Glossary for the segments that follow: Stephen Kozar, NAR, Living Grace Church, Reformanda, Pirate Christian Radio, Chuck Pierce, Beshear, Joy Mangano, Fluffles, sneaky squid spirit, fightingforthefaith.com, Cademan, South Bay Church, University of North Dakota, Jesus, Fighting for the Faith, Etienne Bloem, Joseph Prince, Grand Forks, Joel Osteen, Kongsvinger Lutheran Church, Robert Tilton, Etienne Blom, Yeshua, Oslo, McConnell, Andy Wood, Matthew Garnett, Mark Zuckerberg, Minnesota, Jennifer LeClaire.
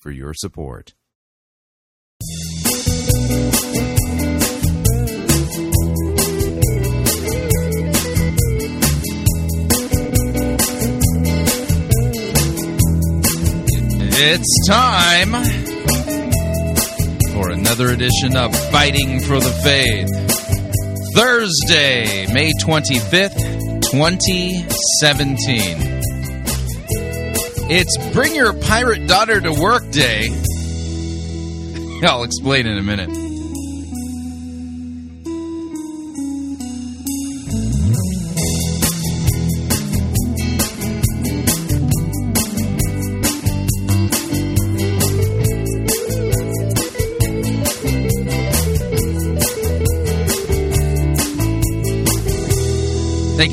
for your support. It's time for another edition of Fighting for the Faith. Thursday, May 25th, 2017. It's Bring Your Pirate Daughter to Work Day. I'll explain in a minute. Thank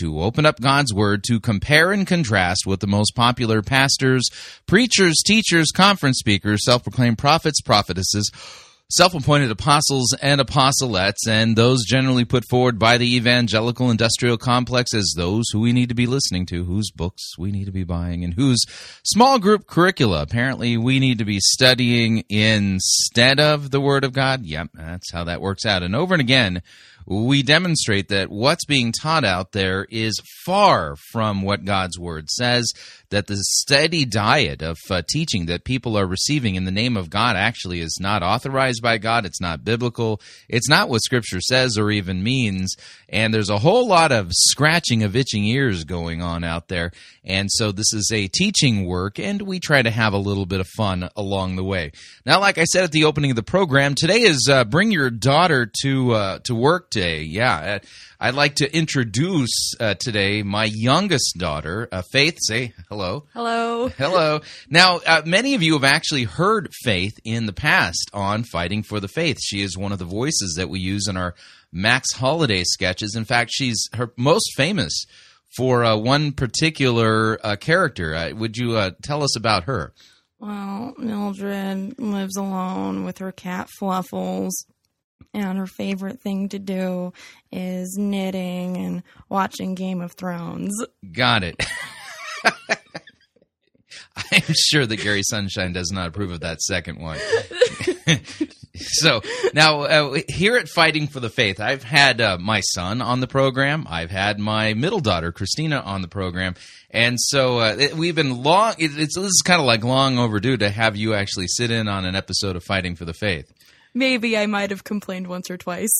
to open up God's Word to compare and contrast what the most popular pastors, preachers, teachers, conference speakers, self-proclaimed prophets, prophetesses, self-appointed apostles and apostolettes, and those generally put forward by the evangelical industrial complex as those who we need to be listening to, whose books we need to be buying, and whose small group curricula apparently we need to be studying instead of the Word of God. Yep, that's how that works out. And over and again, we demonstrate that what's being taught out there is far from what God's Word says, that the steady diet of teaching that people are receiving in the name of God actually is not authorized by God, it's not biblical, it's not what Scripture says or even means, and there's a whole lot of scratching of itching ears going on out there, and so this is a teaching work, and we try to have a little bit of fun along the way. Now, like I said at the opening of the program, today is Bring Your Daughter to Work Day. Yeah, I'd like to introduce today my youngest daughter, Faith. Say hello. Hello. Hello. Now, many of you have actually heard Faith in the past on Fighting for the Faith. She is one of the voices that we use in our Max Holiday sketches. In fact, she's most famous for one particular character. Would you tell us about her? Well, Mildred lives alone with her cat Fluffles. And her favorite thing to do is knitting and watching Game of Thrones. Got it. I'm sure that Gary Sunshine does not approve of that second one. So now here at Fighting for the Faith, I've had my son on the program. I've had my middle daughter, Christina, on the program. And so we've been long. This is kind of like long overdue to have you actually sit in on an episode of Fighting for the Faith. Maybe I might have complained once or twice.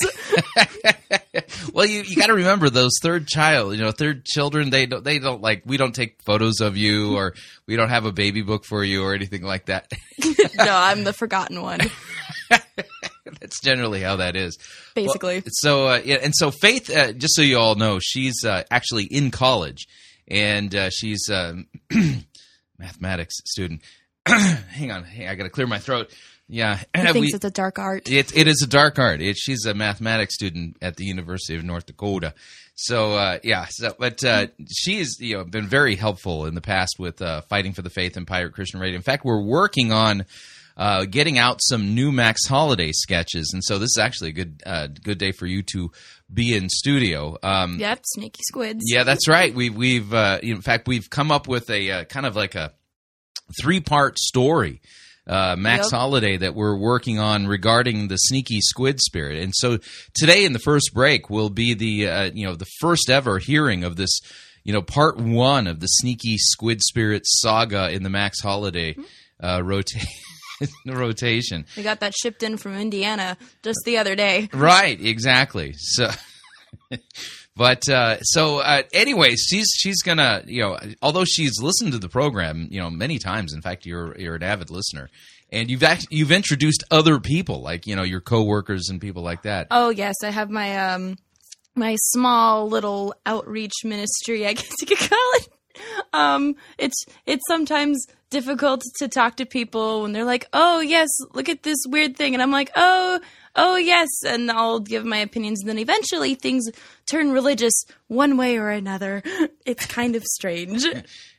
Well, you got to remember those third children. They don't like. We don't take photos of you, or we don't have a baby book for you, or anything like that. No, I'm the forgotten one. That's generally how that is. Basically. Well, so so Faith, just so you all know, she's actually in college, and she's mathematics student. Hang on, I got to clear my throat. Yeah, he thinks it's a dark art. It is a dark art. She's a mathematics student at the University of North Dakota. So but she's been very helpful in the past with Fighting for the Faith and Pirate Christian Radio. In fact, we're working on getting out some new Max Holiday sketches, and so this is actually a good day for you to be in studio. Yep, snaky squids. Yeah, that's right. We've in fact we've come up with a kind of like a 3-part story. Max Holiday that we're working on regarding the sneaky squid spirit, and so today in the first break will be the the first ever hearing of this part 1 of the sneaky squid spirit saga in the Max Holiday rotation. in the rotation. We got that shipped in from Indiana just the other day. Right, exactly. So, but anyways, she's gonna, you know, although she's listened to the program, you know, many times. In fact, you're an avid listener. And you've introduced other people, like, you know, your coworkers and people like that. Oh yes, I have my my small little outreach ministry, I guess you could call it. It's sometimes difficult to talk to people when they're like, "Oh yes, look at this weird thing," and I'm like, "Oh yes," and I'll give my opinions, and then eventually things turn religious one way or another. It's kind of strange.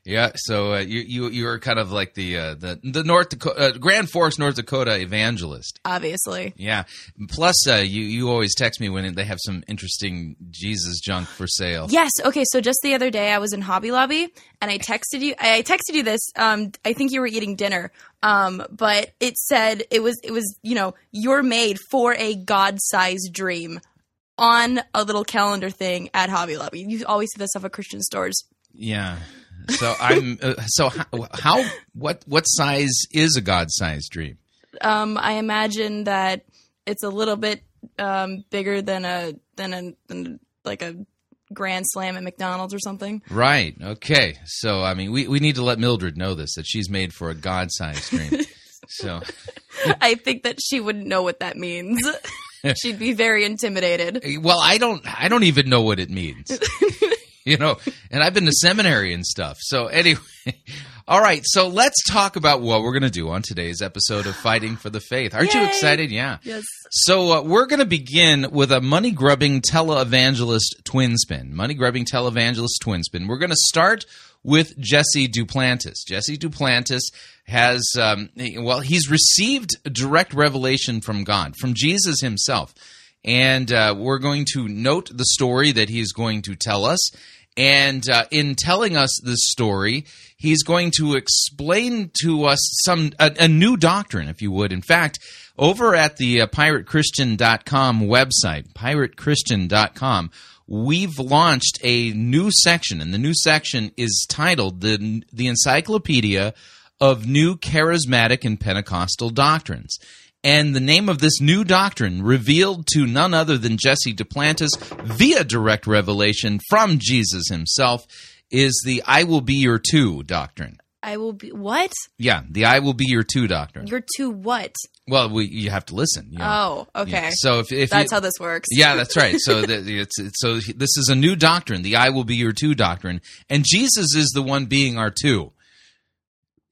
Yeah, so you are kind of like the North Dakota, Grand Forks, North Dakota evangelist. Obviously. Yeah. Plus, you always text me when they have some interesting Jesus junk for sale. Yes. Okay. So just the other day, I was in Hobby Lobby, and I texted you this. I think you were eating dinner. But it said it was you know, "You're made for a God-sized dream," on a little calendar thing at Hobby Lobby. You always see that stuff at Christian stores. Yeah. So I'm what size is a God-sized dream? I imagine that it's a little bit bigger than a Grand Slam at McDonald's or something. Right. Okay. So I mean, we need to let Mildred know this, that she's made for a God-sized dream. So I think that she wouldn't know what that means. She'd be very intimidated. Well, I don't even know what it means. You know, and I've been to seminary and stuff. So anyway, all right. So let's talk about what we're going to do on today's episode of Fighting for the Faith. Aren't Yay! You excited? Yeah. Yes. So we're going to begin with a money-grubbing televangelist twin spin. Money-grubbing televangelist twin spin. We're going to start with Jesse Duplantis. Jesse Duplantis has, he's received direct revelation from God, from Jesus himself. And we're going to note the story that he's going to tell us. And in telling us this story, he's going to explain to us a new doctrine, if you would. In fact, over at the piratechristian.com website, piratechristian.com, we've launched a new section. And the new section is titled The Encyclopedia of New Charismatic and Pentecostal Doctrines. And the name of this new doctrine, revealed to none other than Jesse Duplantis via direct revelation from Jesus himself, is the "I will be your two" doctrine. I will be what? Yeah, the "I will be your two" doctrine. Your two what? Well, you have to listen. You know. Oh, okay. Yeah. So if that's how this works. Yeah, that's right. So so this is a new doctrine, the "I will be your two" doctrine, and Jesus is the one being our two.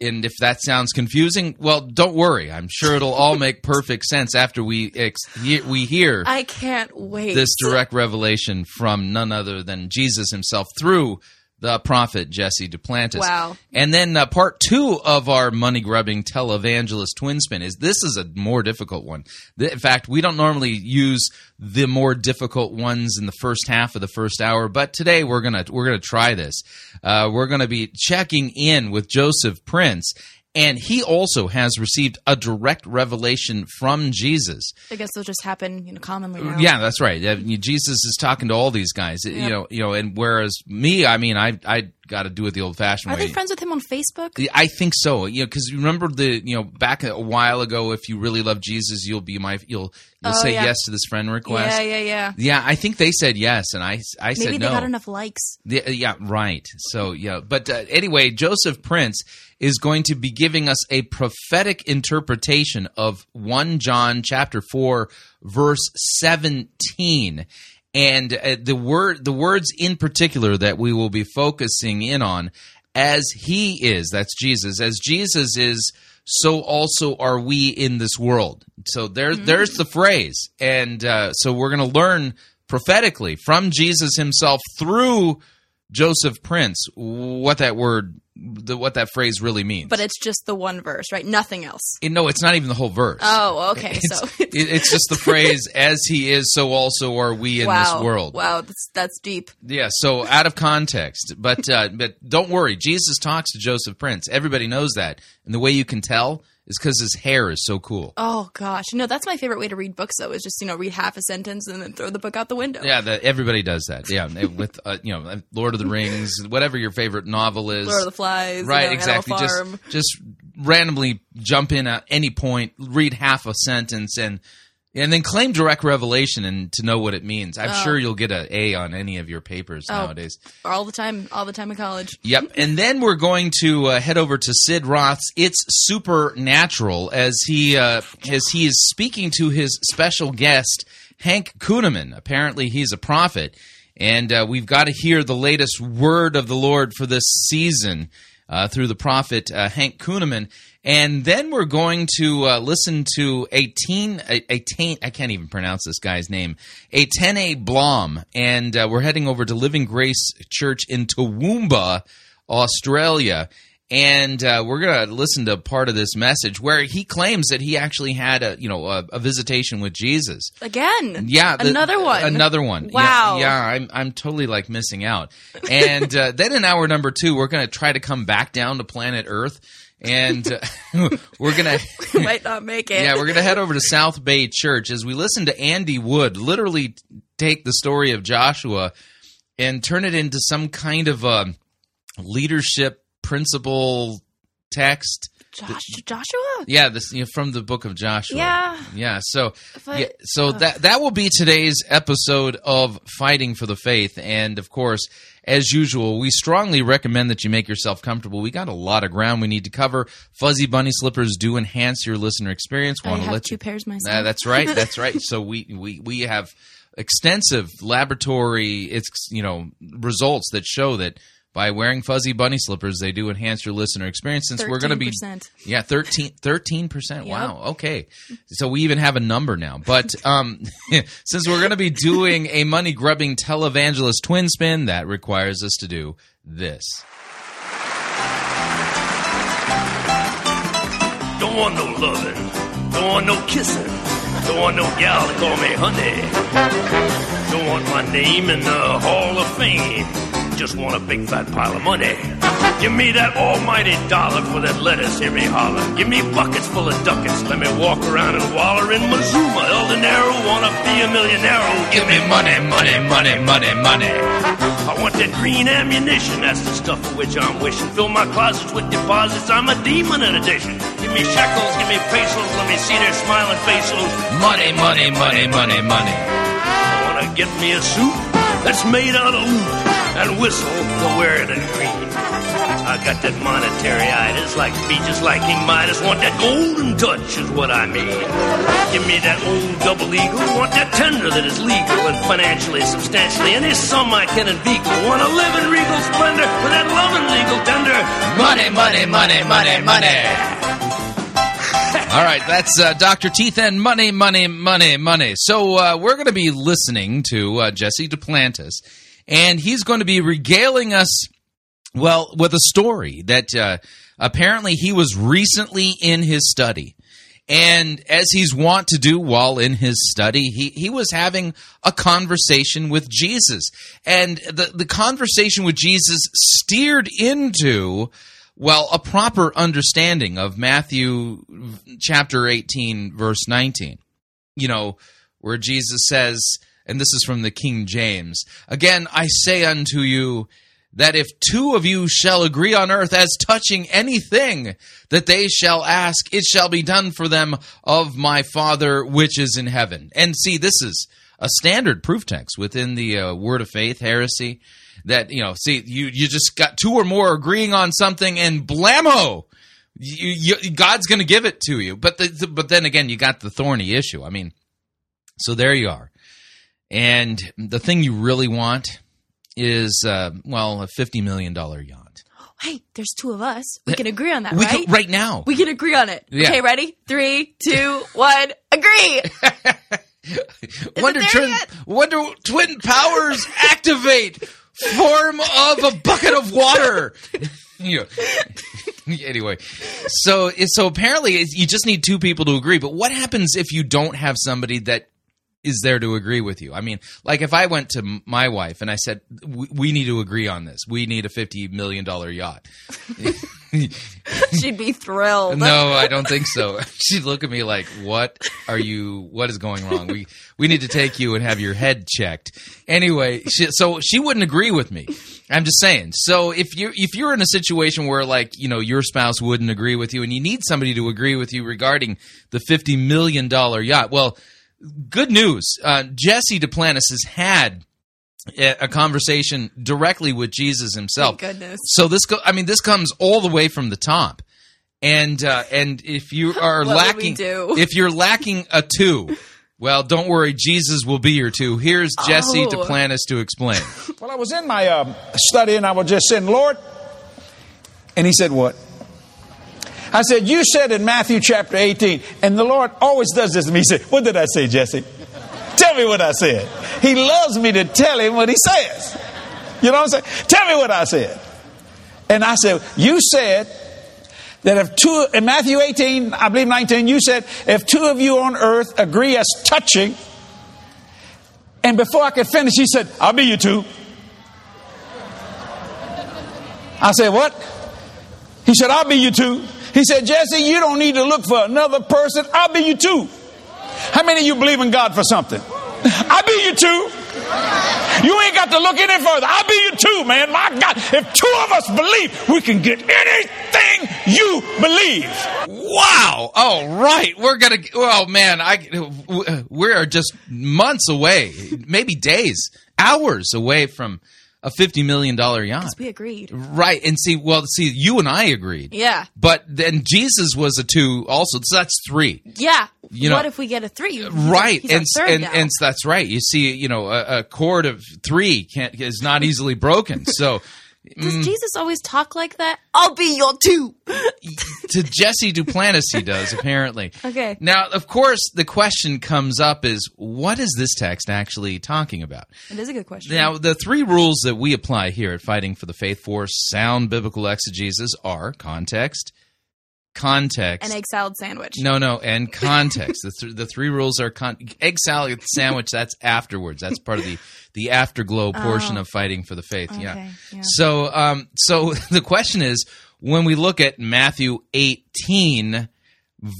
And if that sounds confusing, well, don't worry. I'm sure it'll all make perfect sense after we hear. I can't wait. This direct revelation from none other than Jesus himself through the prophet Jesse Duplantis. Wow. And then part two of our money-grubbing televangelist twin spin is this is a more difficult one. In fact, we don't normally use the more difficult ones in the first half of the first hour, but today we're gonna try this. We're gonna be checking in with Joseph Prince, and he also has received a direct revelation from Jesus. I guess it'll just happen, you know, commonly now. Yeah, that's right. Jesus is talking to all these guys, yep. you know. And whereas me, I mean, I got to do it the old-fashioned way. Are they friends with him on Facebook? I think so. You know, because remember back a while ago, if you really love Jesus, you'll be you'll say yes to this friend request. Yeah. Yeah, I think they said yes, and I said no. Maybe they got enough likes. Yeah, right. So yeah, but anyway, Joseph Prince is going to be giving us a prophetic interpretation of 1 John chapter 4, verse 17. And the words in particular that we will be focusing in on, as he is, that's Jesus, as Jesus is, so also are we in this world. So there's the phrase. And so we're going to learn prophetically from Jesus himself through Joseph Prince what that word, what that phrase really means. But it's just the one verse, right? Nothing else. No, it's not even the whole verse. Oh, okay. It's just the phrase, as he is, so also are we in this world. Wow, that's deep. Yeah, so out of context. But don't worry, Jesus talks to Joseph Prince. Everybody knows that. And the way you can tell is because his hair is so cool. Oh, gosh. No, that's my favorite way to read books, though, is just, you know, read half a sentence and then throw the book out the window. Yeah, everybody does that. Yeah, with, Lord of the Rings, whatever your favorite novel is. Lord of the Flies. Right, exactly. Just randomly jump in at any point, read half a sentence, and then claim direct revelation and to know what it means. I'm sure you'll get an A on any of your papers nowadays. All the time in college. Yep. And then we're going to head over to Sid Roth's It's Supernatural as he is speaking to his special guest, Hank Kunneman. Apparently he's a prophet, and we've got to hear the latest word of the Lord for this season through the prophet Hank Kunneman. And then we're going to listen to I can't even pronounce this guy's name, Etienne Bloem. And we're heading over to Living Grace Church in Toowoomba, Australia. And we're going to listen to part of this message where he claims that he actually had a visitation with Jesus. Again? Yeah. Another one. Wow. Yeah, I'm totally like missing out. And then in hour number 2, we're going to try to come back down to planet Earth. And we're going to... We might not make it. Yeah, we're going to head over to South Bay Church as we listen to Andy Wood literally take the story of Joshua and turn it into some kind of leadership principal text. Joshua? Yeah, from the book of Joshua. Yeah. So that will be today's episode of Fighting for the Faith. And of course, as usual, we strongly recommend that you make yourself comfortable. We got a lot of ground we need to cover. Fuzzy bunny slippers do enhance your listener experience. I have two pairs myself. That's right. So we have extensive laboratory results that show that by wearing fuzzy bunny slippers, they do enhance your listener experience. Since 13%. We're going to be 13%. Yep. Wow. Okay. So we even have a number now. But since we're going to be doing a money-grubbing televangelist twin spin, that requires us to do this. Don't want no loving. Don't want no kissing. Don't want no gal to call me honey. Don't want my name in the Hall of Fame. Just want a big fat pile of money. Give me that almighty dollar for that lettuce, hear me holler. Give me buckets full of ducats, let me walk around and waller in Mazuma, El Dinero, wanna be a millionaire. Give me money, money, money, money, money. I want that green ammunition, that's the stuff for which I'm wishing. Fill my closets with deposits, I'm a demon in addition. Give me shekels, give me pesos, let me see their smiling faces. Money, money, money, money, money. I wanna get me a suit that's made out of loot. And whistle for wearing it green. I got that monetary itis, like be just like King Midas. Want that golden touch is what I mean. Give me that old double eagle. Want that tender that is legal and financially substantially. Any sum I can inveigle. Want to live in regal splendor with that loving legal tender. Money, money, money, money, money. All right, that's Dr. Teeth and money, money, money, money. So we're going to be listening to Jesse Duplantis. And he's going to be regaling us, well, with a story that apparently he was recently in his study. And as he's wont to do while in his study, he was having a conversation with Jesus. And the conversation with Jesus steered into, well, a proper understanding of Matthew chapter 18, verse 19, where Jesus says... And this is from the King James. Again, I say unto you that if two of you shall agree on earth as touching anything that they shall ask, it shall be done for them of my Father which is in heaven. And see, this is a standard proof text within the Word of Faith heresy that, you just got two or more agreeing on something and blammo! God's going to give it to you. But, but then again, you got the thorny issue. I mean, so there you are. And the thing you really want is, a $50 million yacht. Hey, there's two of us. We can agree on that, right? Right now. We can agree on it. Yeah. Okay, ready? 3, 2, 1, agree! Wonder Twin Powers activate! Form of a bucket of water! Anyway, so apparently you just need two people to agree. But what happens if you don't have somebody that is there to agree with you? I mean, like if I went to my wife and I said, we need to agree on this. We need a $50 million yacht. She'd be thrilled. No, I don't think so. She'd look at me like, what is going wrong? We need to take you and have your head checked. Anyway, so she wouldn't agree with me. I'm just saying. So if you're in a situation where, like, you know, your spouse wouldn't agree with you and you need somebody to agree with you regarding the $50 million yacht, well, good news. Jesse Duplantis has had a conversation directly with Jesus himself. Thank goodness. So this comes all the way from the top. And if you are lacking a two, well, don't worry, Jesus will be your two. Here's Jesse Duplantis to explain. Well, I was in my study and I was just saying, Lord, and he said, what? I said, you said in Matthew chapter 18, and the Lord always does this to me. He said, what did I say, Jesse? Tell me what I said. He loves me to tell him what he says. You know what I'm saying? Tell me what I said. And I said, you said that in Matthew 18, I believe 19, you said, if two of you on earth agree as touching, and before I could finish, he said, I'll be you two. I said, what? He said, I'll be you two. He said, Jesse, you don't need to look for another person. I'll be you two. How many of you believe in God for something? I'll be you two. You ain't got to look any further. I'll be you too, man. My God, if two of us believe, we can get anything you believe. Wow. All right. We are just months away, maybe days, hours away from a $50 million yacht. Because we agreed. Right. And see, you and I agreed. Yeah. But then Jesus was a two also. So that's three. Yeah. You know, what if we get a three? Right. And that's right. You see, you know, a chord of three is not easily broken. So does Jesus always talk like that? I'll be your two. To Jesse Duplantis, he does, apparently. Okay. Now, of course, the question comes up is, what is this text actually talking about? It is a good question. Now, the three rules that we apply here at Fighting for the Faith for sound biblical exegesis are context. An egg salad sandwich. No, and context. The three rules are egg salad sandwich, that's afterwards. That's part of the afterglow portion of Fighting for the Faith. Okay, yeah. So the question is, when we look at Matthew 18,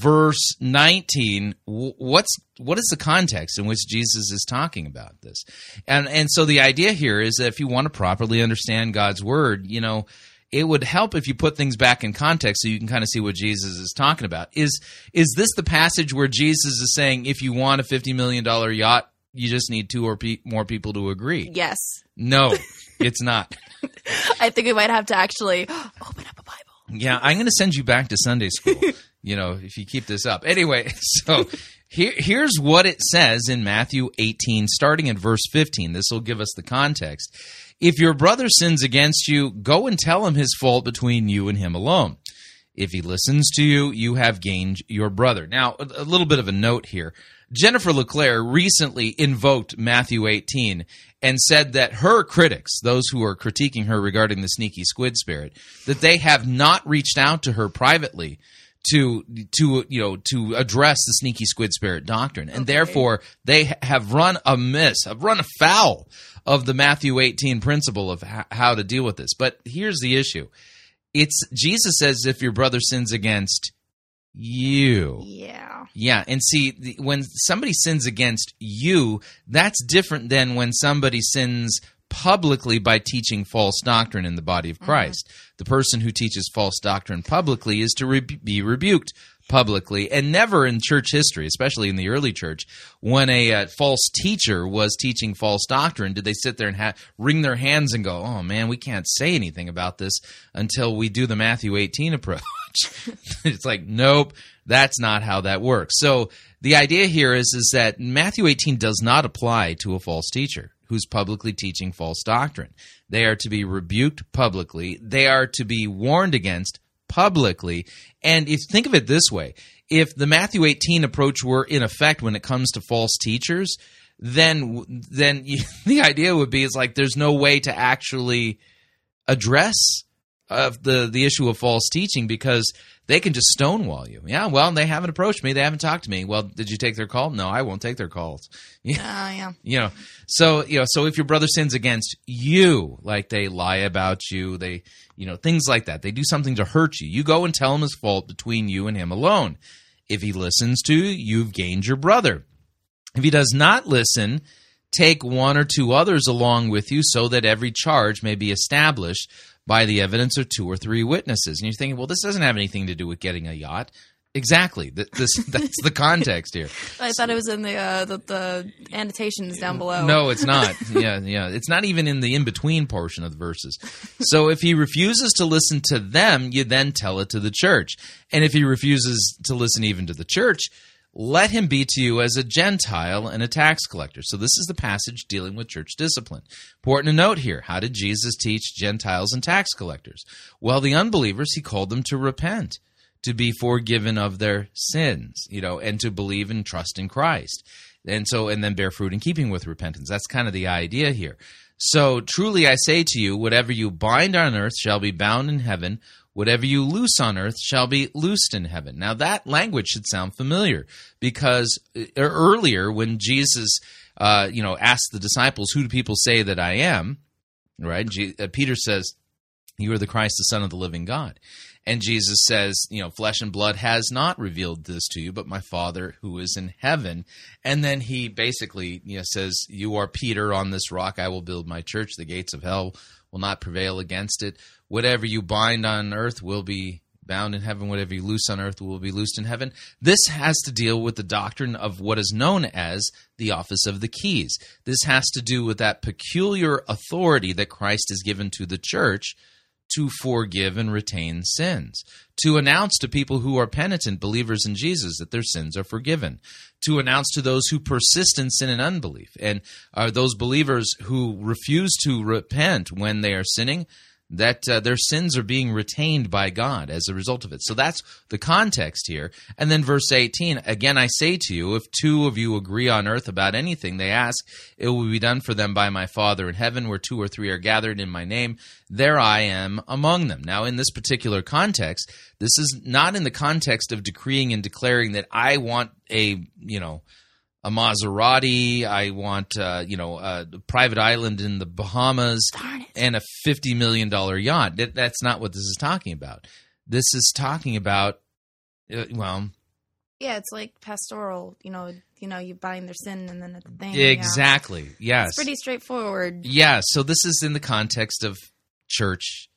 verse 19, what is the context in which Jesus is talking about this? And so the idea here is that if you want to properly understand God's word, you know, it would help if you put things back in context so you can kind of see what Jesus is talking about. Is this the passage where Jesus is saying, if you want a $50 million yacht, you just need two or more people to agree? Yes. No, it's not. I think we might have to actually open up a Bible. Yeah, I'm going to send you back to Sunday school, you know, if you keep this up. Anyway, so here's what it says in Matthew 18, starting at verse 15. This will give us the context. If your brother sins against you, go and tell him his fault between you and him alone. If he listens to you, you have gained your brother. Now, a little bit of a note here. Jennifer LeClaire recently invoked Matthew 18 and said that her critics, those who are critiquing her regarding the sneaky squid spirit, that they have not reached out to her privately to address the sneaky squid spirit doctrine, and therefore they have run afoul of the Matthew 18 principle of how to deal with this. But here's the issue: Jesus says, if your brother sins against you, yeah, and see, when somebody sins against you, that's different than when somebody sins publicly by teaching false doctrine in the body of Christ. Mm-hmm. The person who teaches false doctrine publicly is to be rebuked publicly, and never in church history, especially in the early church, when a false teacher was teaching false doctrine, did they sit there and wring their hands and go, oh man, we can't say anything about this until we do the Matthew 18 approach. It's like, nope, that's not how that works. So the idea here is that Matthew 18 does not apply to a false teacher who's publicly teaching false doctrine. They are to be rebuked publicly. They are to be warned against publicly. And if think of it this way, if the Matthew 18 approach were in effect when it comes to false teachers, then the idea would be, it's like there's no way to actually address of the issue of false teaching because they can just stonewall you. Yeah, well, they haven't approached me. They haven't talked to me. Well, did you take their call? No, I won't take their calls. Yeah. Yeah. You know, so if your brother sins against you, like they lie about you, they, you know, things like that, they do something to hurt you, you go and tell him his fault between you and him alone. If he listens to you, you've gained your brother. If he does not listen, take one or two others along with you so that every charge may be established by the evidence of two or three witnesses. And you're thinking, well, this doesn't have anything to do with getting a yacht. Exactly. That's the context here. I thought it was in the annotations down below. No, it's not. Yeah. It's not even in the in-between portion of the verses. So if he refuses to listen to them, you then tell it to the church. And if he refuses to listen even to the church, let him be to you as a Gentile and a tax collector. So this is the passage dealing with church discipline. Important to note here, how did Jesus teach Gentiles and tax collectors? Well, the unbelievers, he called them to repent, to be forgiven of their sins, and to believe and trust in Christ. And then bear fruit in keeping with repentance. That's kind of the idea here. So truly I say to you, whatever you bind on earth shall be bound in heaven. Whatever you loose on earth shall be loosed in heaven. Now, that language should sound familiar because earlier when Jesus, asked the disciples, who do people say that I am, right? Peter says, you are the Christ, the Son of the living God. And Jesus says, flesh and blood has not revealed this to you, but my Father who is in heaven. And then he basically says, you are Peter, on this rock I will build my church, the gates of hell will not prevail against it. Whatever you bind on earth will be bound in heaven. Whatever you loose on earth will be loosed in heaven. This has to deal with the doctrine of what is known as the office of the keys. This has to do with that peculiar authority that Christ has given to the church to forgive and retain sins, to announce to people who are penitent believers in Jesus that their sins are forgiven, to announce to those who persist in sin and unbelief, and are those believers who refuse to repent when they are sinning, that their sins are being retained by God as a result of it. So that's the context here. And then verse 18, again I say to you, if two of you agree on earth about anything they ask, it will be done for them by my Father in heaven, where two or three are gathered in my name, there I am among them. Now in this particular context, this is not in the context of decreeing and declaring that I want a Maserati, I want, a private island in the Bahamas, and a $50 million yacht. That's not what this is talking about. This is talking about, yeah, it's like pastoral, you bind their sin and then it's the thing. Exactly, yes. It's pretty straightforward. Yeah, so this is in the context of church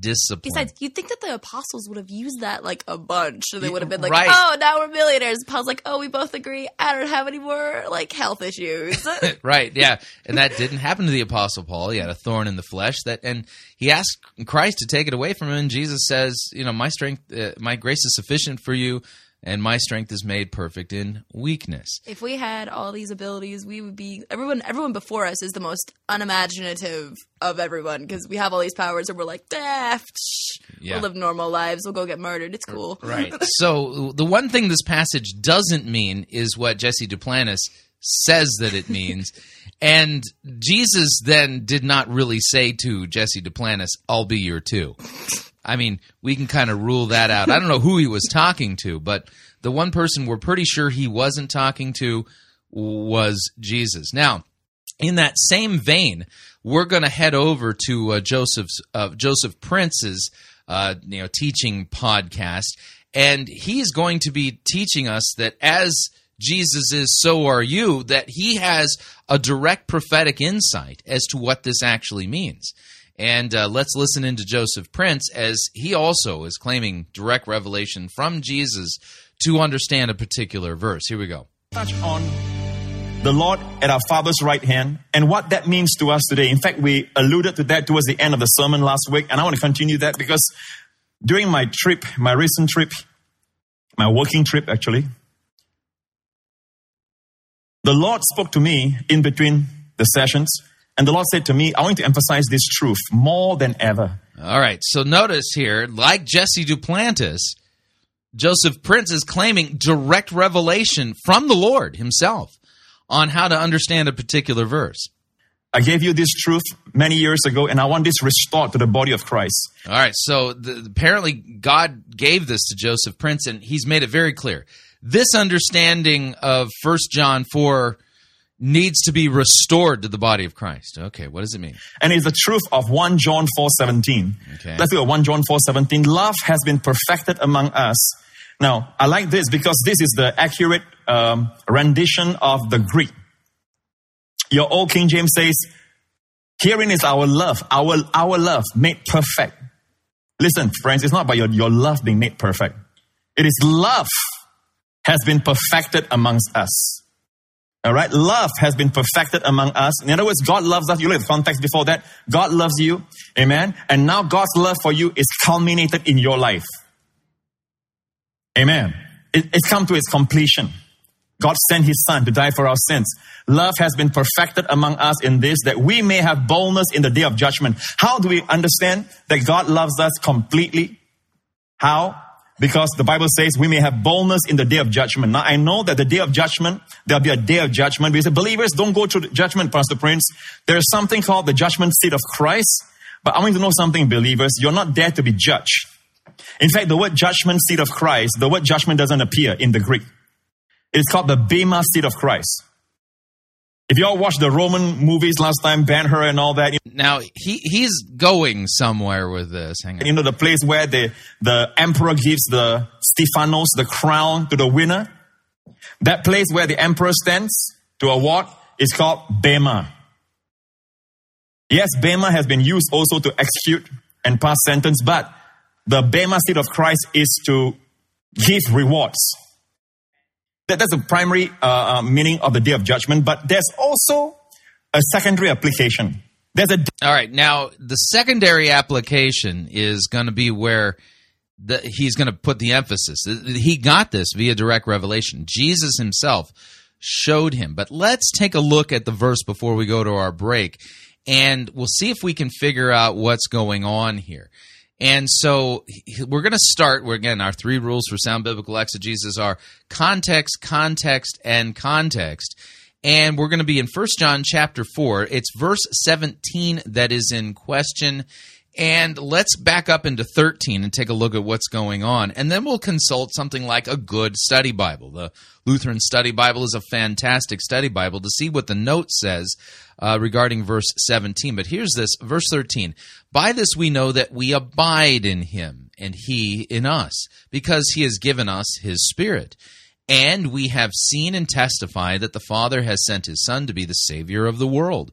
discipline. Besides, you'd think that the apostles would have used that like a bunch. So they would have been like, right. Oh, now we're millionaires. Paul's like, oh, we both agree. I don't have any more like health issues. Right, yeah. And that didn't happen to the Apostle Paul. He had a thorn in the flesh. And he asked Christ to take it away from him. And Jesus says, my strength, my grace is sufficient for you. And my strength is made perfect in weakness. If we had all these abilities, we would be – everyone before us is the most unimaginative of everyone because we have all these powers and we're like, we'll live normal lives. We'll go get murdered. It's cool. Right. So the one thing this passage doesn't mean is what Jesse Duplantis says that it means. And Jesus then did not really say to Jesse Duplantis, I'll be your two. I mean, we can kind of rule that out. I don't know who he was talking to, but the one person we're pretty sure he wasn't talking to was Jesus. Now, in that same vein, we're going to head over to Joseph Prince's teaching podcast, and he's going to be teaching us that as Jesus is, so are you, that he has a direct prophetic insight as to what this actually means. And let's listen into Joseph Prince as he also is claiming direct revelation from Jesus to understand a particular verse. Here we go. Touch on the Lord at our Father's right hand and what that means to us today. In fact, we alluded to that towards the end of the sermon last week. And I want to continue that because during my working trip actually, the Lord spoke to me in between the sessions. And the Lord said to me, I want to emphasize this truth more than ever. All right, so notice here, like Jesse Duplantis, Joseph Prince is claiming direct revelation from the Lord himself on how to understand a particular verse. I gave you this truth many years ago, and I want this restored to the body of Christ. All right, so apparently God gave this to Joseph Prince, and he's made it very clear. This understanding of 1 John 4 needs to be restored to the body of Christ. Okay, what does it mean? And it's the truth of 1 John 4:17. Okay. Let's look at 1 John 4:17. Love has been perfected among us. Now, I like this because this is the accurate rendition of the Greek. Your old King James says, herein is our love, our love made perfect. Listen, friends, it's not about your love being made perfect. It is love has been perfected amongst us. All right? Love has been perfected among us. In other words, God loves us. You look at the context before that. God loves you. Amen. And now God's love for you is culminated in your life. Amen. It's come to its completion. God sent his son to die for our sins. Love has been perfected among us in this, that we may have boldness in the day of judgment. How do we understand that God loves us completely? How? Because the Bible says we may have boldness in the day of judgment. Now, I know that the day of judgment, there'll be a day of judgment. We say, believers, don't go through judgment, Pastor Prince. There is something called the judgment seat of Christ. But I want you to know something, believers. You're not there to be judged. In fact, the word judgment seat of Christ, the word judgment doesn't appear in the Greek. It's called the bema seat of Christ. If you all watched the Roman movies last time, Ben-Hur and all that. Now, he's going somewhere with this. Hang on. You know, the place where the emperor gives the Stephanos, the crown, to the winner. That place where the emperor stands to award is called bema. Yes, bema has been used also to execute and pass sentence, but the bema seat of Christ is to give rewards. That's the primary meaning of the day of judgment, but there's also a secondary application. All right, now the secondary application is going to be where he's going to put the emphasis. He got this via direct revelation. Jesus himself showed him. But let's take a look at the verse before we go to our break, and we'll see if we can figure out what's going on here. And so we're going to start, again, our three rules for sound biblical exegesis are context, context, and context. And we're going to be in 1 John chapter 4. It's verse 17 that is in question. And let's back up into 13 and take a look at what's going on. And then we'll consult something like a good study Bible. The Lutheran Study Bible is a fantastic study Bible to see what the note says regarding verse 17. But here's this, verse 13. By this we know that we abide in him and he in us, because he has given us his Spirit. And we have seen and testified that the Father has sent his Son to be the Savior of the world.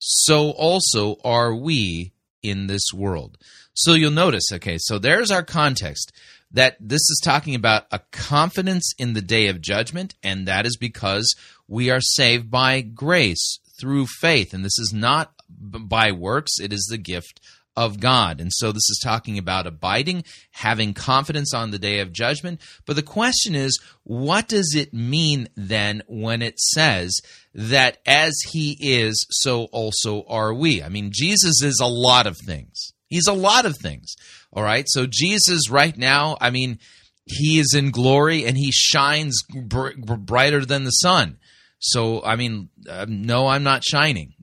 so also are we in this world. So you'll notice, okay, so there's our context, that this is talking about a confidence in the day of judgment, and that is because we are saved by grace through faith, and this is not by works, it is the gift of God. And so this is talking about abiding, having confidence on the day of judgment. But the question is, what does it mean then when it says that as he is, so also are we? I mean, Jesus is a lot of things. He's a lot of things. All right. So Jesus right now, I mean, he is in glory and he shines brighter than the sun. So, I mean, no, I'm not shining.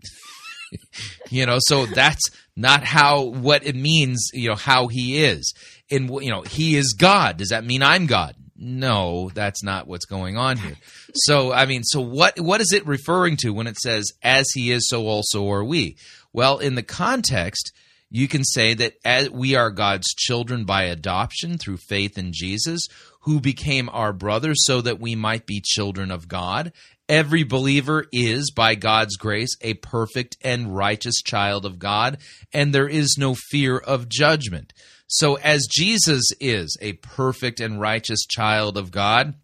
You know, so that's not what it means, you know, how he is. And, you know, he is God. Does that mean I'm God? No, that's not what's going on here. So, I mean, so what is it referring to when it says, as he is, so also are we? Well, in the context, you can say that as we are God's children by adoption through faith in Jesus, who became our brother so that we might be children of God. Every believer is, by God's grace, a perfect and righteous child of God, and there is no fear of judgment. So as Jesus is a perfect and righteous child of God,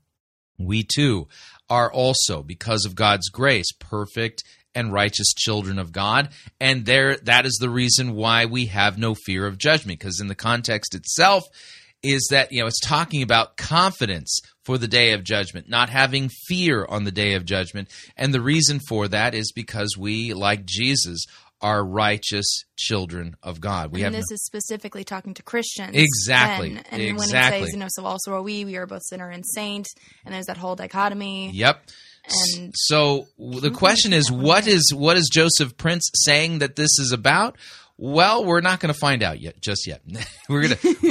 we too are also, because of God's grace, perfect and righteous children of God, and that is the reason why we have no fear of judgment, because in the context itself is that, you know, it's talking about confidence for the day of judgment, not having fear on the day of judgment. And the reason for that is because we, like Jesus, are righteous children of God. This is specifically talking to Christians. Exactly. When it says, you know, so also are we are both sinner and saint, and there's that whole dichotomy. Yep. And so the question is, what is Joseph Prince saying that this is about? Well, we're not going to find out yet, just yet. we're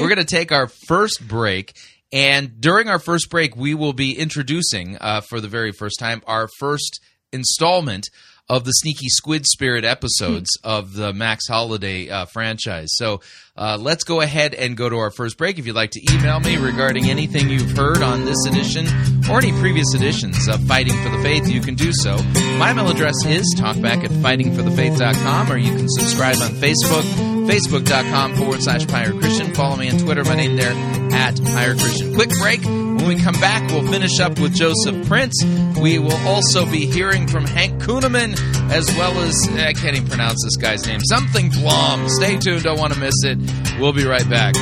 gonna take our first break. And during our first break, we will be introducing, for the very first time, our first installment of the Sneaky Squid Spirit episodes of the Max Holiday franchise. So let's go ahead and go to our first break. If you'd like to email me regarding anything you've heard on this edition or any previous editions of Fighting for the Faith, you can do so. My email address is talkback@fightingforthefaith.com, or you can subscribe on Facebook, facebook.com/Pirate Christian. Follow me on Twitter, my name there, @Pirate Christian. Quick break. When we come back, we'll finish up with Joseph Prince. We will also be hearing from Hank Kunneman, as well as, I can't even pronounce this guy's name, something Bloem. Stay tuned, don't want to miss it. We'll be right back.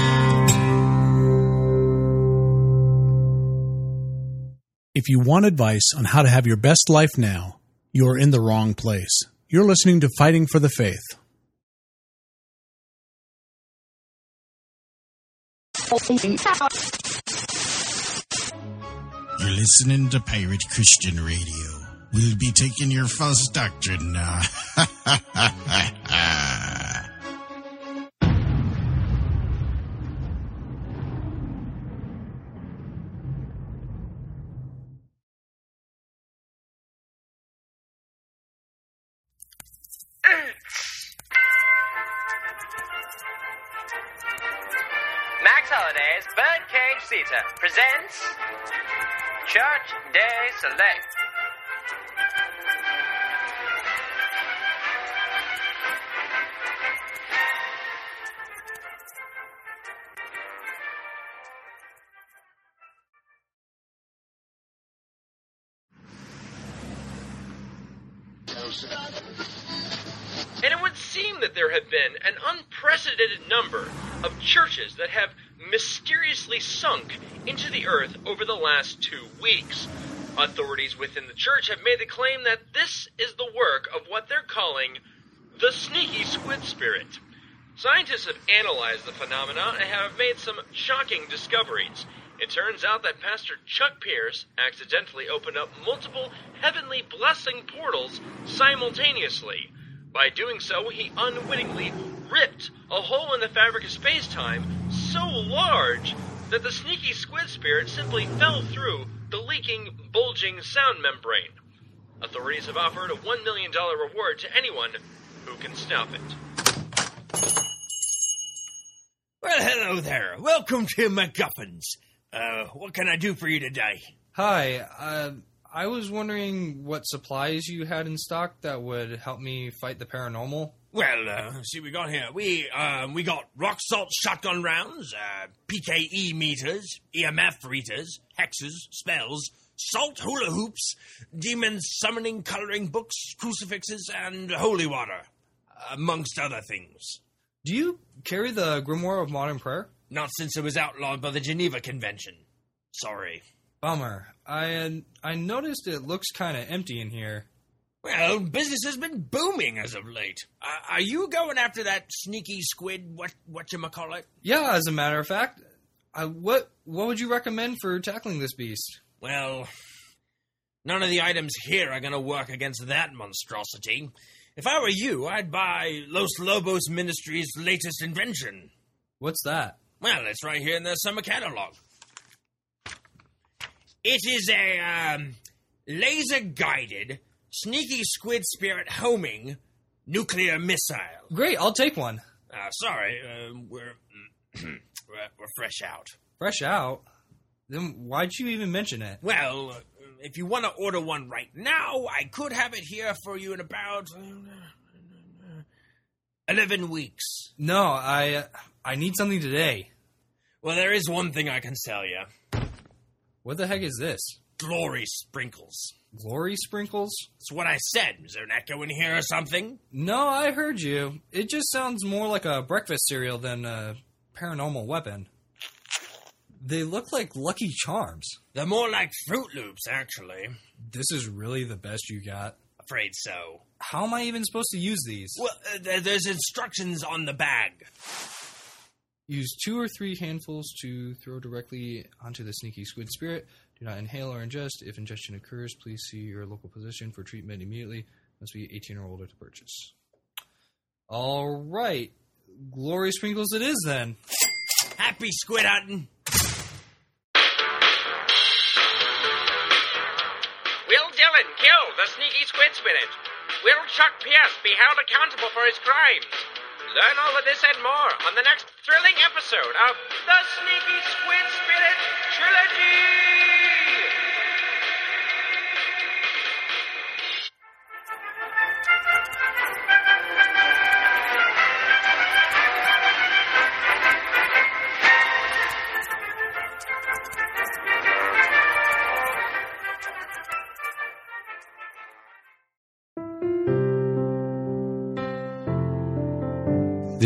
If you want advice on how to have your best life now, you're in the wrong place. You're listening to Fighting for the Faith. You're listening to Pirate Christian Radio. We'll be taking your false doctrine now. Max Holiday's Birdcage Theater presents Church Day Select. And it would seem that there have been an unprecedented number of churches that have mysteriously sunk into the earth over the last 2 weeks. Authorities within the church have made the claim that this is the work of what they're calling the sneaky squid spirit. Scientists have analyzed the phenomenon and have made some shocking discoveries. It turns out that Pastor Chuck Pierce accidentally opened up multiple heavenly blessing portals simultaneously. By doing so, he unwittingly ripped a hole in the fabric of space-time so large that the sneaky squid spirit simply fell through the leaking, bulging sound membrane. Authorities have offered a $1 million reward to anyone who can stop it. Well, hello there. Welcome to MacGuffins. What can I do for you today? Hi, I was wondering what supplies you had in stock that would help me fight the paranormal. Well, see, we got here. We got rock salt shotgun rounds, PKE meters, EMF readers, hexes, spells, salt hula hoops, demon summoning coloring books, crucifixes, and holy water, amongst other things. Do you carry the Grimoire of Modern Prayer? Not since it was outlawed by the Geneva Convention. Sorry. Bummer. I noticed it looks kind of empty in here. Well, business has been booming as of late. Are you going after that sneaky squid, whatchamacallit? Yeah, as a matter of fact. What would you recommend for tackling this beast? Well, none of the items here are going to work against that monstrosity. If I were you, I'd buy Los Lobos Ministries' latest invention. What's that? Well, it's right here in the summer catalog. It is a laser-guided, sneaky squid spirit homing nuclear missile. Great, I'll take one. We're fresh out. Fresh out? Then why'd you even mention it? Well, if you want to order one right now, I could have it here for you in about 11 weeks. No, I need something today. Well, there is one thing I can sell you. What the heck is this? Glory sprinkles. Glory sprinkles? That's what I said. Is there an echo in here or something? No, I heard you. It just sounds more like a breakfast cereal than a paranormal weapon. They look like Lucky Charms. They're more like Fruit Loops, actually. This is really the best you got? Afraid so. How am I even supposed to use these? Well, there's instructions on the bag. Use 2 or 3 handfuls to throw directly onto the sneaky squid spirit. Do not inhale or ingest. If ingestion occurs, please see your local physician for treatment immediately. Must be 18 or older to purchase. All right. Glory sprinkles it is then. Happy squid hunting. Will Dillon kill the sneaky squid spirit? Will Chuck Pierce be held accountable for his crimes? Learn all of this and more on the next thrilling episode of The Sneaky Squid Spirit Trilogy!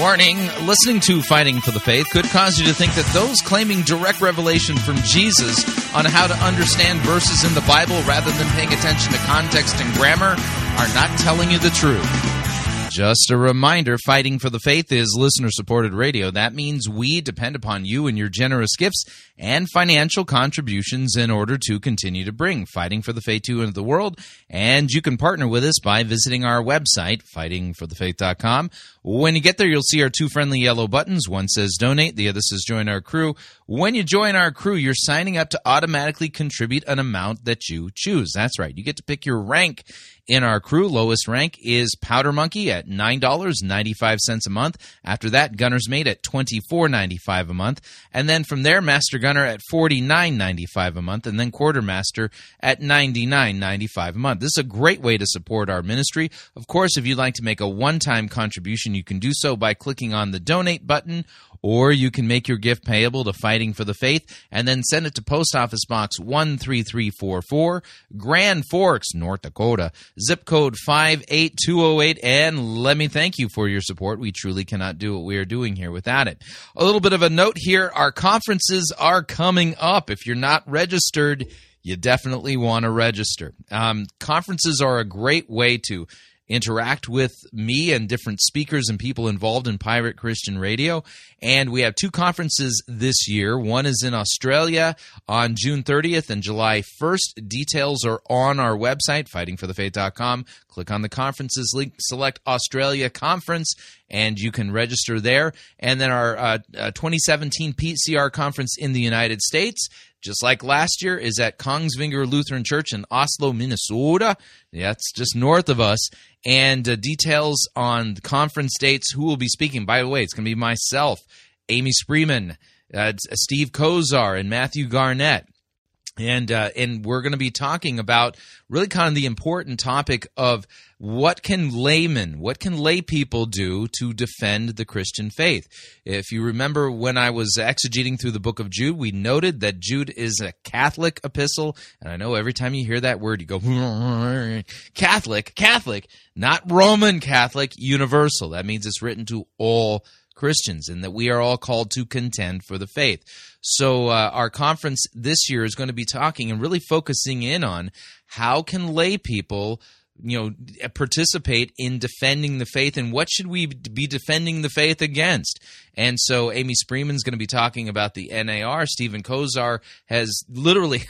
Warning, listening to Fighting for the Faith could cause you to think that those claiming direct revelation from Jesus on how to understand verses in the Bible rather than paying attention to context and grammar are not telling you the truth. Just a reminder, Fighting for the Faith is listener-supported radio. That means we depend upon you and your generous gifts and financial contributions in order to continue to bring Fighting for the Faith to into the world. And you can partner with us by visiting our website, fightingforthefaith.com. When you get there, you'll see our two friendly yellow buttons. One says donate, the other says join our crew. When you join our crew, you're signing up to automatically contribute an amount that you choose. That's right. You get to pick your rank in our crew. Lowest rank is Powder Monkey at $9.95 a month. After that, Gunner's Mate at $24.95 a month. And then from there, Master Gunner at $49.95 a month. And then Quartermaster at $99.95 a month. This is a great way to support our ministry. Of course, if you'd like to make a one-time contribution, you can do so by clicking on the Donate button, or you can make your gift payable to Fighting for the Faith and then send it to Post Office Box 13344, Grand Forks, North Dakota, zip code 58208. And let me thank you for your support. We truly cannot do what we are doing here without it. A little bit of a note here. Our conferences are coming up. If you're not registered, you definitely want to register. Conferences are a great way to interact with me and different speakers and people involved in Pirate Christian Radio. And we have two conferences this year. One is in Australia on June 30th and July 1st. Details are on our website, fightingforthefaith.com. Click on the conferences link, select Australia Conference, and you can register there. And then our 2017 PCR Conference in the United States, just like last year, is at Kongsvinger Lutheran Church in Oslo, Minnesota. Yeah, it's just north of us. And details on the conference dates, who will be speaking. By the way, it's going to be myself, Amy Spreeman, Steve Kozar and Matthew Garnett. And we're going to be talking about really kind of the important topic of what can lay people do to defend the Christian faith. If you remember when I was exegeting through the book of Jude, we noted that Jude is a Catholic epistle. And I know every time you hear that word, you go, Catholic, not Roman Catholic, universal. That means it's written to all Christians, and that we are all called to contend for the faith. So our conference this year is going to be talking and really focusing in on how can lay people, participate in defending the faith, and what should we be defending the faith against? And so Amy Spreeman is going to be talking about the NAR. Stephen Kozar has literally,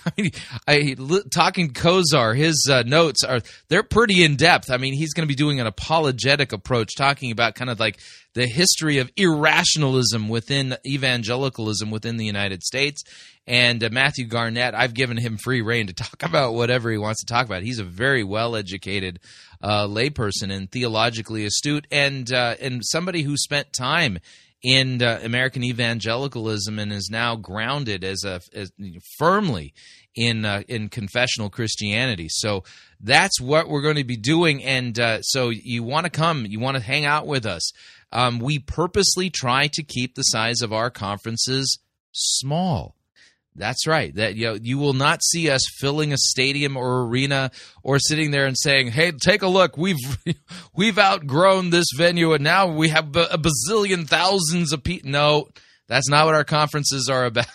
talking Kozar, his notes are, they're pretty in-depth. I mean, he's going to be doing an apologetic approach, talking about kind of like the history of irrationalism within evangelicalism within the United States. And Matthew Garnett, I've given him free rein to talk about whatever he wants to talk about. He's a very well-educated layperson and theologically astute, and somebody who spent time in American evangelicalism and is now grounded as firmly in confessional Christianity. So that's what we're going to be doing, and so you want to come, you want to hang out with us. We purposely try to keep the size of our conferences small. That's right. That you will not see us filling a stadium or arena or sitting there and saying, "Hey, take a look. We've outgrown this venue and now we have a bazillion thousands of people." No, that's not what our conferences are about.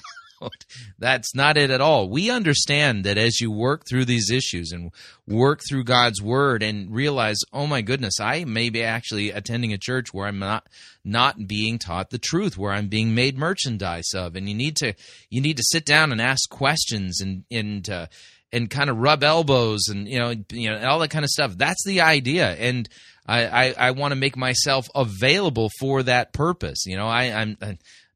That's not it at all. We understand that as you work through these issues and work through God's word and realize, oh my goodness, I may be actually attending a church where I'm not being taught the truth, where I'm being made merchandise of, and you need to sit down and ask questions and kind of rub elbows and and all that kind of stuff. That's the idea, and I want to make myself available for that purpose. I'm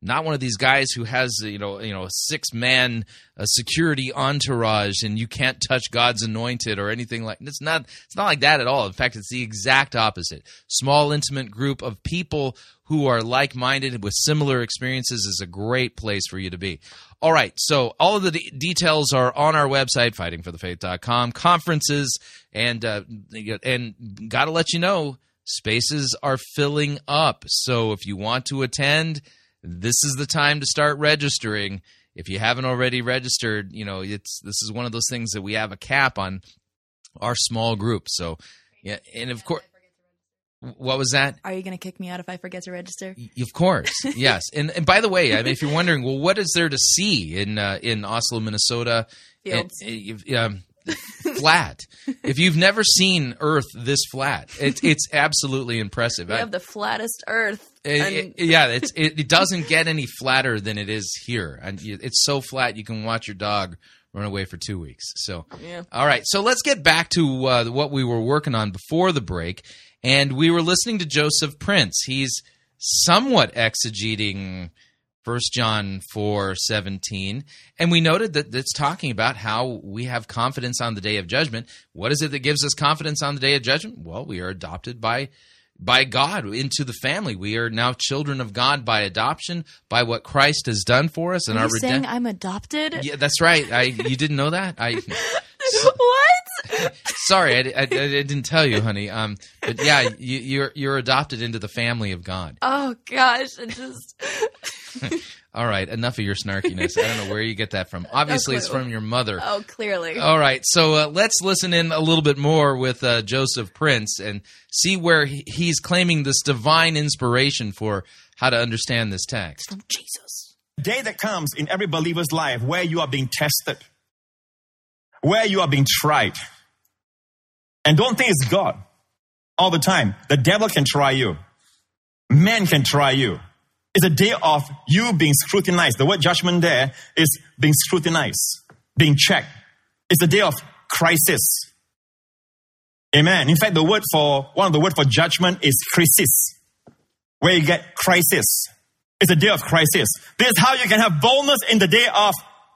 not one of these guys who has a 6-man security entourage and you can't touch God's anointed or anything like that. It's not like that at all. In fact, it's the exact opposite. Small, intimate group of people who are like-minded with similar experiences is a great place for you to be. All right, so all of the details are on our website, fightingforthefaith.com, conferences, and got to let you know, spaces are filling up. So if you want to attend, this is the time to start registering. If you haven't already registered, this is one of those things that we have a cap on our small group. So, yeah, and of course, what was that? Are you going to kick me out if I forget to register? Of course, yes. And by the way, I mean, if you're wondering, well, what is there to see in Oslo, Minnesota? Fields. Flat. If you've never seen Earth this flat, it's absolutely impressive. We have the flattest Earth. It doesn't get any flatter than it is here. And it's so flat you can watch your dog run away for 2 weeks. So, yeah. All right. So let's get back to what we were working on before the break, and we were listening to Joseph Prince. He's somewhat exegeting 1 John 4:17, and we noted that it's talking about how we have confidence on the day of judgment. What is it that gives us confidence on the day of judgment? Well, we are adopted by God into the family. We are now children of God by adoption, by what Christ has done for us. And are you saying I'm adopted? Yeah, that's right. You didn't know that? What? Sorry, I didn't tell you, honey. But yeah, you're adopted into the family of God. Oh gosh, it just. All right, enough of your snarkiness. I don't know where you get that from. Obviously, it's from your mother. Oh, clearly. All right, so let's listen in a little bit more with Joseph Prince and see where he's claiming this divine inspiration for how to understand this text. From Jesus. The day that comes in every believer's life where you are being tested, where you are being tried. And don't think it's God all the time. The devil can try you. Men can try you. It's a day of you being scrutinized. The word judgment there is being scrutinized, being checked. It's a day of crisis. Amen. In fact, one of the words for judgment is crisis, where you get crisis. It's a day of crisis. This is how you can have boldness in the day of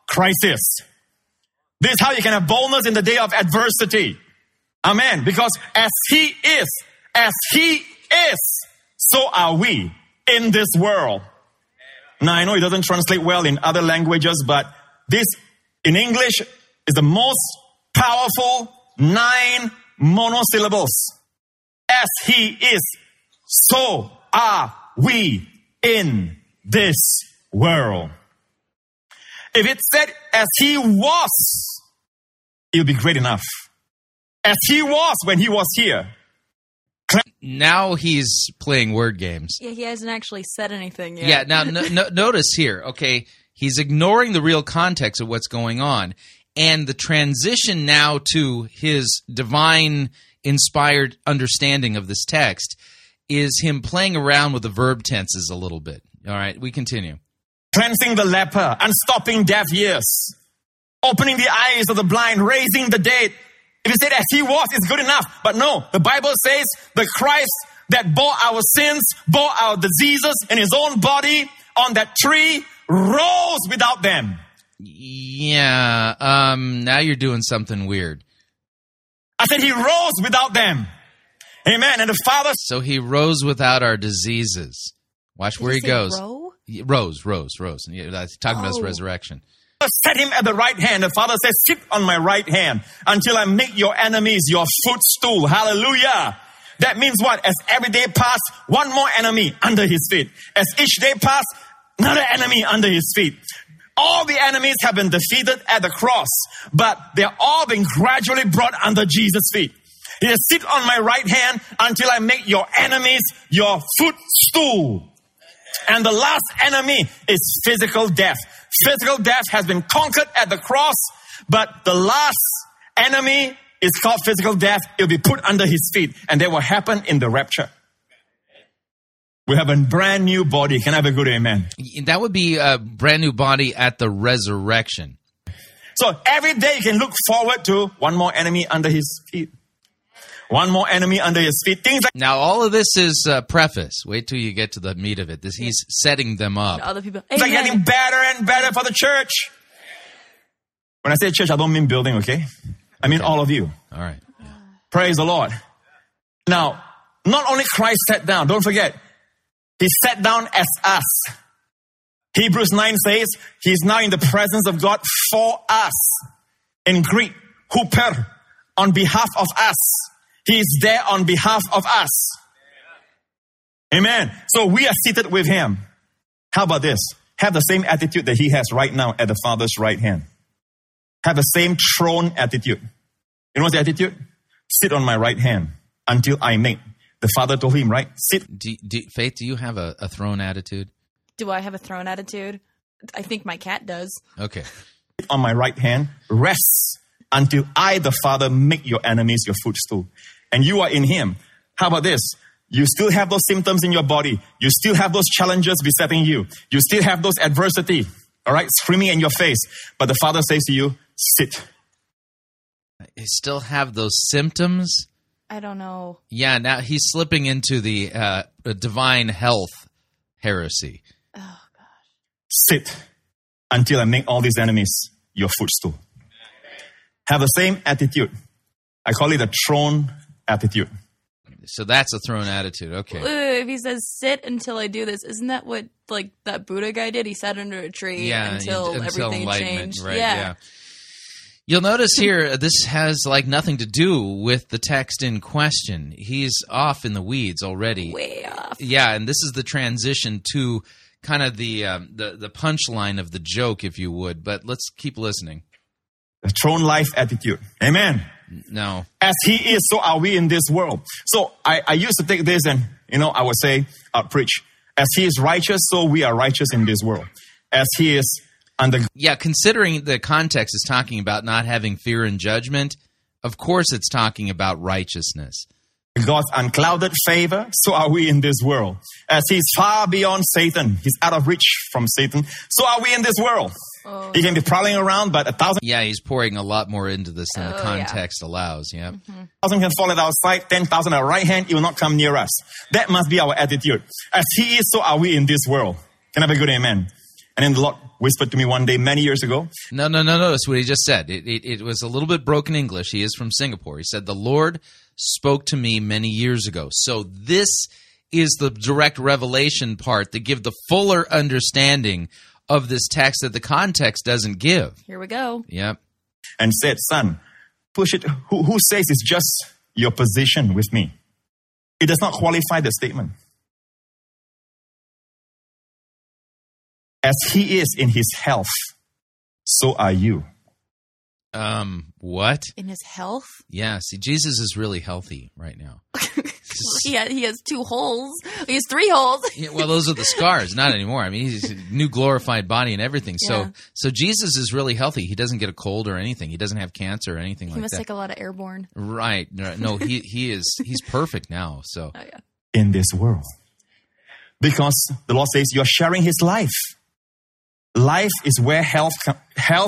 crisis. This is how you can have boldness in the day of adversity. Amen. Because as He is, so are we. In this world. Now, I know it doesn't translate well in other languages, but this in English is the most powerful 9 monosyllables. As he is, so are we in this world. If it said as he was, it would be great enough. As he was when he was here. Now he's playing word games. Yeah, he hasn't actually said anything yet. Yeah, now notice here, okay, he's ignoring the real context of what's going on. And the transition now to his divine inspired understanding of this text is him playing around with the verb tenses a little bit. All right, we continue. Cleansing the leper, unstopping deaf ears, opening the eyes of the blind, raising the dead. If you said as he was, it's good enough. But no, the Bible says the Christ that bore our sins, bore our diseases in his own body on that tree, rose without them. Yeah, now you're doing something weird. I said he rose without them. Amen. And the Father... So he rose without our diseases. Watch where he goes. Rose. That's talking about his resurrection. Set him at the right hand. The Father says, sit on my right hand until I make your enemies your footstool. Hallelujah. That means what? As every day passed, one more enemy under his feet. As each day passed, another enemy under his feet. All the enemies have been defeated at the cross, but they're all being gradually brought under Jesus' feet. He says, sit on my right hand until I make your enemies your footstool. And the last enemy is physical death. Physical death has been conquered at the cross, but the last enemy is called physical death. It'll be put under his feet, and that will happen in the rapture. We have a brand new body. Can I have a good amen? That would be a brand new body at the resurrection. So every day you can look forward to one more enemy under his feet. One more enemy under his feet. Things like now, all of this is preface. Wait till you get to the meat of it. This, he's setting them up. Other people, it's like getting better and better for the church. When I say church, I don't mean building, okay? I mean all of you. All right. Yeah. Praise the Lord. Now, not only Christ sat down. Don't forget, he sat down as us. Hebrews 9 says, he's now in the presence of God for us. In Greek, huper, on behalf of us. He is there on behalf of us. Amen. So we are seated with him. How about this? Have the same attitude that he has right now at the Father's right hand. Have the same throne attitude. You know what's the attitude? Sit on my right hand until I make. The Father told him, right? Sit. Faith, do you have a throne attitude? Do I have a throne attitude? I think my cat does. Okay. Sit on my right hand, rest until I, the Father, make your enemies your footstool. And you are in him. How about this? You still have those symptoms in your body. You still have those challenges besetting you. You still have those adversity, all right, screaming in your face. But the Father says to you, sit. You still have those symptoms? I don't know. Yeah, now he's slipping into the divine health heresy. Oh, gosh. Sit until I make all these enemies your footstool. Have the same attitude. I call it a throne attitude. So that's a throne attitude. Okay. If he says, sit until I do this, isn't that what like that Buddha guy did? He sat under a tree until everything changed. Right, yeah. You'll notice here, this has like nothing to do with the text in question. He's off in the weeds already. Way off. Yeah, and this is the transition to kind of the punchline of the joke, if you would. But let's keep listening. The throne life attitude. Amen. No. As he is, so are we in this world. So I used to take this and, you know, I would say, I'd preach. As he is righteous, so we are righteous in this world. As he is under... Yeah, considering the context is talking about not having fear and judgment, of course it's talking about righteousness. God's unclouded favor, so are we in this world. As he's far beyond Satan, he's out of reach from Satan, so are we in this world. Oh. He can be prowling around, but 1,000... Yeah, he's pouring a lot more into this than the context allows, yeah. 1,000 can fall at our side, 10,000 at our right hand, it will not come near us. That must be our attitude. As he is, so are we in this world. Can I have a good amen? And then the Lord whispered to me one day many years ago. No, notice what he just said. It was a little bit broken English. He is from Singapore. He said, the Lord... spoke to me many years ago. So this is the direct revelation part to give the fuller understanding of this text that the context doesn't give. Here we go. Yep. And said, son, push it. Who says it's just your position with me? It does not qualify the statement. As he is in his health, so are you. What? In his health? Yeah, see, Jesus is really healthy right now. He has two holes. He has three holes. Yeah, well, those are the scars, not anymore. I mean, he's a new glorified body and everything. So yeah. So Jesus is really healthy. He doesn't get a cold or anything. He doesn't have cancer or anything like that. He must take a lot of airborne. Right. No, he's perfect now. So oh, yeah. In this world. Because the Lord says you're sharing his life. Life is where health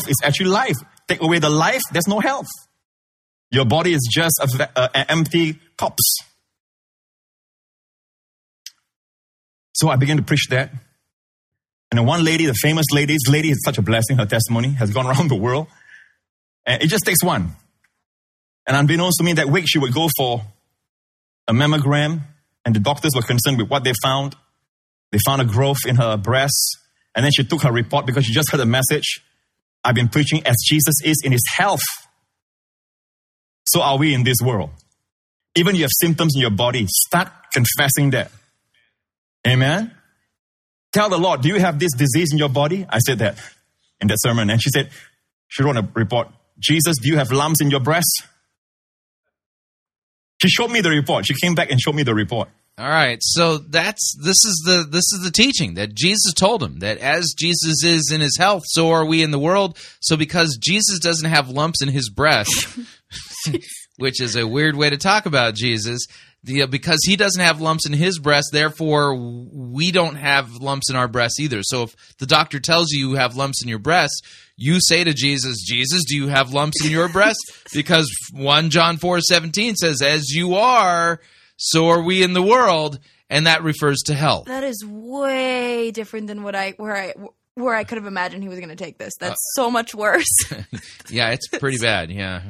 is actually life. Take away the life, there's no health. Your body is just an empty corpse. So I began to preach that. And then one lady, the famous lady, this lady is such a blessing, her testimony has gone around the world. And it just takes one. And unbeknownst to me, that week she would go for a mammogram, and the doctors were concerned with what they found. They found a growth in her breast. And then she took her report because she just heard a message. I've been preaching as Jesus is in his health. So are we in this world. Even you have symptoms in your body, start confessing that. Amen. Tell the Lord, do you have this disease in your body? I said that in that sermon. And she said, she wrote a report. Jesus, do you have lumps in your breast? She showed me the report. She came back and showed me the report. All right, so this is the teaching that Jesus told him, that as Jesus is in his health, so are we in the world. So because Jesus doesn't have lumps in his breast, which is a weird way to talk about Jesus, because he doesn't have lumps in his breast, therefore we don't have lumps in our breast either. So if the doctor tells you you have lumps in your breast, you say to Jesus, Jesus, do you have lumps in your breast? Because 1 John 4:17 says, as you are... so are we in the world, and that refers to health. That is way different than what I could have imagined he was going to take this. That's so much worse. Yeah, it's pretty bad, yeah.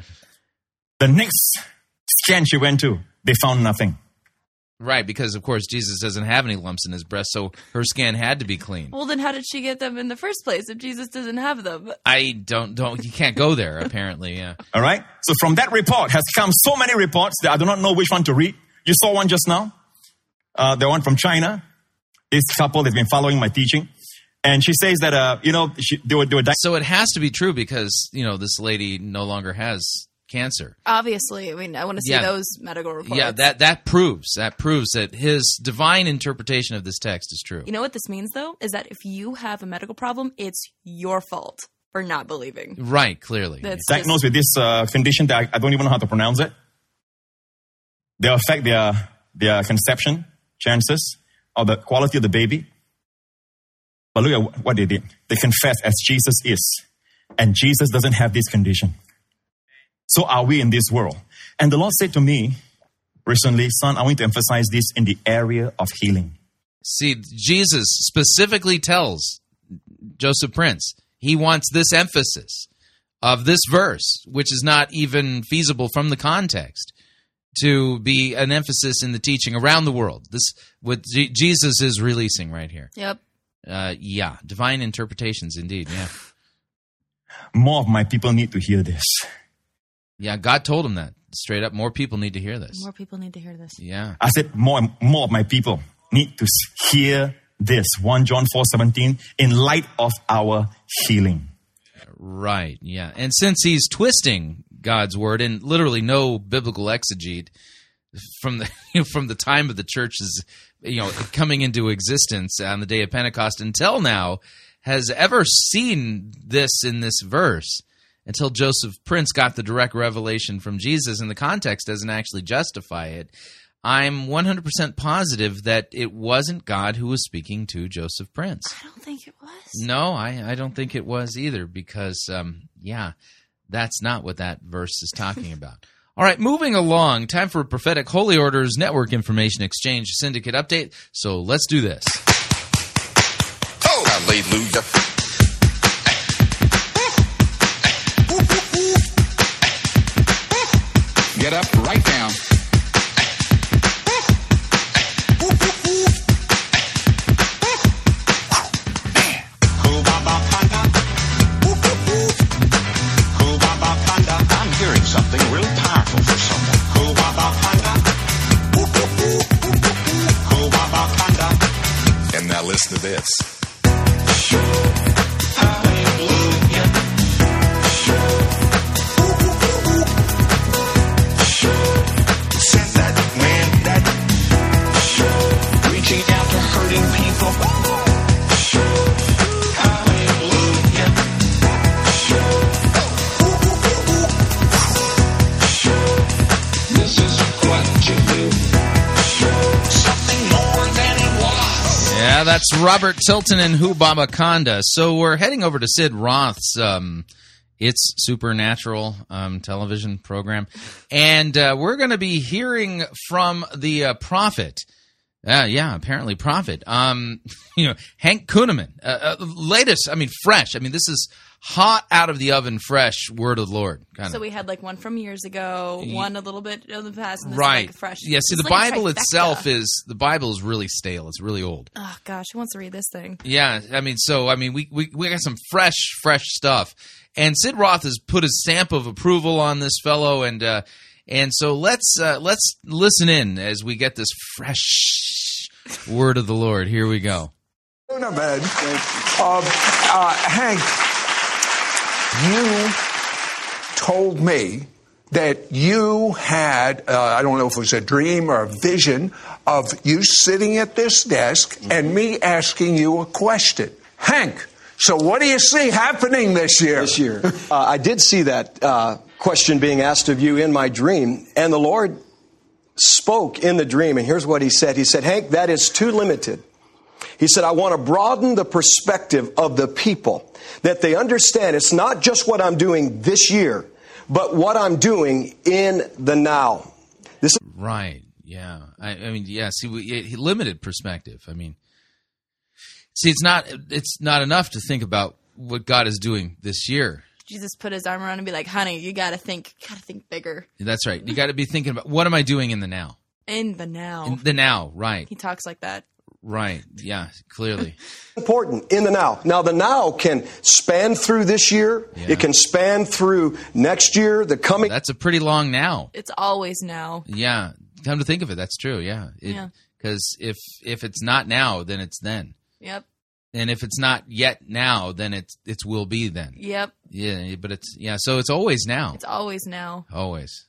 The next scan she went to, they found nothing. Right, because, of course, Jesus doesn't have any lumps in his breast, so her scan had to be clean. Well, then how did she get them in the first place if Jesus doesn't have them? You can't go there, apparently, yeah. All right, so from that report has come so many reports that I do not know which one to read. You saw one just now, the one from China. This couple has been following my teaching. And she says that, they were dying. So it has to be true because, this lady no longer has cancer. Obviously. I mean, I want to see those medical reports. Yeah, that proves that his divine interpretation of this text is true. You know what this means, though, is that if you have a medical problem, it's your fault for not believing. Right, clearly. That's diagnosed with this condition that I don't even know how to pronounce it. They affect their conception chances or the quality of the baby. But look at what they did. They confessed as Jesus is. And Jesus doesn't have this condition. So are we in this world? And the Lord said to me recently, son, I want to emphasize this in the area of healing. See, Jesus specifically tells Joseph Prince he wants this emphasis of this verse, which is not even feasible from the context, to be an emphasis in the teaching around the world. This what Jesus is releasing right here. Yep. Divine interpretations indeed, yeah. More of my people need to hear this. Yeah, God told him that. Straight up, more people need to hear this. More people need to hear this. Yeah. I said more of my people need to hear this. 1 John 4:17, in light of our healing. Right, yeah. And since he's twisting God's word, and literally no biblical exegete from the time of the church's coming into existence on the day of Pentecost until now has ever seen this in this verse until Joseph Prince got the direct revelation from Jesus, and the context doesn't actually justify it. I'm 100% positive that it wasn't God who was speaking to Joseph Prince. I don't think it was. No, I don't think it was either because, that's not what that verse is talking about. All right, moving along, time for Prophetic Holy Orders Network Information Exchange Syndicate Update. So let's do this. Oh, hallelujah. Get up right now. listen to this. Said that man that reaching out to hurting people. Hallelujah. This is what you do. Something more than it was. Yeah, that's Robert Tilton and Hubabaconda. So we're heading over to Sid Roth's It's Supernatural television program. And we're going to be hearing from the prophet. Apparently prophet. Hank Kunneman. Latest, fresh. This is hot out of the oven, fresh word of the Lord. So we had one from years ago, one a little bit in the past, and this right. Is fresh. Yeah, see, the Bible itself is really stale. It's really old. Oh, gosh, who wants to read this thing? Yeah, we got some fresh stuff. And Sid Roth has put his stamp of approval on this fellow, and so let's listen in as we get this fresh word of the Lord. Here we go. Not bad. Hank, you told me that you had, I don't know if it was a dream or a vision of you sitting at this desk and me asking you a question. Hank, so what do you see happening this year? This year. I did see that question being asked of you in my dream, and the Lord spoke in the dream, and here's what he said. He said, Hank, that is too limited. He said, I want to broaden the perspective of the people, that they understand it's not just what I'm doing this year, but what I'm doing in the now. This is right. Yeah. He limited perspective. It's not enough to think about what God is doing this year. Jesus put his arm around and be like, honey, you got to think. Got to think bigger. That's right. You got to be thinking about, what am I doing in the now? In the now. In the now, right. He talks like that. Right. Yeah, clearly. Important in the now. Now, the now can span through this year. Yeah. It can span through next year, the coming. That's a pretty long now. It's always now. Yeah. Come to think of it, that's true. Yeah. Because if it's not now, then it's then. Yep. And if it's not yet now, then it's will be then. Yep. Yeah. But so it's always now. It's always now. Always.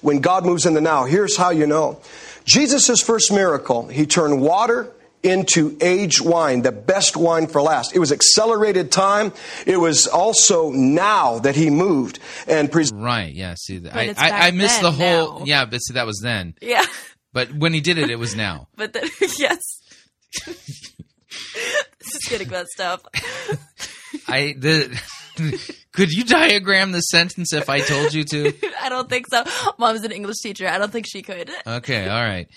When God moves in the now, here's how you know. Jesus' first miracle, he turned water into aged wine, the best wine for last. It was accelerated time. It was also now that he moved. And right, yeah. See, I missed the whole... Now. Yeah, but see, that was then. Yeah. But when he did it, it was now. But then, yes. Just kidding about stuff. Could you diagram the sentence if I told you to? I don't think so. Mom's an English teacher. I don't think she could. Okay, all right.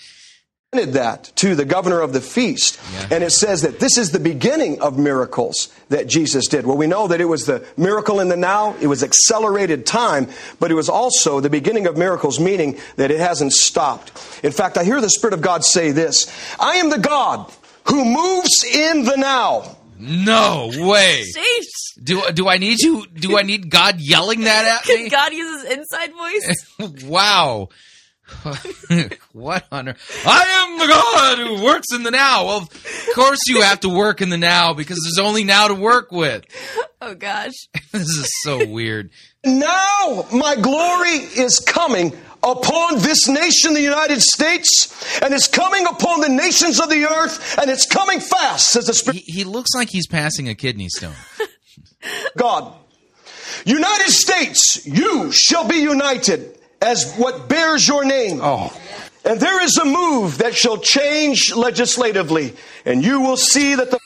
That to the governor of the feast. Yeah. And it says that this is the beginning of miracles that Jesus did. Well, we know that it was the miracle in the now. It was accelerated time, but it was also the beginning of miracles, meaning that it hasn't stopped. In fact, I hear the Spirit of God say this, I am the God who moves in the now. No way. Sheesh. Do I need you? Do I need God yelling that at me? Can God use his inside voice? Wow. What on earth? I am the God who works in the now. Well, of course you have to work in the now because there's only now to work with. Oh, gosh. This is so weird. Now my glory is coming upon this nation, the United States, and it's coming upon the nations of the earth, and it's coming fast, says the Spirit. He looks like he's passing a kidney stone. God, United States, you shall be united as what bears your name. Oh. And there is a move that shall change legislatively, and you will see that the...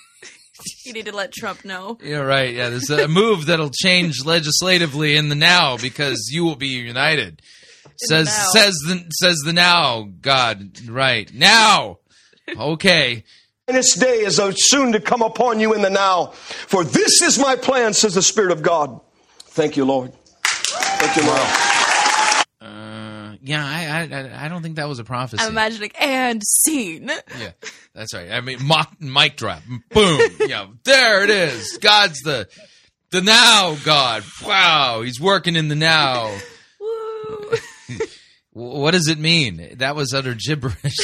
You need to let Trump know. Yeah, right. Yeah, there's a move that'll change legislatively in the now because you will be united. Says the now, God, right. Now. Okay. And this day is soon to come upon you in the now. For this is my plan, says the Spirit of God. Thank you, Lord. Thank you, Lord. I don't think that was a prophecy. I'm imagining, and scene. Yeah, that's right. Mic drop. Boom. Yeah, there it is. God's the now God. Wow, he's working in the now. What does it mean? That was utter gibberish.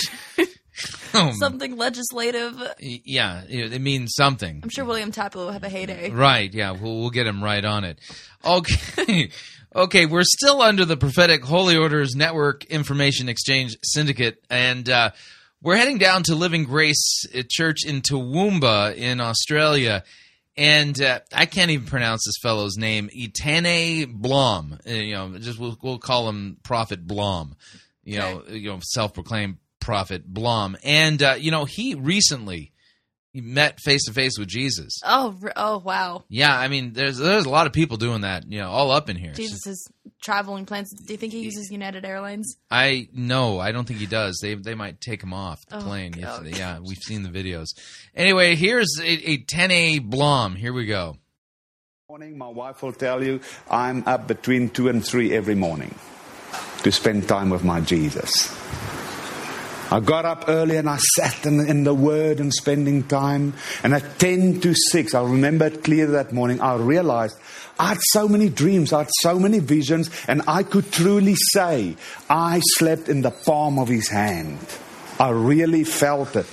something legislative. Yeah, it means something. I'm sure William Tapper will have a heyday. Right, yeah, we'll get him right on it. Okay. Okay, we're still under the Prophetic Holy Orders Network Information Exchange Syndicate, and we're heading down to Living Grace Church in Toowoomba in Australia, and I can't even pronounce this fellow's name, Etienne Bloem. We'll call him Prophet Bloem, self-proclaimed Prophet Bloem. And he recently met face to face with Jesus. Oh, wow. Yeah, I mean, there's a lot of people doing that, all up in here. Jesus' traveling plans. Do you think he uses United Airlines? I don't think he does. They might take him off the plane. God. Yeah, we've seen the videos. Anyway, here's a 10A Blom. Here we go. Morning, my wife will tell you I'm up between 2 and 3 every morning to spend time with my Jesus. I got up early and I sat in the Word and spending time. And at 10 to 6, I remember it clear that morning, I realized I had so many dreams, I had so many visions, and I could truly say I slept in the palm of His hand. I really felt it.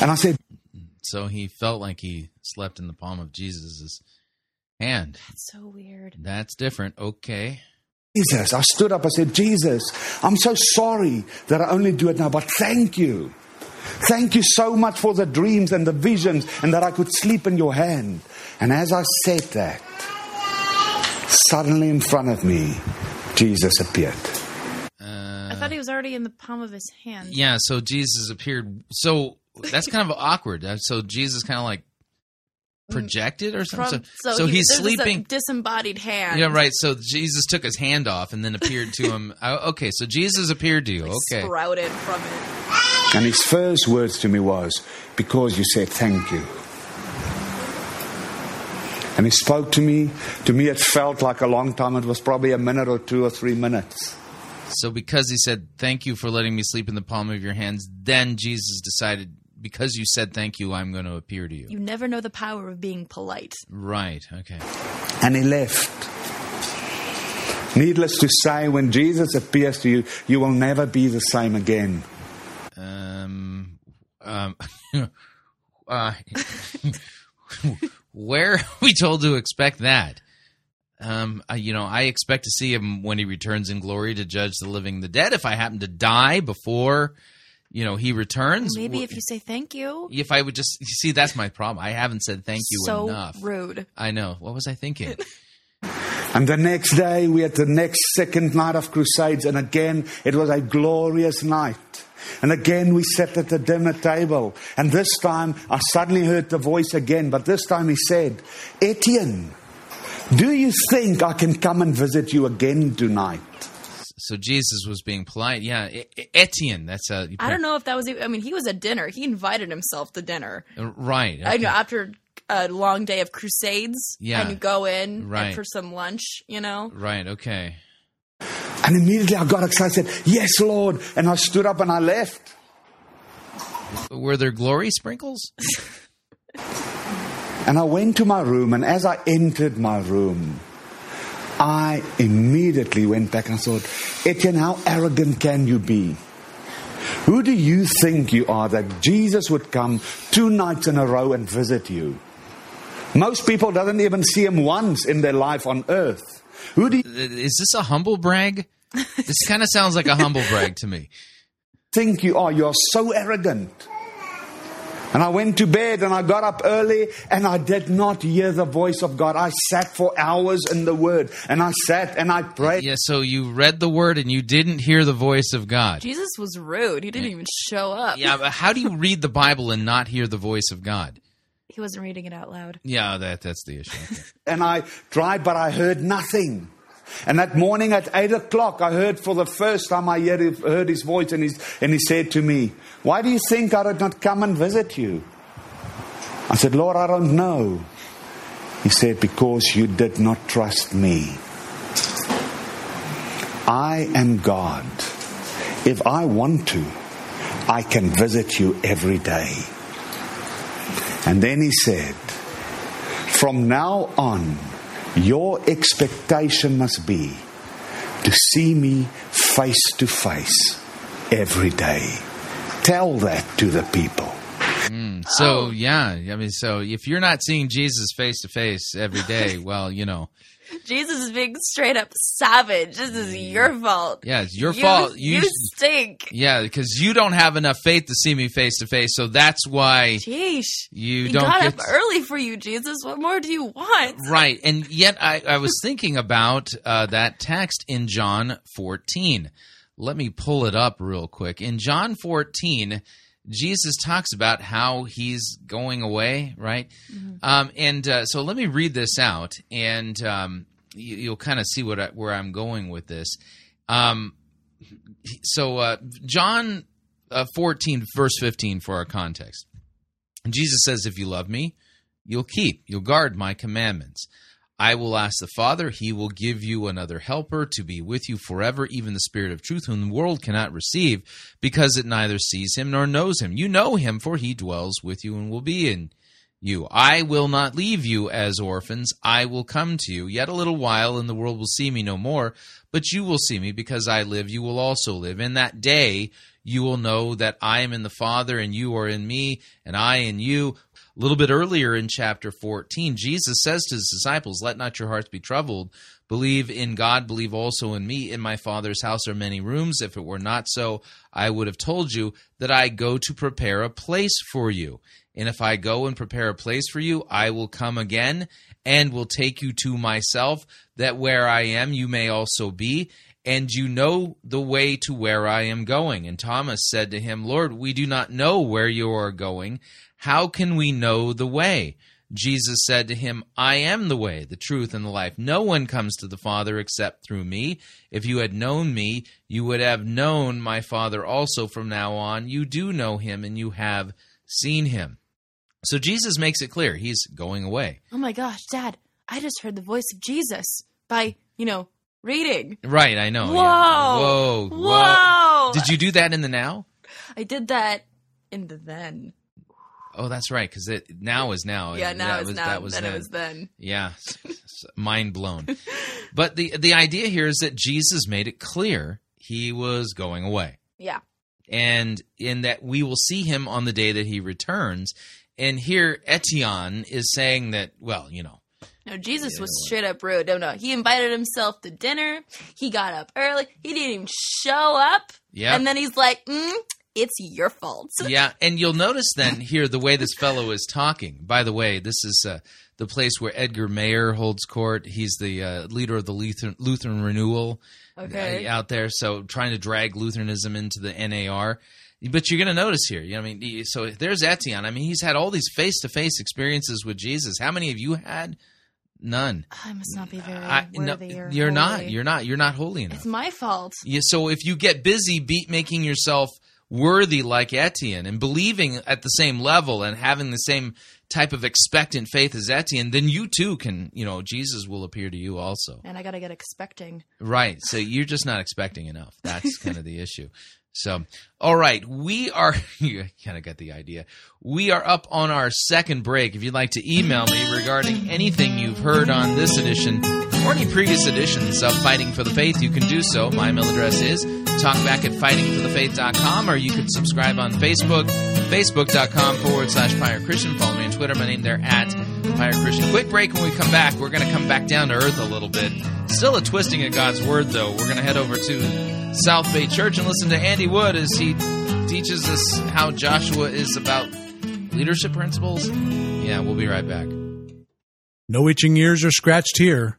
And I said... So he felt like he slept in the palm of Jesus' hand. That's so weird. That's different. Okay. Jesus, I stood up, I said, Jesus, I'm so sorry that I only do it now, but thank you. Thank you so much for the dreams and the visions and that I could sleep in your hand. And as I said that, suddenly in front of me, Jesus appeared. I thought he was already in the palm of his hand. Yeah, so Jesus appeared. So that's kind of awkward. So Jesus kind of like projected or something. So he's sleeping. A disembodied hand. Yeah, right. So Jesus took his hand off and then appeared to him. Okay, so Jesus appeared to you. Okay. Sprouted from it. And his first words to me was, because you said thank you. And he spoke to me. To me, it felt like a long time. It was probably a minute or 2 or 3 minutes. So because he said, thank you for letting me sleep in the palm of your hands, then Jesus decided, because you said thank you, I'm going to appear to you. You never know the power of being polite. Right, okay. And he left. Needless to say, when Jesus appears to you, you will never be the same again. Where are we told to expect that? I expect to see him when he returns in glory to judge the living and the dead. If I happen to die before... he returns. Maybe if you say thank you. If I would just... You see, that's my problem. I haven't said thank you enough. So rude. I know. What was I thinking? And the next day, we had the second night of crusades. And again, it was a glorious night. And again, we sat at the dinner table. And this time, I suddenly heard the voice again. But this time he said, Etienne, do you think I can come and visit you again tonight? So Jesus was being polite. Yeah, Etienne. That's a. I don't know if that was. I mean, he was at dinner. He invited himself to dinner. Right. Okay. I know after a long day of crusades. Yeah. And you go in and for some lunch. Right. Okay. And immediately I got excited. I said, "Yes, Lord!" And I stood up and I left. Were there glory sprinkles? And I went to my room. And as I entered my room, I immediately went back and thought, Etienne, how arrogant can you be? Who do you think you are that Jesus would come 2 nights in a row and visit you? Most people doesn't even see him once in their life on earth. Is this a humble brag? This kind of sounds like a humble brag to me. Think you are. You are so arrogant. And I went to bed and I got up early and I did not hear the voice of God. I sat for hours in the Word and I sat and I prayed. Yeah, so you read the Word and you didn't hear the voice of God. Jesus was rude. He didn't even show up. Yeah, but how do you read the Bible and not hear the voice of God? He wasn't reading it out loud. Yeah, that's the issue. Okay. And I tried, but I heard nothing. And that morning at 8 o'clock, I heard for the first time, I heard his voice, and he said to me, why do you think I did not come and visit you? I said, Lord, I don't know. He said, because you did not trust me. I am God. If I want to, I can visit you every day. And then he said, from now on, your expectation must be to see me face to face every day. tell that to the people. So, yeah, I mean, so if you're not seeing Jesus face to face every day, well, you know. Jesus is being straight up savage. This is your fault. Yeah, it's your fault. You stink. Yeah, because you don't have enough faith to see me face to face, so that's why you don't get... got up early for you, Jesus. What more do you want? Right, and yet I was thinking about that text in John 14. Let me pull it up real quick. In John 14... Jesus talks about how he's going away, right? Mm-hmm. So let me read this out, and you'll kind of see where I'm going with this. John 14, verse 15 for our context. And Jesus says, if you love me, you'll guard my commandments. I will ask the Father, he will give you another helper to be with you forever, even the Spirit of truth, whom the world cannot receive, because it neither sees him nor knows him. You know him, for he dwells with you and will be in you. I will not leave you as orphans. I will come to you. Yet a little while, and the world will see me no more, but you will see me, because I live, you will also live. In that day you will know that I am in the Father, and you are in me, and I in you. A little bit earlier in chapter 14, Jesus says to his disciples, let not your hearts be troubled. Believe in God, believe also in me. In my Father's house are many rooms. If it were not so, I would have told you that I go to prepare a place for you. And if I go and prepare a place for you, I will come again and will take you to myself, that where I am you may also be. And you know the way to where I am going. And Thomas said to him, Lord, we do not know where you are going. How can we know the way? Jesus said to him, I am the way, the truth, and the life. No one comes to the Father except through me. If you had known me, you would have known my Father also. From now on, you do know him, and you have seen him. So Jesus makes it clear he's going away. Oh my gosh, Dad, I just heard the voice of Jesus by, reading. Right, I know. Whoa. Yeah. Whoa. Did you do that in the now? I did that in the then. Oh, that's right, because now is now. Yeah, now is now, then it was then. Yeah, mind blown. But the idea here is that Jesus made it clear he was going away. Yeah. And in that we will see him on the day that he returns. And here Etienne is saying that, No, Jesus was straight up rude. No. He invited himself to dinner. He got up early. He didn't even show up. Yeah. And then he's like, it's your fault. Yeah, and you'll notice then here the way this fellow is talking. By the way, this is the place where Edgar Mayer holds court. He's the leader of the Lutheran Renewal out there, so trying to drag Lutheranism into the NAR. But you're going to notice here, so there's Etienne. He's had all these face-to-face experiences with Jesus. How many have you had? None. I must not be very worthy. No, you're holy. Not. You're not. You're not holy enough. It's my fault. Yeah, so if you get busy making yourself worthy like Etienne and believing at the same level and having the same type of expectant faith as Etienne, then you too can, Jesus will appear to you also. And I got to get expecting. Right. So you're just not expecting enough. That's kind of the issue. So, all right, you kind of got the idea. We are up on our second break. If you'd like to email me regarding anything you've heard on this edition or any previous editions of Fighting for the Faith, you can do so. My email address is talkback@fightingforthefaith.com, or you can subscribe on Facebook, facebook.com/Pirate Christian. Follow me on Twitter. My name there @Pirate Christian. Quick break. When we come back, we're going to come back down to earth a little bit. Still a twisting of God's Word, though. We're going to head over to South Bay Church and listen to Andy Wood as he teaches us how Joshua is about leadership principles. Yeah, we'll be right back. No itching ears are scratched here.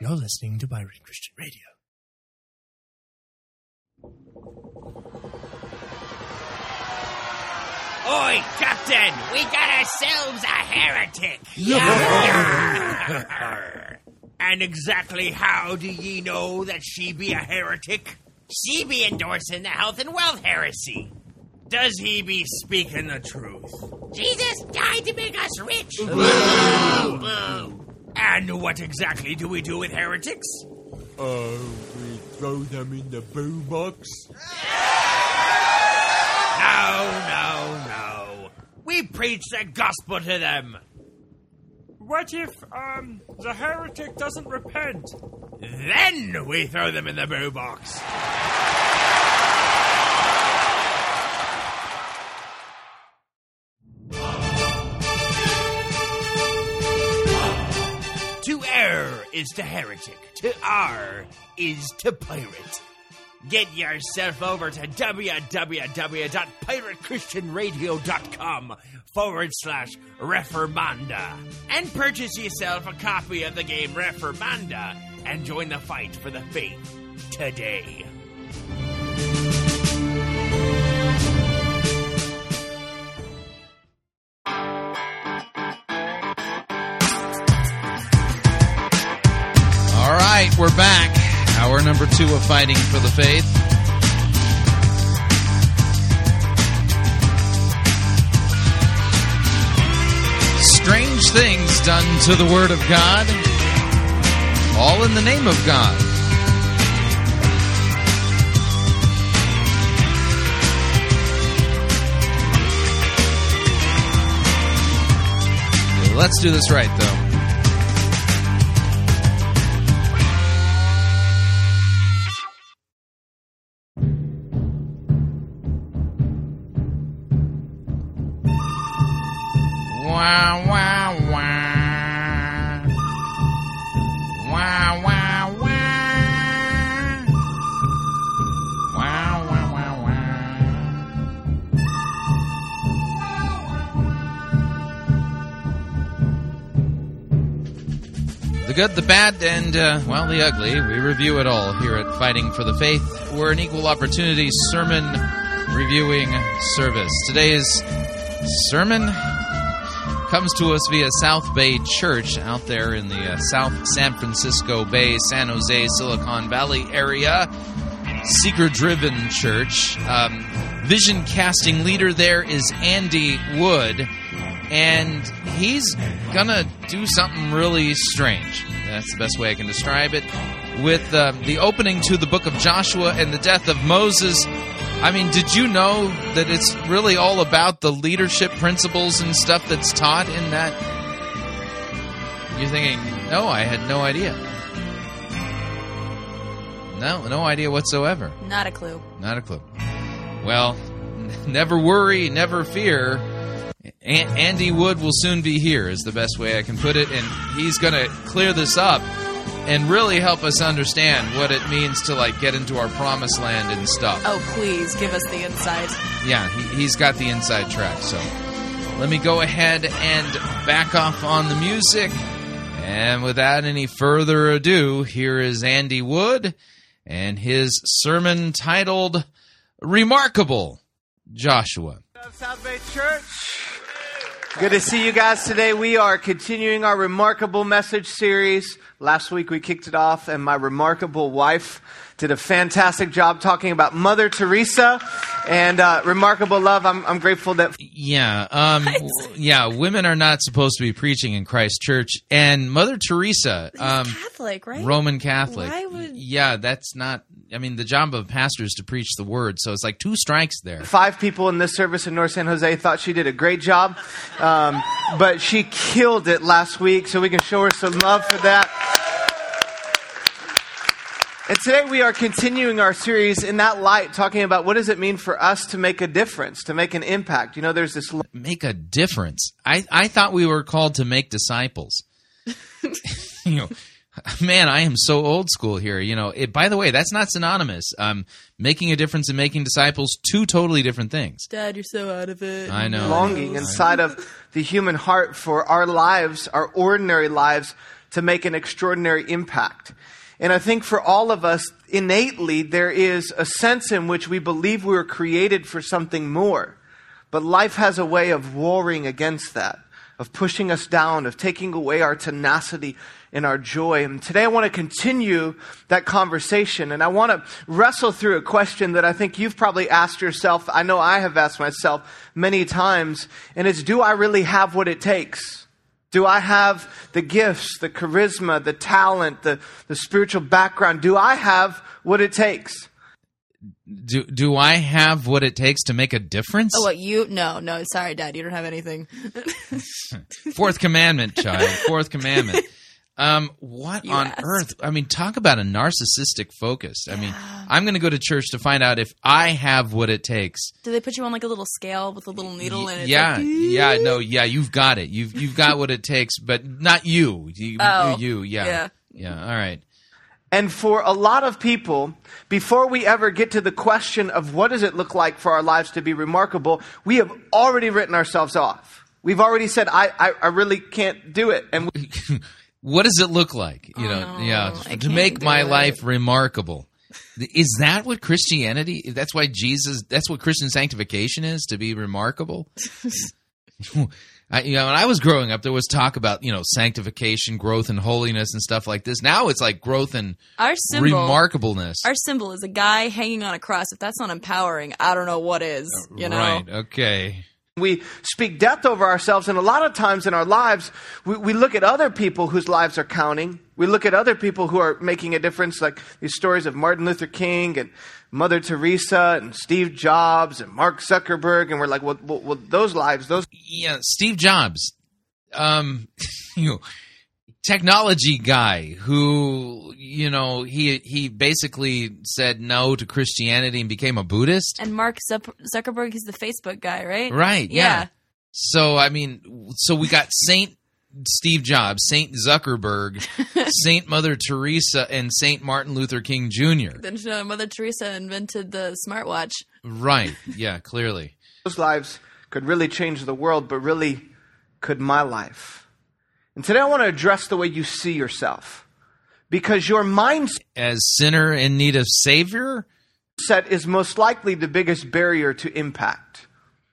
You're listening to Pirate Christian Radio. Oi, Captain! We got ourselves a heretic! Yarr! And exactly how do ye know that she be a heretic? She be endorsing the health and wealth heresy. does he be speaking the truth? Jesus died to make us rich. Boo! Boo! And what exactly do we do with heretics? We throw them in the boo box. No. We preach the gospel to them. What if, the heretic doesn't repent? Then we throw them in the boo box. To err is to heretic. To R is to pirate. Get yourself over to www.piratechristianradio.com/Reformanda and purchase yourself a copy of the game Reformanda and join the fight for the faith today. All right, we're back. Hour number 2 of Fighting for the Faith. Strange things done to the Word of God, all in the name of God. Let's do this right, though. The good, the bad, and, the ugly. We review it all here at Fighting for the Faith. We're an equal opportunity sermon reviewing service. Today's sermon comes to us via South Bay Church out there in the South San Francisco Bay, San Jose, Silicon Valley area. Seeker-driven church. Vision-casting leader there is Andy Wood. And he's going to do something really strange. That's the best way I can describe it. With the opening to the book of Joshua and the death of Moses, I mean, did you know that it's really all about the leadership principles and stuff that's taught in that? You're thinking, no, I had no idea. No idea whatsoever. Not a clue. Well, never worry, never fear. Andy Wood will soon be here is the best way I can put it, and he's going to clear this up and really help us understand what it means to, like, get into our promised land and stuff. Oh, please, give us the insight. Yeah, he's got the inside track, so let me go ahead and back off on the music. And without any further ado, here is Andy Wood and his sermon titled, Remarkable, Joshua. South Bay Church. Good to see you guys today. We are continuing our Remarkable message series. Last week we kicked it off, and my remarkable wife did a fantastic job talking about Mother Teresa and remarkable love. I'm grateful that. Yeah, women are not supposed to be preaching in Christ Church, and Mother Teresa, Catholic, right? Roman Catholic. Why would... Yeah, that's not. I mean, the job of pastors to preach the word, so it's like 2 strikes there. 5 people in this service in North San Jose thought she did a great job. But she killed it last week, so we can show her some love for that. And today we are continuing our series in that light, talking about what does it mean for us to make a difference, to make an impact. You know, there's this... Make a difference? I thought we were called to make disciples. You know, man, I am so old school here. You know, by the way, that's not synonymous. Making a difference and making disciples, 2 totally different things. Dad, you're so out of it. I know. Longing inside of the human heart for our lives, our ordinary lives, to make an extraordinary impact. And I think for all of us, innately, there is a sense in which we believe we were created for something more. But life has a way of warring against that. of pushing us down, of taking away our tenacity and our joy. And today I want to continue that conversation, and I want to wrestle through a question that I think you've probably asked yourself. I know I have asked myself many times, and it's, do I really have what it takes? Do I have the gifts, the charisma, the talent, the spiritual background? Do I have what it takes? Do I have what it takes to make a difference? Oh, what, you? No, sorry, Dad, you don't have anything. Fourth commandment, child. Fourth commandment. What you on asked. Earth? I mean, talk about a narcissistic focus. Yeah. I mean, I'm going to go to church to find out if I have what it takes. Do they put you on like a little scale with a little needle in it? Yeah, like, you've got it. You've got what it takes, but not you. Yeah. All right. And for a lot of people, before we ever get to the question of what does it look like for our lives to be remarkable, we have already written ourselves off. We've already said, I really can't do it. And what does it look like, to make my life remarkable? Is that what Christianity? That's why that's what Christian sanctification is, to be remarkable. When I was growing up, there was talk about, sanctification, growth in holiness and stuff like this. Now it's like growth in remarkableness. Our symbol is a guy hanging on a cross. If that's not empowering, I don't know what is, Right, okay. We speak death over ourselves, and a lot of times in our lives, we look at other people whose lives are counting. We look at other people who are making a difference, like these stories of Martin Luther King and Mother Teresa and Steve Jobs and Mark Zuckerberg, and we're like, well, those lives. Yeah, Steve Jobs, technology guy who, he basically said no to Christianity and became a Buddhist. And Mark Zuckerberg is the Facebook guy, right? Right, yeah. So, so we got Saint Steve Jobs, Saint Zuckerberg, Saint Mother Teresa, and Saint Martin Luther King Jr. Then Mother Teresa invented the smartwatch. Right. Yeah, clearly. Those lives could really change the world, but really could my life. And today I want to address the way you see yourself, because your mindset as sinner in need of savior is most likely the biggest barrier to impact.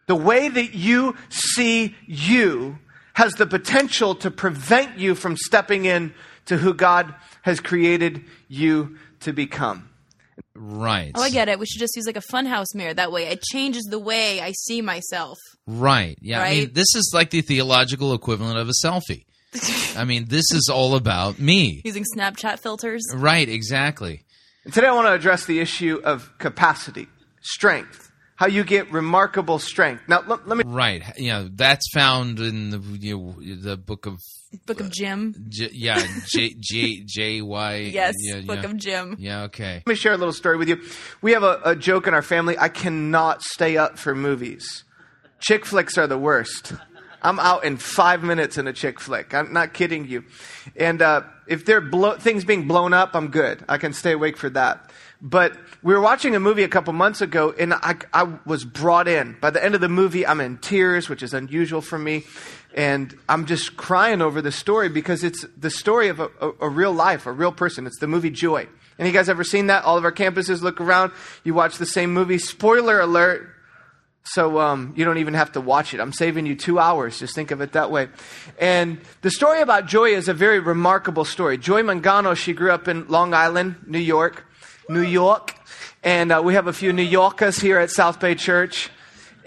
The way that you see you has the potential to prevent you from stepping in to who God has created you to become. Right. Oh, I get it. We should just use like a funhouse mirror. That way it changes the way I see myself. Right. Yeah. Right? This is like the theological equivalent of a selfie. This is all about me. Using Snapchat filters. Right. Exactly. And today I want to address the issue of capacity, strength. How you get remarkable strength. Now, let me... Right. That's found in the book of... Book of Jim. J.Y. Yes, Book of Jim. Yeah, okay. Let me share a little story with you. We have a joke in our family. I cannot stay up for movies. Chick flicks are the worst. I'm out in 5 minutes in a chick flick. I'm not kidding you. And if there are things being blown up, I'm good. I can stay awake for that. But we were watching a movie a couple months ago, and I was brought in. By the end of the movie, I'm in tears, which is unusual for me. And I'm just crying over the story because it's the story of a real life, a real person. It's the movie Joy. Any of you guys ever seen that? All of our campuses, look around. You watch the same movie. Spoiler alert. So you don't even have to watch it. I'm saving you 2 hours. Just think of it that way. And the story about Joy is a very remarkable story. Joy Mangano, she grew up in Long Island, New York. And we have a few New Yorkers here at South Bay Church.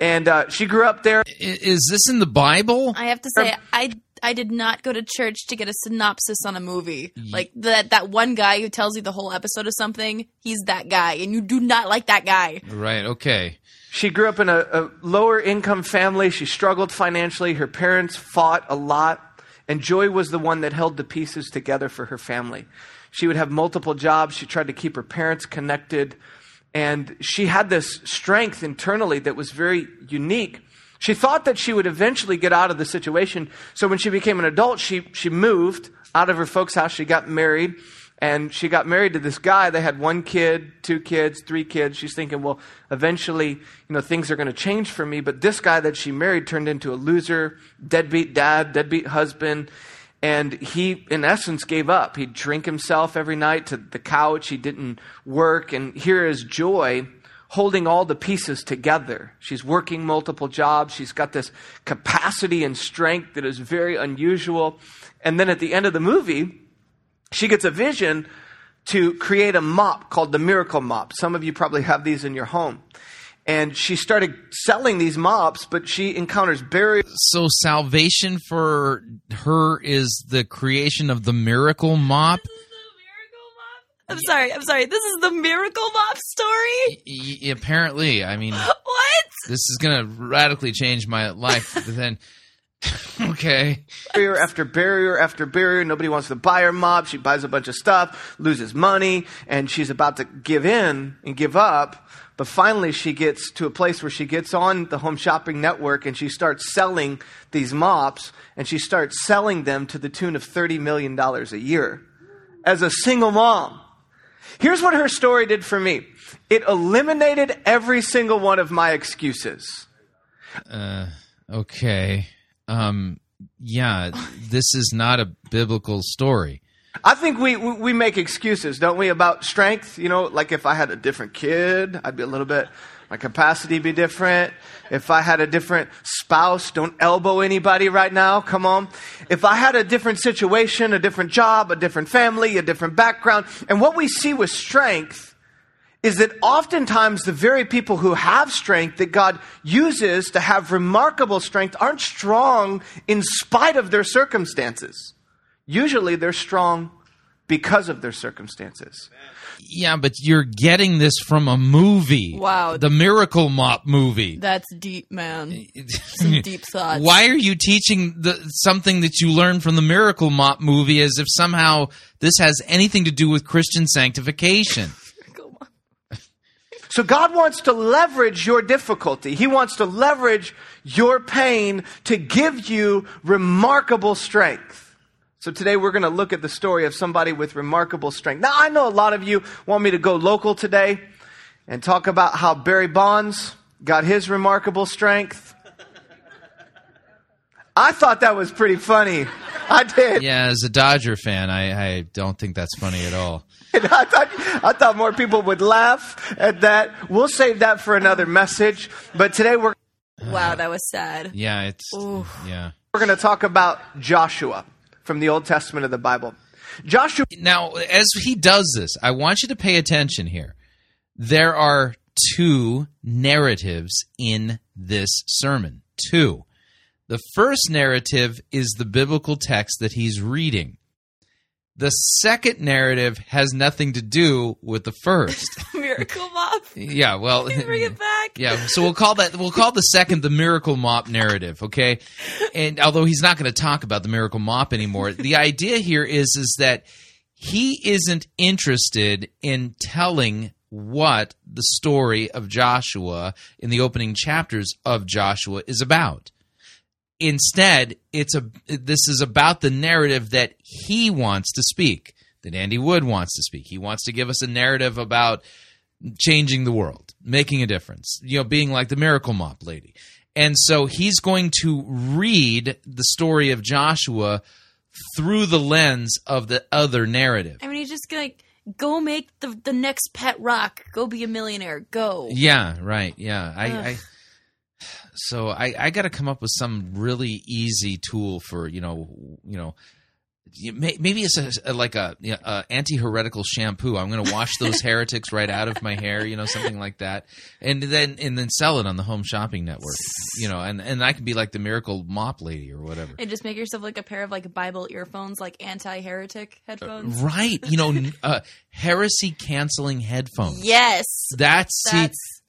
And she grew up there. Is this in the Bible? I have to say, I did not go to church to get a synopsis on a movie. Like that one guy who tells you the whole episode of something, he's that guy. And you do not like that guy. Right, okay. She grew up in a lower income family. She struggled financially. Her parents fought a lot. And Joy was the one that held the pieces together for her family. She would have multiple jobs. She tried to keep her parents connected. And she had this strength internally that was very unique. She thought that she would eventually get out of the situation. So when she became an adult, she moved out of her folks' house. She got married. And she got married to this guy. They had 1 kid, 2 kids, 3 kids. She's thinking, well, eventually, things are going to change for me. But this guy that she married turned into a loser, deadbeat dad, deadbeat husband. And he, in essence, gave up. He'd drink himself every night to the couch. He didn't work. And here is Joy holding all the pieces together. She's working multiple jobs. She's got this capacity and strength that is very unusual. And then at the end of the movie, she gets a vision to create a mop called the Miracle Mop. Some of you probably have these in your home. And she started selling these mops, but she encounters barriers. So salvation for her is the creation of the Miracle Mop? I'm sorry. This is the Miracle Mop story? Apparently. I mean... What? This is going to radically change my life. Then, okay. Barrier after barrier after barrier. Nobody wants to buy her mop. She buys a bunch of stuff, loses money, and she's about to give in and give up. But finally, she gets to a place where she gets on the Home Shopping Network, and she starts selling these mops, and she starts selling them to the tune of $30 million a year as a single mom. Here's what her story did for me. It eliminated every single one of my excuses. Okay. Yeah, this is not a biblical story. I think we make excuses, don't we, about strength? You know, like if I had a different kid, I'd be a little bit, my capacity would be different. If I had a different spouse, don't elbow anybody right now, come on. If I had a different situation, a different job, a different family, a different background. And what we see with strength is that oftentimes the very people who have strength that God uses to have remarkable strength aren't strong in spite of their circumstances. Usually they're strong because of their circumstances. Yeah, but you're getting this from a movie. Wow. The Miracle Mop movie. That's deep, man. Some deep thoughts. Why are you teaching something that you learned from the Miracle Mop movie as if somehow this has anything to do with Christian sanctification? So God wants to leverage your difficulty. He wants to leverage your pain to give you remarkable strength. So today we're going to look at the story of somebody with remarkable strength. Now, I know a lot of you want me to go local today and talk about how Barry Bonds got his remarkable strength. I thought that was pretty funny. I did. Yeah, as a Dodger fan, I don't think that's funny at all. I thought more people would laugh at that. We'll save that for another message. But today we're... Wow, that was sad. Yeah, it's... Oof. Yeah. We're going to talk about Joshua from the Old Testament of the Bible. Joshua. Now, as he does this, I want you to pay attention here. There are two narratives in this sermon. Two. The first narrative is the biblical text that he's reading. The second narrative has nothing to do with the first. Miracle Mop. Yeah, well, can you bring it back? Yeah, so we'll call the second the Miracle Mop narrative, okay? And although he's not going to talk about the Miracle Mop anymore, the idea here is that he isn't interested in telling what the story of Joshua in the opening chapters of Joshua is about. Instead, this is about the narrative that he wants to speak, that Andy Wood wants to speak. He wants to give us a narrative about changing the world, making a difference, you know, being like the Miracle Mop lady. And so he's going to read the story of Joshua through the lens of the other narrative. I mean, he's just going to go make the next pet rock. Go be a millionaire. Go. Yeah, right. Yeah. So I got to come up with some really easy tool for, you know, maybe it's like a anti-heretical shampoo. I'm going to wash those heretics right out of my hair, you know, something like that, and then sell it on the Home Shopping Network, you know, and I could be like the Miracle Mop lady or whatever. And just make yourself like a pair of like Bible earphones, like anti-heretic headphones, right? You know, heresy canceling headphones. Yes, that's.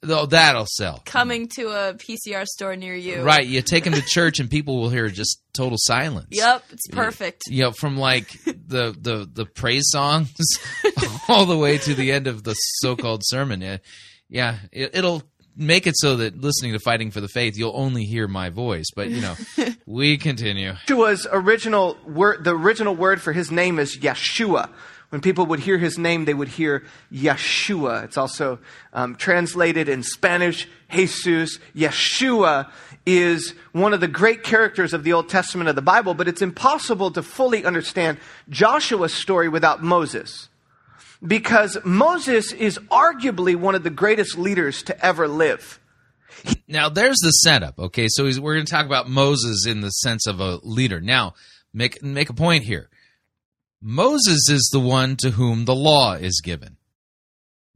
Though that'll sell. Coming to a PCR store near you. Right. You take them to church and people will hear just total silence. Yep. It's perfect. You know, from like the praise songs all the way to the end of the so-called sermon. Yeah. It'll make it so that listening to Fighting for the Faith, you'll only hear my voice. But, you know, we continue. Joshua's original word, the original word for his name is Yeshua. When people would hear his name, they would hear Yeshua. It's also translated in Spanish, Jesus. Yeshua is one of the great characters of the Old Testament of the Bible, but it's impossible to fully understand Joshua's story without Moses. because Moses is arguably one of the greatest leaders to ever live. Now, there's the setup, okay? So we're going to talk about Moses in the sense of a leader. Now, make a point here. Moses is the one to whom the law is given.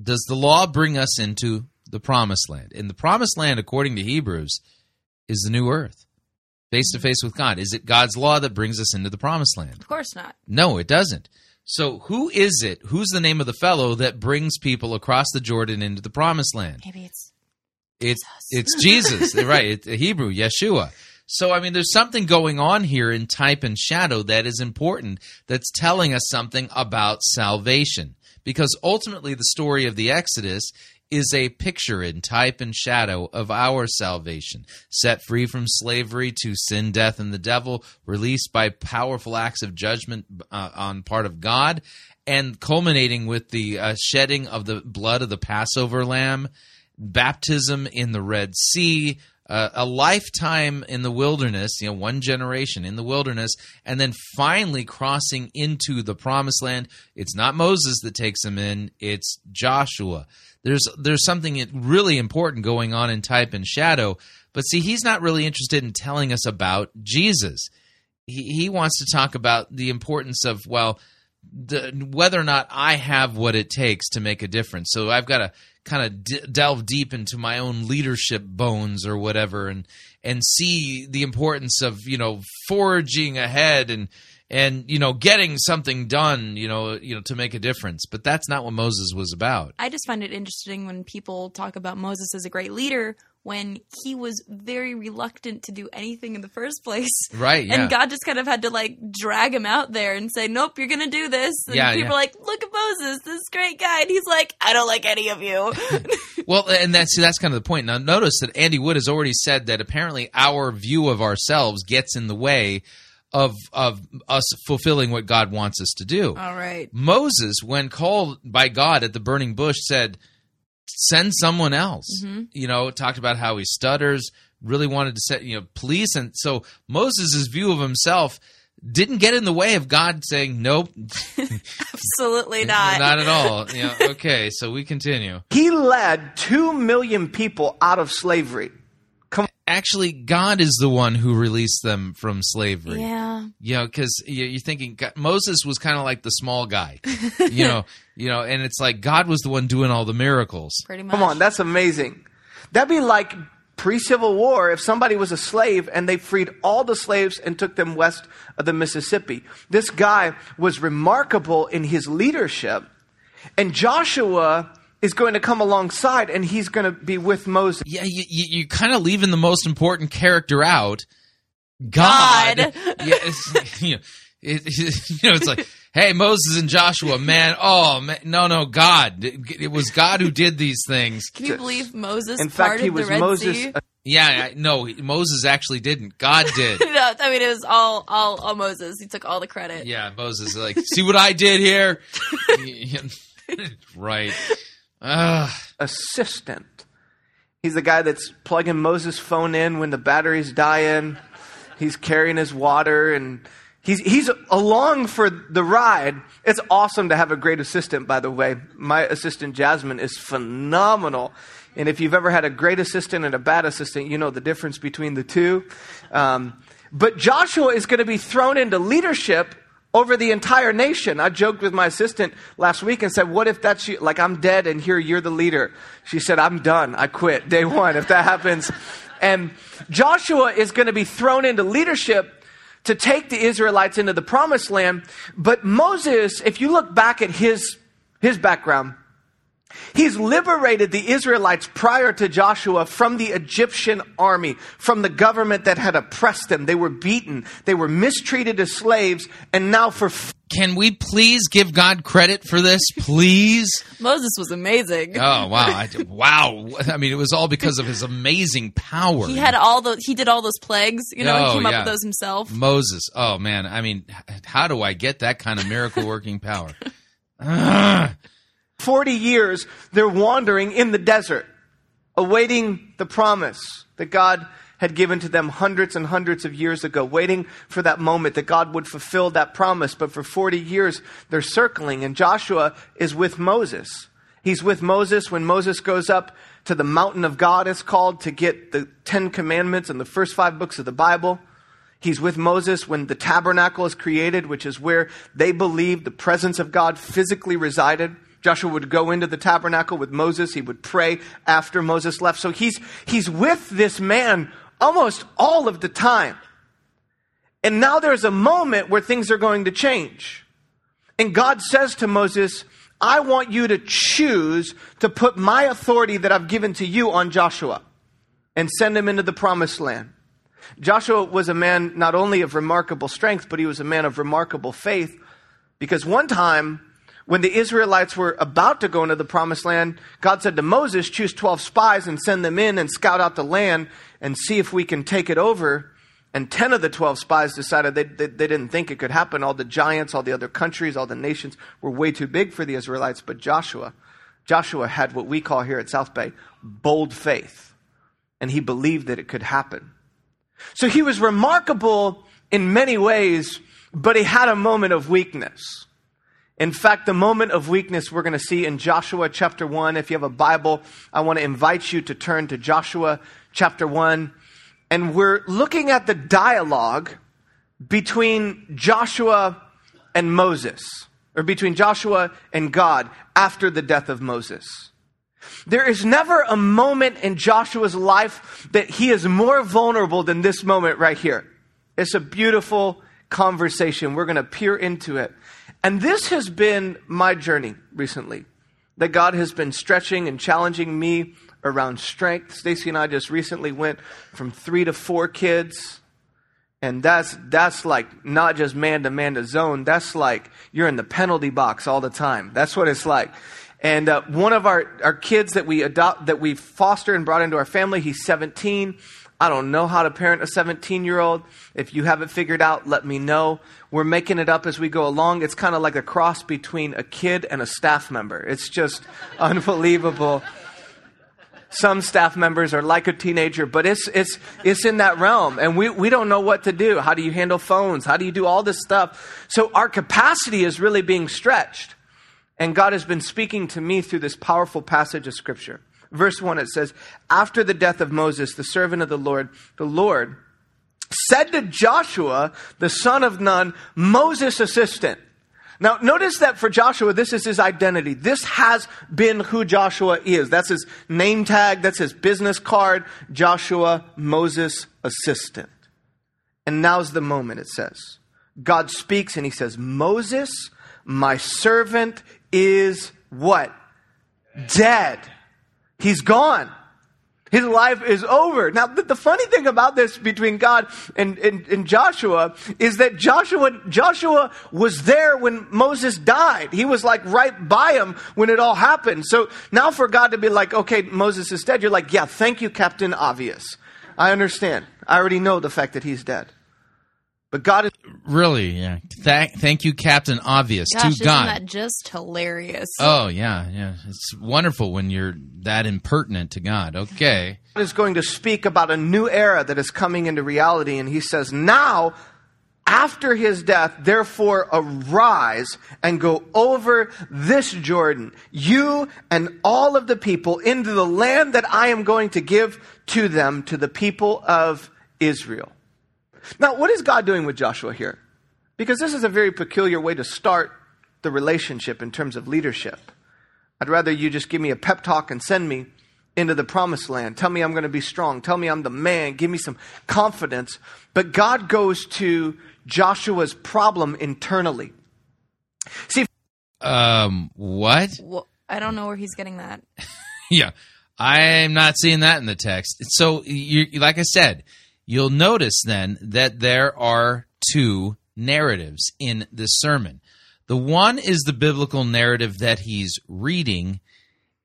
Does the law bring us into the promised land? And the promised land, according to Hebrews, is the new earth, face-to-face with God. Is it God's law that brings us into the promised land? Of course not. No, it doesn't. So who is it? Who's the name of the fellow that brings people across the Jordan into the promised land? Maybe it's Jesus, right? It's Hebrew, Yeshua. So, I mean, there's something going on here in type and shadow that is important, that's telling us something about salvation. Because ultimately the story of the Exodus is a picture in type and shadow of our salvation. Set free from slavery to sin, death, and the devil, released by powerful acts of judgment on part of God, and culminating with the shedding of the blood of the Passover lamb, baptism in the Red Sea, a lifetime in the wilderness, one generation in the wilderness, and then finally crossing into the promised land. It's not Moses that takes him in, it's Joshua. There's something really important going on in type and shadow, but see, he's not really interested in telling us about Jesus. He wants to talk about the importance of, whether or not I have what it takes to make a difference. So I've got to kind of delve deep into my own leadership bones or whatever, and see the importance of, forging ahead and getting something done, to make a difference. But that's not what Moses was about. I just find it interesting when people talk about Moses as a great leader when he was very reluctant to do anything in the first place. Right, yeah. And God just kind of had to, drag him out there and say, nope, you're going to do this. And people are like, look at Moses, this great guy. And he's like, I don't like any of you. Well, and that's kind of the point. Now, notice that Andy Wood has already said that apparently our view of ourselves gets in the way of us fulfilling what God wants us to do. All right. Moses, when called by God at the burning bush, said, send someone else. Mm-hmm. Talked about how he stutters, really wanted to say, please. And so Moses' view of himself didn't get in the way of God saying, nope. Absolutely not. Not at all. Okay, so we continue. He led 2 million people out of slavery. Actually, God is the one who released them from slavery. Yeah. Because you're thinking God, Moses was kind of like the small guy, and it's like God was the one doing all the miracles. Pretty much. Come on, that's amazing. That'd be like pre-Civil War if somebody was a slave and they freed all the slaves and took them west of the Mississippi. This guy was remarkable in his leadership, and Joshua is going to come alongside, and he's going to be with Moses. Yeah, you're kind of leaving the most important character out, God. Yeah, it's like, hey, Moses and Joshua, man. Oh, man, no, God. It was God who did these things. Can you believe Moses? In fact, he was the Red Sea? Yeah, no, Moses actually didn't. God did. No, I mean, it was all Moses. He took all the credit. Yeah, Moses, see what I did here? Right. Assistant. He's the guy that's plugging Moses' phone in when the battery's dying. He's carrying his water, and he's along for the ride. It's awesome to have a great assistant, by the way. My assistant Jasmine is phenomenal. And if you've ever had a great assistant and a bad assistant, you know the difference between the two. But Joshua is going to be thrown into leadership over the entire nation. I joked with my assistant last week and said, what if that's you? I'm dead and here you're the leader. She said, I'm done. I quit day one if that happens. And Joshua is going to be thrown into leadership to take the Israelites into the promised land. But Moses, if you look back at his background, he's liberated the Israelites prior to Joshua from the Egyptian army, from the government that had oppressed them. They were beaten. They were mistreated as slaves. And now Can we please give God credit for this? Please? Moses was amazing. Oh, wow. I mean, it was all because of his amazing power. He had he did all those plagues, and came up with those himself. Moses. Oh, man. I mean, how do I get that kind of miracle-working power? 40 years, they're wandering in the desert, awaiting the promise. that God had given to them hundreds and hundreds of years ago, waiting for that moment that God would fulfill that promise. But for 40 years, they're circling, and Joshua is with Moses. He's with Moses when Moses goes up to the mountain of God, it's called, to get the 10 commandments and the first 5 books of the Bible. He's with Moses when the tabernacle is created, which is where they believed the presence of God physically resided. Joshua would go into the tabernacle with Moses. He would pray after Moses left. So he's with this man almost all of the time. And now there's a moment where things are going to change. And God says to Moses, I want you to choose to put my authority that I've given to you on Joshua and send him into the promised land. Joshua was a man not only of remarkable strength, but he was a man of remarkable faith, because one time when the Israelites were about to go into the promised land, God said to Moses, choose 12 spies and send them in and scout out the land and see if we can take it over. And 10 of the 12 spies decided they didn't think it could happen. All the giants, all the other countries, all the nations were way too big for the Israelites. But Joshua had what we call here at South Bay, bold faith. And he believed that it could happen. So he was remarkable in many ways, but he had a moment of weakness. In fact, the moment of weakness we're going to see in Joshua chapter 1. If you have a Bible, I want to invite you to turn to Joshua chapter 1. And we're looking at the dialogue between Joshua and Moses, or between Joshua and God after the death of Moses. There is never a moment in Joshua's life that he is more vulnerable than this moment right here. It's a beautiful conversation. We're going to peer into it. And this has been my journey recently, that God has been stretching and challenging me around strength. Stacy and I just recently went from 3 to 4 kids. And that's like not just man to zone. That's like you're in the penalty box all the time. That's what it's like. And one of our kids that we adopt, that we foster and brought into our family, he's 17. I don't know how to parent a 17-year-old. If you haven't figured out, let me know. We're making it up as we go along. It's kind of like a cross between a kid and a staff member. It's just unbelievable. Some staff members are like a teenager, but it's in that realm. And we don't know what to do. How do you handle phones? How do you do all this stuff? So our capacity is really being stretched. And God has been speaking to me through this powerful passage of Scripture. Verse 1, it says, after the death of Moses, the servant of the Lord said to Joshua, the son of Nun, Moses' assistant. Now, notice that for Joshua, this is his identity. This has been who Joshua is. That's his name tag. That's his business card. Joshua, Moses' assistant. And now's the moment, it says. God speaks and he says, Moses, my servant, is what? Dead. He's gone. His life is over. Now, the funny thing about this between God and Joshua is that Joshua was there when Moses died. He was like right by him when it all happened. So now for God to be like, okay, Moses is dead. You're like, yeah, thank you, Captain Obvious. I understand. I already know the fact that he's dead. But God is... Really, yeah. Thank you, Captain Obvious, gosh, to God. Isn't that just hilarious? Oh, yeah. It's wonderful when you're that impertinent to God. Okay. God is going to speak about a new era that is coming into reality, and he says, now, after his death, therefore arise and go over this Jordan, you and all of the people, into the land that I am going to give to them, to the people of Israel. Now, what is God doing with Joshua here? Because this is a very peculiar way to start the relationship in terms of leadership. I'd rather you just give me a pep talk and send me into the promised land. Tell me I'm going to be strong. Tell me I'm the man. Give me some confidence. But God goes to Joshua's problem internally. See, what? Well, I don't know where he's getting that. Yeah, I'm not seeing that in the text. So, like I said, you'll notice then that there are two narratives in this sermon. The one is the biblical narrative that he's reading,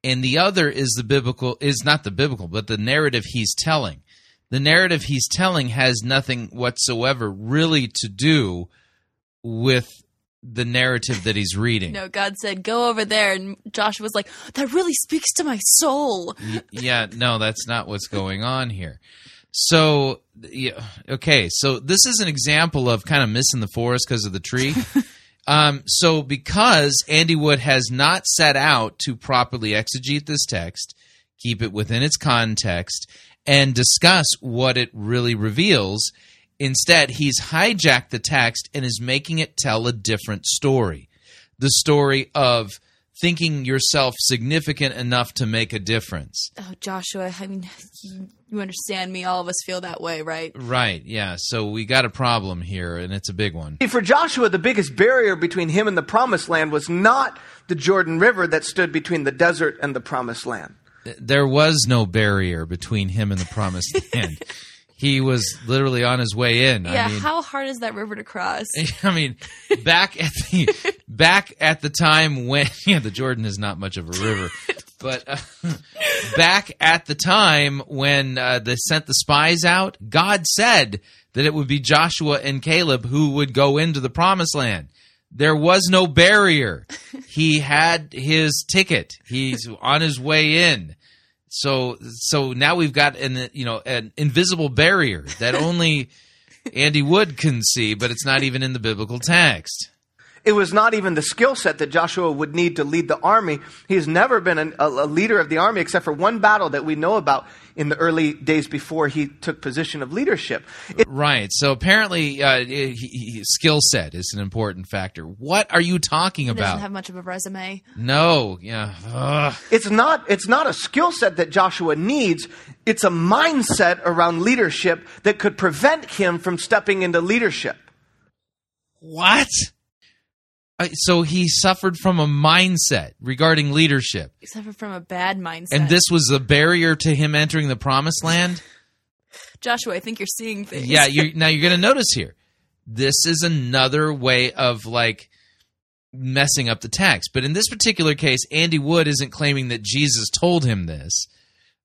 and the other is the narrative he's telling. The narrative he's telling has nothing whatsoever really to do with the narrative that he's reading. No, God said, go over there. And Joshua's like, that really speaks to my soul. Yeah, no, that's not what's going on here. So, yeah, okay, so this is an example of kind of missing the forest because of the tree. So because Andy Wood has not set out to properly exegete this text, keep it within its context, and discuss what it really reveals, instead, he's hijacked the text and is making it tell a different story. The story of thinking yourself significant enough to make a difference. Oh, Joshua, I mean, you understand me. All of us feel that way, right? Right, yeah. So we got a problem here, and it's a big one. For Joshua, the biggest barrier between him and the Promised Land was not the Jordan River that stood between the desert and the Promised Land. There was no barrier between him and the Promised Land. He was literally on his way in. Yeah, I mean, how hard is that river to cross? I mean, back at the time when the Jordan is not much of a river, but back at the time when they sent the spies out, God said that it would be Joshua and Caleb who would go into the Promised Land. There was no barrier. He had his ticket. He's on his way in. So now we've got an invisible barrier that only Andy Wood can see, but it's not even in the biblical text. It was not even the skill set that Joshua would need to lead the army. He's never been a leader of the army except for one battle that we know about in the early days before he took position of leadership. Right. So apparently skill set is an important factor. What are you talking about? He doesn't have much of a resume. No. Yeah. Ugh. It's not a skill set that Joshua needs. It's a mindset around leadership that could prevent him from stepping into leadership. What? So he suffered from a mindset regarding leadership. He suffered from a bad mindset. And this was a barrier to him entering the Promised Land? Joshua, I think you're seeing things. Yeah, now you're going to notice here. This is another way of, messing up the text. But in this particular case, Andy Wood isn't claiming that Jesus told him this.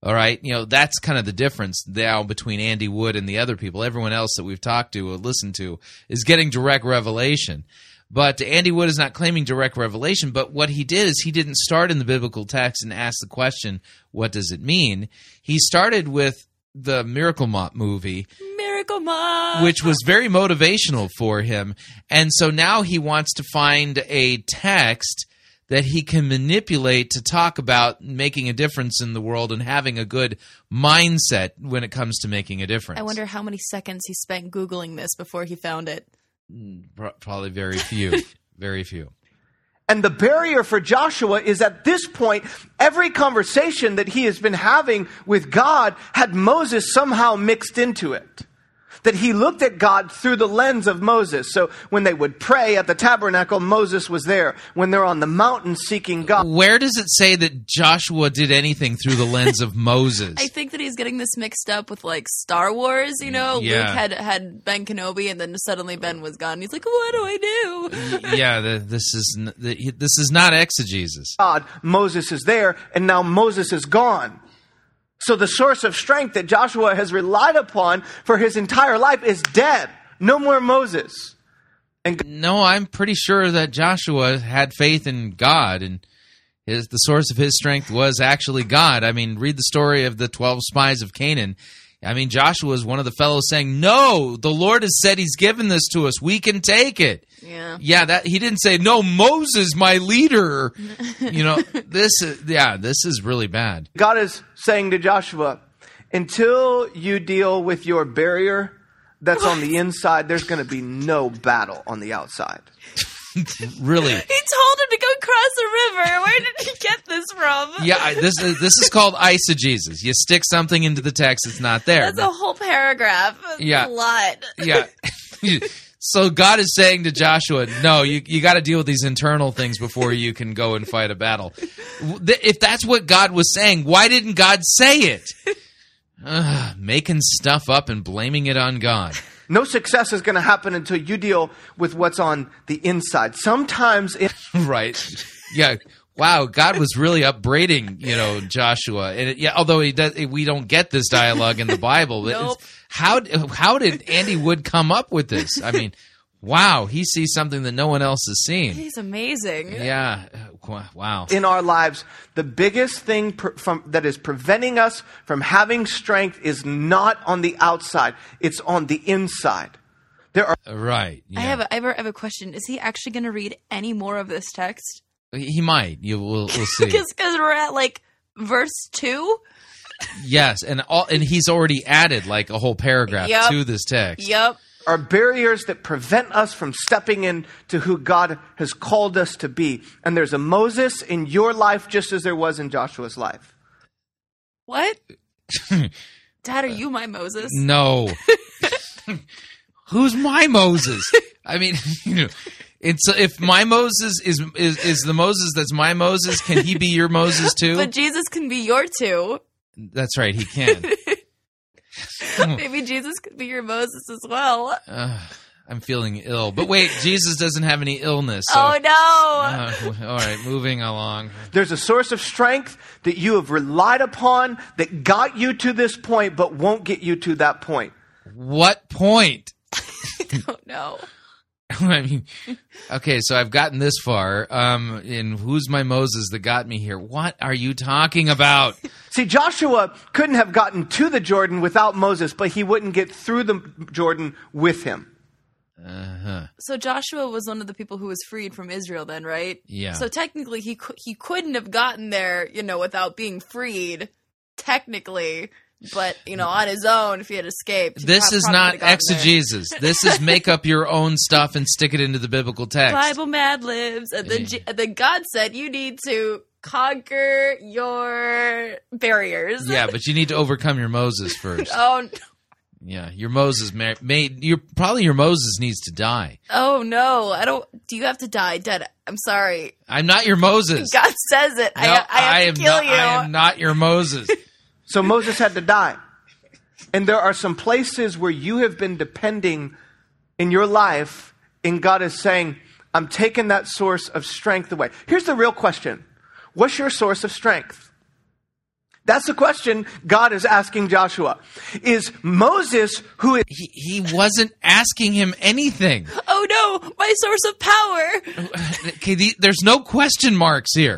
All right? That's kind of the difference now between Andy Wood and the other people. Everyone else that we've talked to or listened to is getting direct revelation. But Andy Wood is not claiming direct revelation, but what he did is he didn't start in the biblical text and ask the question, what does it mean? He started with the Miracle Mop movie, which was very motivational for him. And so now he wants to find a text that he can manipulate to talk about making a difference in the world and having a good mindset when it comes to making a difference. I wonder how many seconds he spent Googling this before he found it. Probably very few, very few. And the barrier for Joshua is at this point, every conversation that he has been having with God had Moses somehow mixed into it. That he looked at God through the lens of Moses. So when they would pray at the tabernacle, Moses was there. When they're on the mountain seeking God. Where does it say that Joshua did anything through the lens of Moses? I think that he's getting this mixed up with Star Wars, Yeah. Luke had Ben Kenobi and then suddenly Ben was gone. He's like, what do I do? Yeah, this is not exegesis. God, Moses is there and now Moses is gone. So the source of strength that Joshua has relied upon for his entire life is dead. No more Moses. And no, I'm pretty sure that Joshua had faith in God, and the source of his strength was actually God. I mean, read the story of the 12 spies of Canaan. I mean, Joshua is one of the fellows saying, no, the Lord has said he's given this to us. We can take it. Yeah. Yeah, he didn't say, no, Moses, my leader. This is really bad. God is saying to Joshua, until you deal with your barrier that's on the inside, there's going to be no battle on the outside. Really? He told him to go cross a river. Where did he get this from? Yeah, this is called eisegesis. You stick something into the text that's not there. That's a whole paragraph. Yeah. A lot. Yeah. So God is saying to Joshua, no, you got to deal with these internal things before you can go and fight a battle. If that's what God was saying, why didn't God say it? Making stuff up and blaming it on God. No success is going to happen until you deal with what's on the inside. Sometimes it... Right. Yeah. Wow, God was really upbraiding, Joshua. And although we don't get this dialogue in the Bible. Nope. How did Andy Wood come up with this? I mean, Wow, he sees something that no one else has seen. He's amazing. Yeah, wow. In our lives, the biggest thing that is preventing us from having strength is not on the outside. It's on the inside. There are right. Yeah. I have a question. Is he actually going to read any more of this text? He might. We'll see. Because we're at like verse 2. Yes, and he's already added like a whole paragraph to this text. Yep. Are barriers that prevent us from stepping into who God has called us to be. And there's a Moses in your life just as there was in Joshua's life. What? Dad, are you my Moses? No. Who's my Moses? I mean, it's, if my Moses is the Moses that's my Moses, can he be your Moses too? But Jesus can be your too. That's right, he can. Maybe Jesus could be your Moses as well. I'm feeling ill. But wait, Jesus doesn't have any illness. So, oh, no. All right, moving along. There's a source of strength that you have relied upon that got you to this point but won't get you to that point. What point? I don't know. I mean, okay, so I've gotten this far. And who's my Moses that got me here? What are you talking about? See, Joshua couldn't have gotten to the Jordan without Moses, but he wouldn't get through the Jordan with him. Uh-huh. So Joshua was one of the people who was freed from Israel then, right? Yeah. So technically, he couldn't have gotten there, without being freed, technically. But, on his own, if he had escaped. This is not exegesis. This is make up your own stuff and stick it into the biblical text. Bible Mad Libs. And then, then God said, you need to conquer your barriers. Yeah, but you need to overcome your Moses first. Oh, no. Yeah, your Moses your Moses needs to die. Oh no, do you have to die, Dad? I'm sorry. I'm not your Moses. God says it. No, I have to kill you. I am not your Moses. So Moses had to die. And there are some places where you have been depending in your life, and God is saying, I'm taking that source of strength away. Here's the real question. What's your source of strength? That's the question God is asking Joshua. Is Moses who is... He wasn't asking him anything. Oh no, my source of power. Okay, there's no question marks here.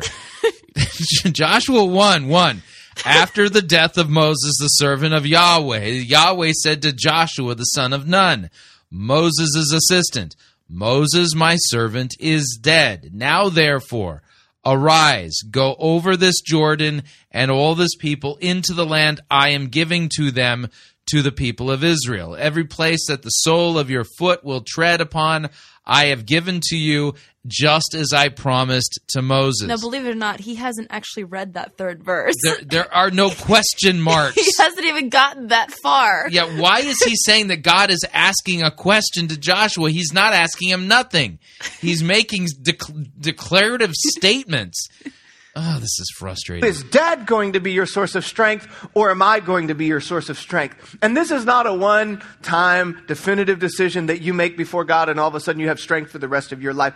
Joshua 1:1. After the death of Moses, the servant of Yahweh, Yahweh said to Joshua, the son of Nun, Moses' assistant, Moses, my servant, is dead. Now, therefore, arise, go over this Jordan and all this people into the land I am giving to them, to the people of Israel. Every place that the sole of your foot will tread upon, I have given to you, just as I promised to Moses. Now, believe it or not, he hasn't actually read that third verse. There are no question marks. He hasn't even gotten that far. Yeah, why is he saying that God is asking a question to Joshua? He's not asking him nothing. He's making declarative statements. Oh, this is frustrating. Is Dad going to be your source of strength, or am I going to be your source of strength? And this is not a one-time definitive decision that you make before God and all of a sudden you have strength for the rest of your life.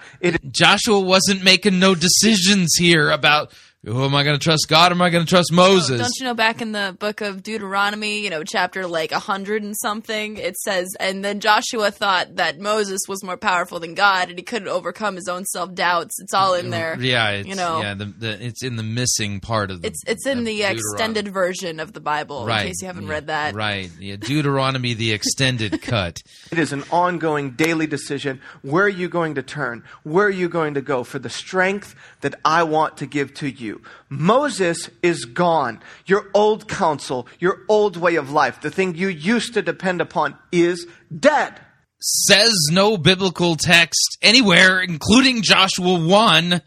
Joshua wasn't making no decisions here about, am I going to trust God or am I going to trust Moses? Don't you know back in the book of Deuteronomy, chapter like 100 and something, it says, and then Joshua thought that Moses was more powerful than God and he couldn't overcome his own self-doubts. It's all in there. Yeah, it's in the missing part of the It's in the extended version of the Bible, right, in case you haven't read that. Right, Deuteronomy, the extended cut. It is an ongoing daily decision. Where are you going to turn? Where are you going to go for the strength that I want to give to you? Moses is gone. Your old counsel, your old way of life, the thing you used to depend upon is dead. Says no biblical text anywhere, including Joshua 1.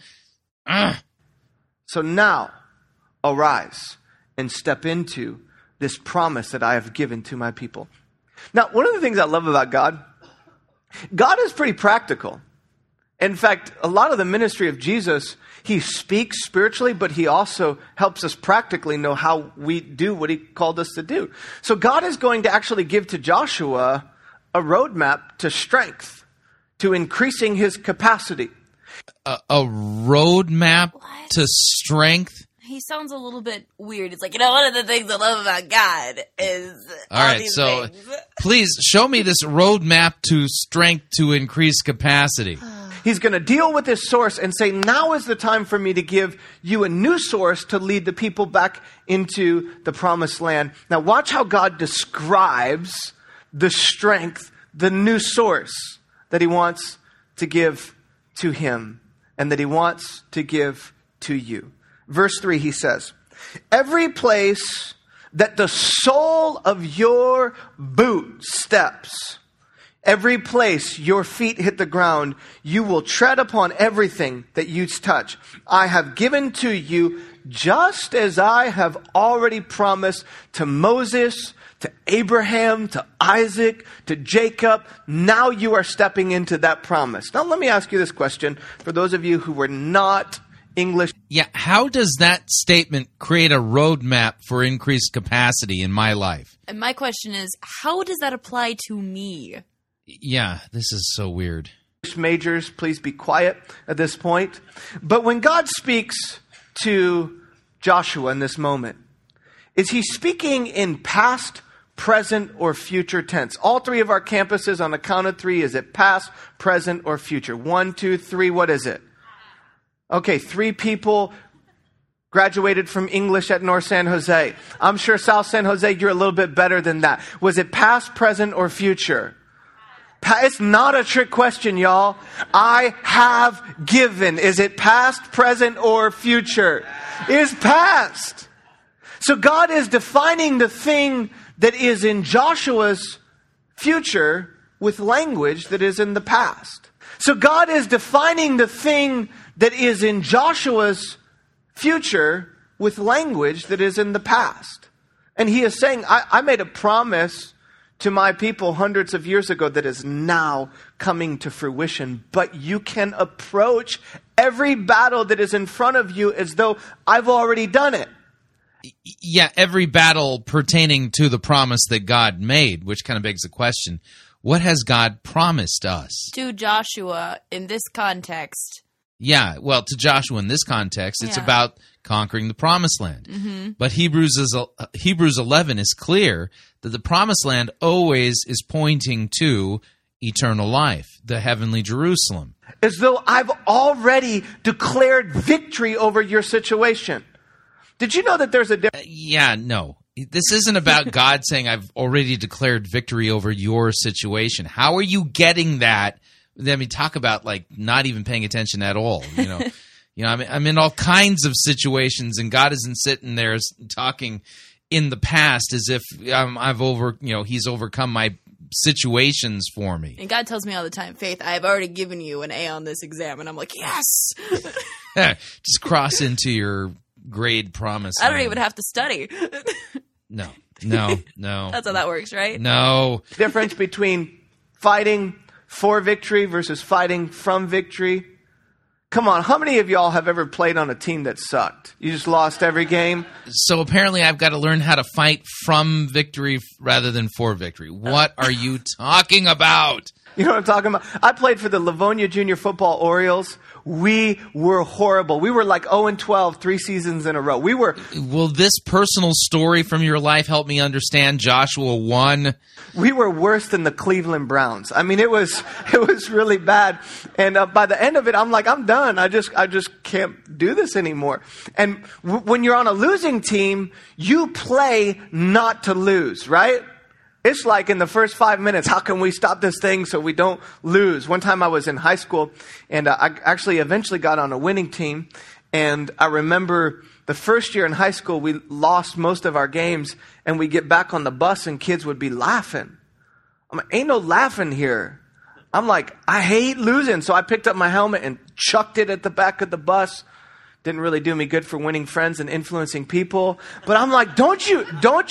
Ugh. So now, arise and step into this promise that I have given to my people. Now, one of the things I love about God is pretty practical. In fact, a lot of the ministry of Jesus, he speaks spiritually, but he also helps us practically know how we do what he called us to do. So God is going to actually give to Joshua a roadmap to strength, to increasing his capacity. A roadmap to strength? He sounds a little bit weird. It's like, you know, one of the things I love about God is all right, these so things. Please show me this roadmap to strength to increase capacity. He's going to deal with this source and say, now is the time for me to give you a new source to lead the people back into the promised land. Now watch how God describes the strength, the new source that he wants to give to him and that he wants to give to you. Verse 3, he says, every place that the sole of your boot steps, every place your feet hit the ground, you will tread upon everything that you touch. I have given to you just as I have already promised to Moses, to Abraham, to Isaac, to Jacob. Now you are stepping into that promise. Now let me ask you this question for those of you who were not English. Yeah, how does that statement create a roadmap for increased capacity in my life? And my question is, how does that apply to me? Yeah, this is so weird. Majors, please be quiet at this point. But when God speaks to Joshua in this moment, is he speaking in past, present, or future tense? All three of our campuses on a count of three, is it past, present, or future? 1, 2, 3, what is it? Okay, 3 people graduated from English at North San Jose. I'm sure South San Jose, you're a little bit better than that. Was it past, present, or future? It's not a trick question, y'all. I have given. Is it past, present, or future? It's past. So God is defining the thing that is in Joshua's future with language that is in the past. So God is defining the thing that is in Joshua's future with language that is in the past. And he is saying, I made a promise to my people hundreds of years ago that is now coming to fruition. But you can approach every battle that is in front of you as though I've already done it. Yeah, every battle pertaining to the promise that God made, which kind of begs the question, what has God promised us? To Joshua in this context. Yeah, well, to Joshua in this context, it's about conquering the promised land. Mm-hmm. But Hebrews 11 is clear that the promised land always is pointing to eternal life, the heavenly Jerusalem. As though I've already declared victory over your situation. Did you know that there's a difference? Yeah, no. This isn't about God saying, I've already declared victory over your situation. How are you getting that? I mean, talk about like not even paying attention at all. You know, I mean, I'm in all kinds of situations, and God isn't sitting there talking in the past as if He's overcome my situations for me. And God tells me all the time, Faith, I've already given you an A on this exam, and I'm like, yes. Just cross into your grade promise. I don't even have to study. No. That's how that works, right? No. Difference between fighting for victory versus fighting from victory. Come on, how many of y'all have ever played on a team that sucked? You just lost every game? So apparently I've got to learn how to fight from victory rather than for victory. What are you talking about? You know what I'm talking about? I played for the Livonia Junior Football Orioles. We were horrible. We were like 0-12 3 seasons in a row. We were. Will this personal story from your life help me understand Joshua 1? We were worse than the Cleveland Browns. I mean, it was really bad. And by the end of it, I'm like, I'm done. I just can't do this anymore. And when you're on a losing team, you play not to lose, right? It's like in the first 5 minutes, how can we stop this thing so we don't lose? One time I was in high school, and I actually eventually got on a winning team. And I remember the first year in high school, we lost most of our games, and we'd get back on the bus, and kids would be laughing. I'm like, ain't no laughing here. I'm like, I hate losing. So I picked up my helmet and chucked it at the back of the bus. Didn't really do me good for winning friends and influencing people. But I'm like, don't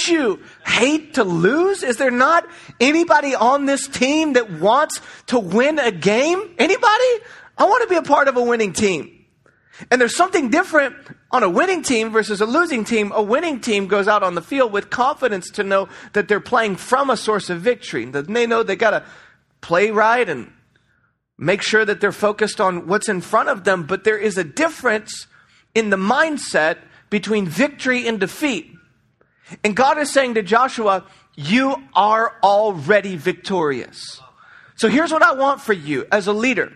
you hate to lose? Is there not anybody on this team that wants to win a game? Anybody? I want to be a part of a winning team. And there's something different on a winning team versus a losing team. A winning team goes out on the field with confidence to know that they're playing from a source of victory. They know they got to play right and make sure that they're focused on what's in front of them. But there is a difference in the mindset between victory and defeat. And God is saying to Joshua, you are already victorious. So here's what I want for you as a leader.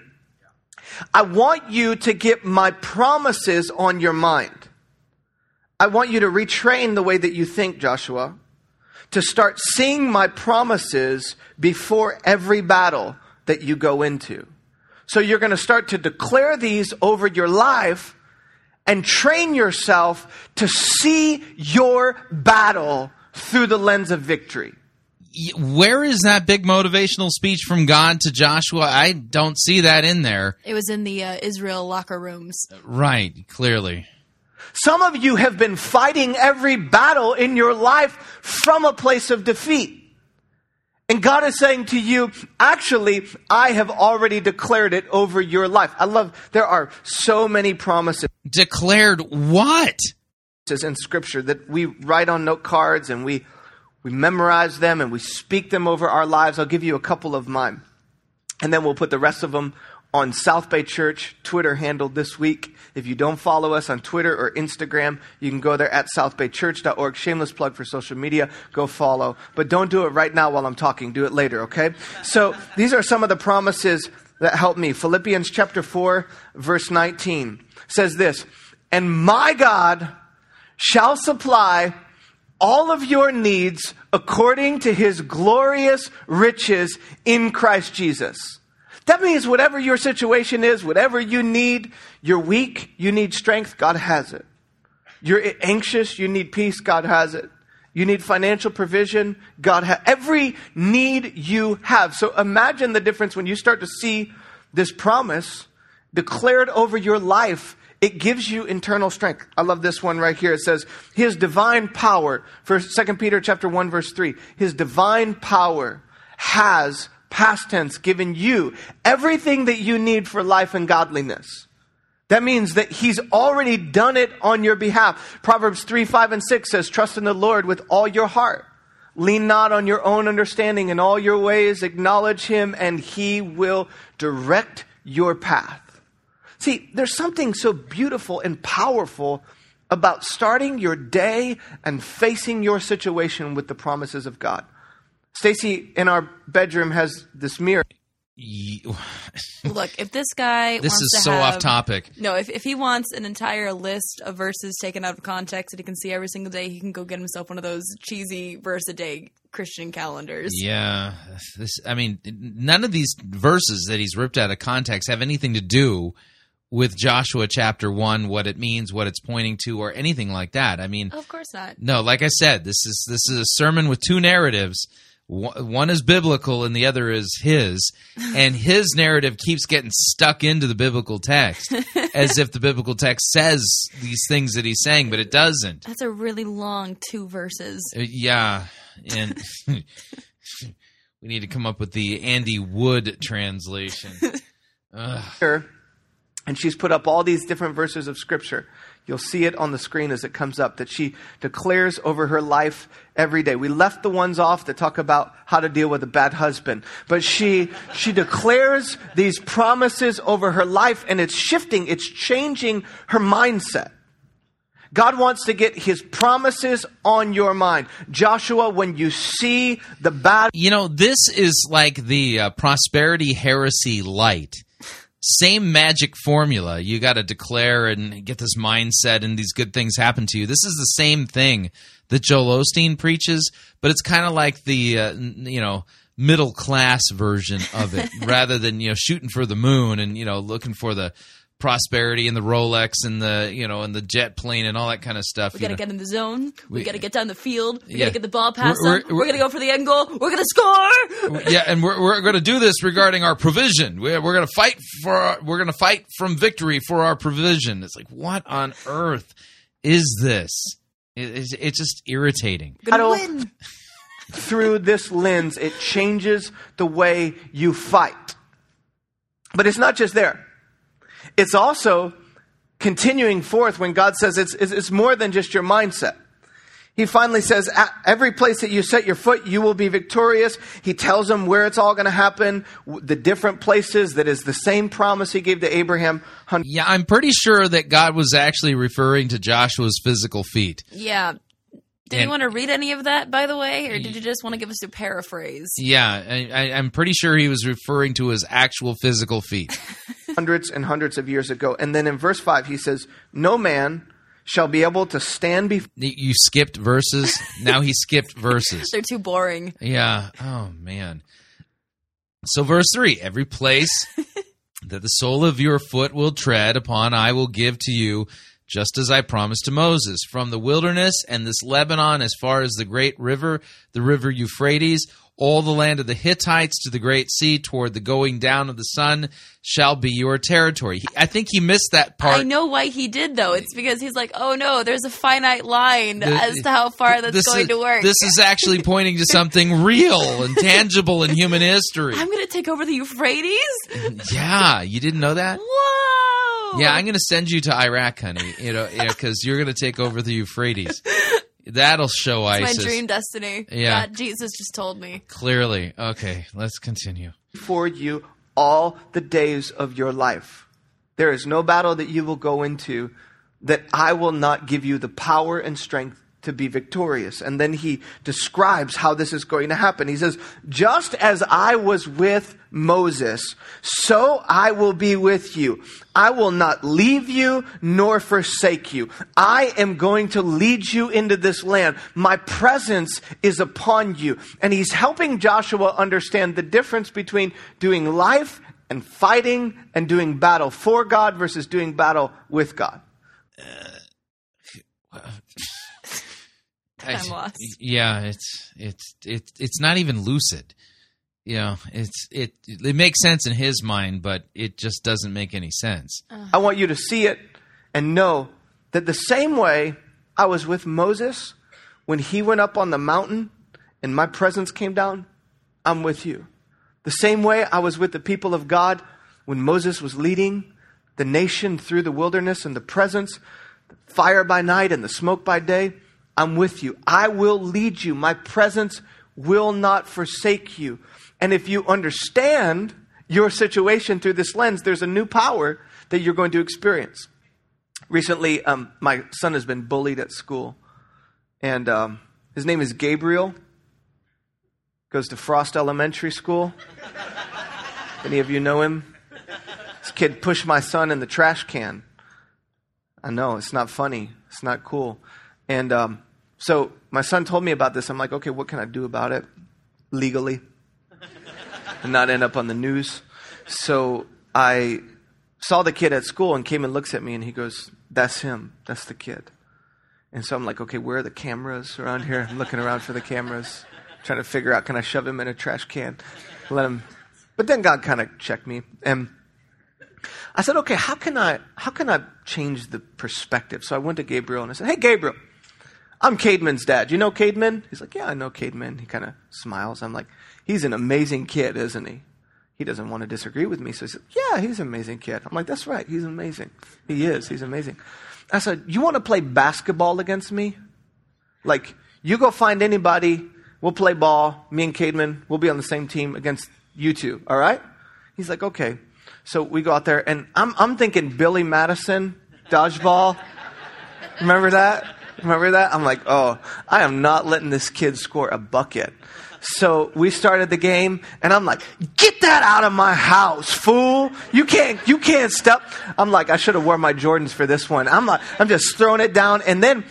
I want you to get my promises on your mind. I want you to retrain the way that you think, Joshua, to start seeing my promises before every battle that you go into. So you're going to start to declare these over your life and train yourself to see your battle through the lens of victory. Where is that big motivational speech from God to Joshua? I don't see that in there. It was in the Israel locker rooms. Right, clearly. Some of you have been fighting every battle in your life from a place of defeat. And God is saying to you, actually, I have already declared it over your life. I love, there are so many promises. Declared what? In Scripture that we write on note cards and we memorize them and we speak them over our lives. I'll give you a couple of mine. And then we'll put the rest of them on South Bay Church Twitter handle this week. If you don't follow us on Twitter or Instagram, you can go there at southbaychurch.org. Shameless plug for social media. Go follow. But don't do it right now while I'm talking. Do it later, okay? So these are some of the promises that help me. Philippians chapter 4, verse 19 says this, and my God shall supply all of your needs according to his glorious riches in Christ Jesus. That means whatever your situation is, whatever you need, you're weak, you need strength, God has it. You're anxious, you need peace, God has it. You need financial provision, God has it. Every need you have. So imagine the difference when you start to see this promise declared over your life. It gives you internal strength. I love this one right here. It says, his divine power, for 2 Peter chapter 1, verse 3, his divine power has, past tense, given you everything that you need for life and godliness. That means that he's already done it on your behalf. Proverbs 3, 5, and 6 says, trust in the Lord with all your heart. Lean not on your own understanding. In all your ways, acknowledge him, and he will direct your path. See, there's something so beautiful and powerful about starting your day and facing your situation with the promises of God. Stacy in our bedroom has this mirror. Look, if this guy this wants is to so have, off topic. No, if he wants an entire list of verses taken out of context that he can see every single day, he can go get himself one of those cheesy verse a day Christian calendars. Yeah. None of these verses that he's ripped out of context have anything to do with Joshua chapter 1, what it means, what it's pointing to, or anything like that. Of course not. No, like I said, this is a sermon with two narratives. One is biblical and the other is his. And his narrative keeps getting stuck into the biblical text as if the biblical text says these things that he's saying, but it doesn't. That's a really long two verses. Yeah. And we need to come up with the Andy Wood translation. Sure. And she's put up all these different verses of Scripture. You'll see it on the screen as it comes up, that she declares over her life every day. We left the ones off that talk about how to deal with a bad husband. But she declares these promises over her life, and it's shifting. It's changing her mindset. God wants to get his promises on your mind. Joshua, when you see the bad... this is like the prosperity heresy light. Same magic formula. You got to declare and get this mindset and these good things happen to you. This is the same thing that Joel Osteen preaches, but it's kind of like the, middle class version of it rather than, shooting for the moon and, looking for the prosperity and the Rolex and the, and the jet plane and all that kind of stuff. We got to get in the zone. We got to get down the field. We got to get the ball past them. We're going to go for the end goal. We're going to score. Yeah, and we're going to do this regarding our provision. We're going to fight from victory for our provision. It's like, what on earth is this? It's just irritating. Through this lens, it changes the way you fight. But it's not just there. It's also continuing forth when God says it's more than just your mindset. He finally says, at every place that you set your foot, you will be victorious. He tells them where it's all going to happen, the different places. That is the same promise he gave to Abraham. Yeah, I'm pretty sure that God was actually referring to Joshua's physical feet. Yeah. Did you want to read any of that, by the way, or did you just want to give us a paraphrase? Yeah, I'm pretty sure he was referring to his actual physical feet. Hundreds and hundreds of years ago. And then in verse 5, he says, no man shall be able to stand before... You skipped verses. Now he skipped verses. They're too boring. Yeah. Oh, man. So verse 3, every place that the sole of your foot will tread upon, I will give to you, just as I promised to Moses, from the wilderness and this Lebanon as far as the great river, the river Euphrates, all the land of the Hittites to the great sea toward the going down of the sun shall be your territory. I think he missed that part. I know why he did, though. It's because he's like, oh, no, there's a finite line as to how far that's going to work. This is actually pointing to something real and tangible in human history. I'm going to take over the Euphrates? Yeah, you didn't know that? What? Yeah, I'm going to send you to Iraq, honey, because you're going to take over the Euphrates. That'll show ISIS. It's my dream destiny. Yeah. God, Jesus just told me. Clearly. Okay, let's continue. For you all the days of your life. There is no battle that you will go into that I will not give you the power and strength to be victorious. And then he describes how this is going to happen. He says, just as I was with Moses, so I will be with you. I will not leave you nor forsake you. I am going to lead you into this land. My presence is upon you. And he's helping Joshua understand the difference between doing life and fighting and doing battle for God versus doing battle with God. I'm lost. Yeah, it's not even lucid. You know, it makes sense in his mind, but it just doesn't make any sense. I want you to see it and know that the same way I was with Moses when he went up on the mountain and my presence came down, I'm with you. The same way I was with the people of God when Moses was leading the nation through the wilderness and the presence, the fire by night and the smoke by day, I'm with you. I will lead you. My presence will not forsake you. And if you understand your situation through this lens, there's a new power that you're going to experience. Recently, my son has been bullied at school. And his name is Gabriel. Goes to Frost Elementary School. Any of you know him? This kid pushed my son in the trash can. I know, it's not funny. It's not cool. And so my son told me about this. I'm like, okay, what can I do about it legally and not end up on the news? So I saw the kid at school and came and looks at me and he goes, that's him. That's the kid. And so I'm like, okay, where are the cameras around here? I'm looking around for the cameras, trying to figure out, can I shove him in a trash can? Let him. But then God kind of checked me. And I said, okay, how can I change the perspective? So I went to Gabriel and I said, hey, Gabriel. I'm Cademan's dad. You know Cademan? He's like, yeah, I know Cademan. He kind of smiles. I'm like, he's an amazing kid, isn't he? He doesn't want to disagree with me. So he said, yeah, he's an amazing kid. I'm like, that's right. He's amazing. He is. He's amazing. I said, you want to play basketball against me? Like, you go find anybody. We'll play ball. Me and Cademan, we'll be on the same team against you two. All right? He's like, okay. So we go out there, and I'm thinking Billy Madison, dodgeball. Remember that? Remember that? I'm like, oh, I am not letting this kid score a bucket. So we started the game, and I'm like, get that out of my house, fool. You can't stop. I'm like, I should have worn my Jordans for this one. I'm just throwing it down. And then